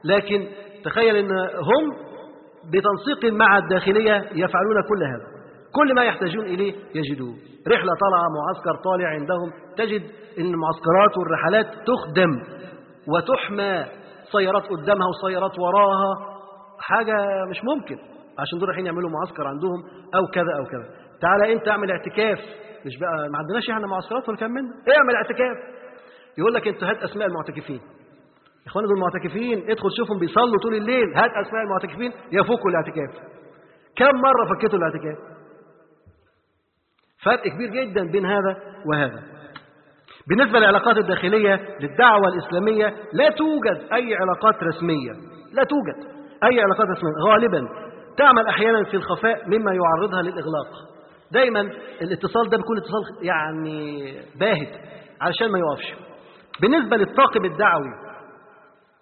لكن تخيل ان هم بتنسيق مع الداخلية يفعلون كل هذا، كل ما يحتاجون إليه يجدوه. رحلة طالعة، معسكر طالع عندهم، تجد ان المعسكرات والرحلات تخدم وتحمى، سيارات قدامها وسيارات وراها، حاجة مش ممكن، عشان دول رايحين يعملوا معسكر عندهم أو كذا أو كذا. تعالى أنت اعمل اعتكاف، مش بقى ما عندناش احنا معسكرات ولا كملنا، اعمل اعتكاف، يقول لك أنت هات أسماء المعتكفين، إخواني دول معتكفين، ادخل شوفهم بيصلوا طول الليل، هات أسماء المعتكفين يفوقوا الاعتكاف. كم مرة فكتوا الاعتكاف؟ فرق كبير جدا بين هذا وهذا. بالنسبة للعلاقات الداخلية للدعوة الإسلامية لا توجد أي علاقات رسمية، لا توجد أي علاقات رسمية، غالبا تعمل أحيانا في الخفاء مما يعرضها للإغلاق. دايما الاتصال ده بيكون اتصال يعني باهت علشان ما يقفش. بالنسبة للطاقم الدعوي،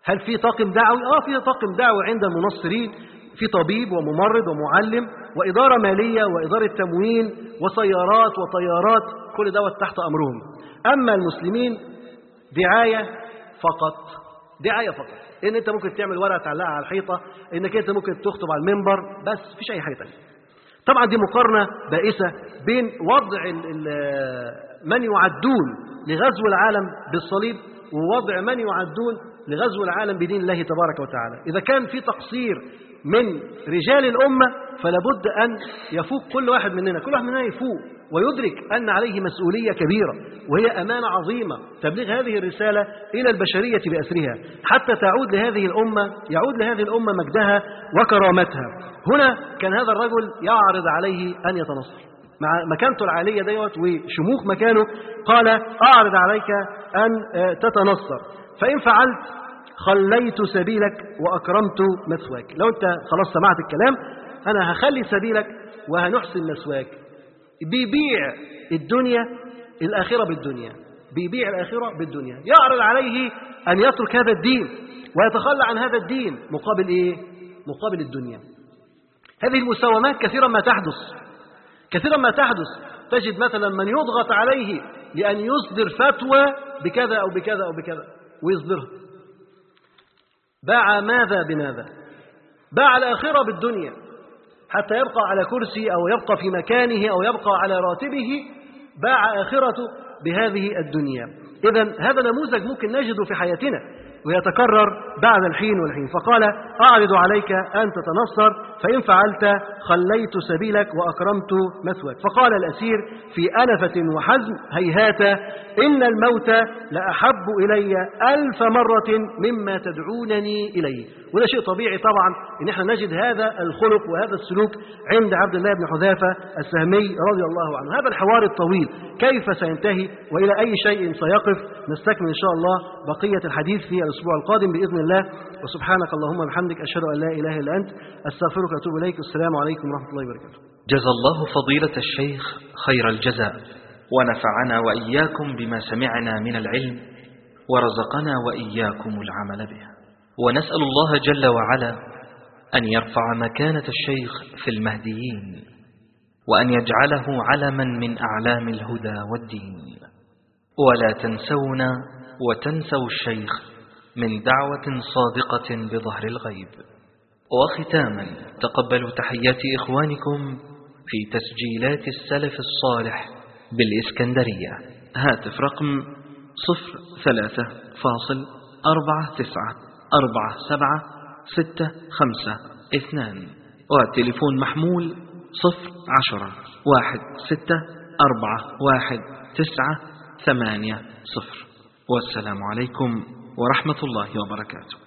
هل في طاقم دعوي؟ آه في طاقم دعوي عند المنصرين، في طبيب وممرض ومعلم وإدارة مالية وإدارة تموين وسيارات وطيارات، كل دوت تحت أمرهم. أما المسلمين دعاية فقط، دعاية فقط، إن أنت ممكن تعمل ورقة تعلقها على الحيطة، إنك أنت ممكن تخطب على المنبر، بس فيش أي حاجة تانية. طبعا دي مقارنة بائسة بين وضع من يعدون لغزو العالم بالصليب ووضع من يعدون لغزو العالم بدين الله تبارك وتعالى. إذا كان في تقصير من رجال الأمة فلابد أن يفوق كل واحد مننا، كل واحد مننا يفوق ويدرك أن عليه مسؤولية كبيرة، وهي أمانة عظيمة تبليغ هذه الرسالة إلى البشرية بأسرها، حتى تعود لهذه الأمة يعود لهذه الأمة مجدها وكرامتها. هنا كان هذا الرجل يعرض عليه أن يتنصر مع مكانته العالية ديوت وشموخ مكانه، قال أعرض عليك أن تتنصر، فإن فعلت خليت سبيلك وأكرمت مثواك. لو أنت خلاص سمعت الكلام، أنا هخلي سبيلك وهنحسن مثواك. بيبيع الدنيا الآخرة بالدنيا، بيبيع الآخرة بالدنيا. يعرض عليه أن يترك هذا الدين ويتخلى عن هذا الدين مقابل إيه؟ مقابل الدنيا. هذه المساومات كثيرا ما تحدث، كثيرا ما تحدث. تجد مثلا من يضغط عليه لأن يصدر فتوى بكذا أو بكذا أو بكذا ويصدرها، باع ماذا بماذا؟ باع الآخرة بالدنيا حتى يبقى على كرسي أو يبقى في مكانه أو يبقى على راتبه، باع آخرته بهذه الدنيا. إذن هذا نموذج ممكن نجده في حياتنا ويتكرر بعد الحين والحين. فقال أعرض عليك أن تتنصر، فإن فعلت خليت سبيلك وأكرمت مثواك. فقال الأسير في ألفة وحزم هيهات إن الموت لأحب إلي ألف مرة مما تدعونني إليه. وده شيء طبيعي طبعا إن احنا نجد هذا الخلق وهذا السلوك عند عبد الله بن حذافة السهمي رضي الله عنه. هذا الحوار الطويل كيف سينتهي وإلى أي شيء سيقف، نستكمل إن شاء الله بقية الحديث في الأسبوع القادم بإذن الله. وسبحانك اللهم وبحمدك، أشهد أن لا إله إلا أنت، أستغفرك وأتوب إليك. السلام عليكم ورحمة الله وبركاته. جزا الله فضيلة الشيخ خير الجزاء، ونفعنا وإياكم بما سمعنا من العلم، ورزقنا وإياكم العمل به. ونسأل الله جل وعلا أن يرفع مكانة الشيخ في المهديين، وأن يجعله علما من أعلام الهدى والدين. ولا تنسونا وتنسوا الشيخ من دعوة صادقة بظهر الغيب. وختاما تقبلوا تحيات إخوانكم في تسجيلات السلف الصالح بالإسكندرية، هاتف رقم صفر ثلاثة فاصل أربعة تسعة أربعة سبعة ستة خمسة اثنان، والتليفون محمول صفر عشرة واحد ستة أربعة واحد تسعة ثمانية صفر. والسلام عليكم ورحمة الله وبركاته.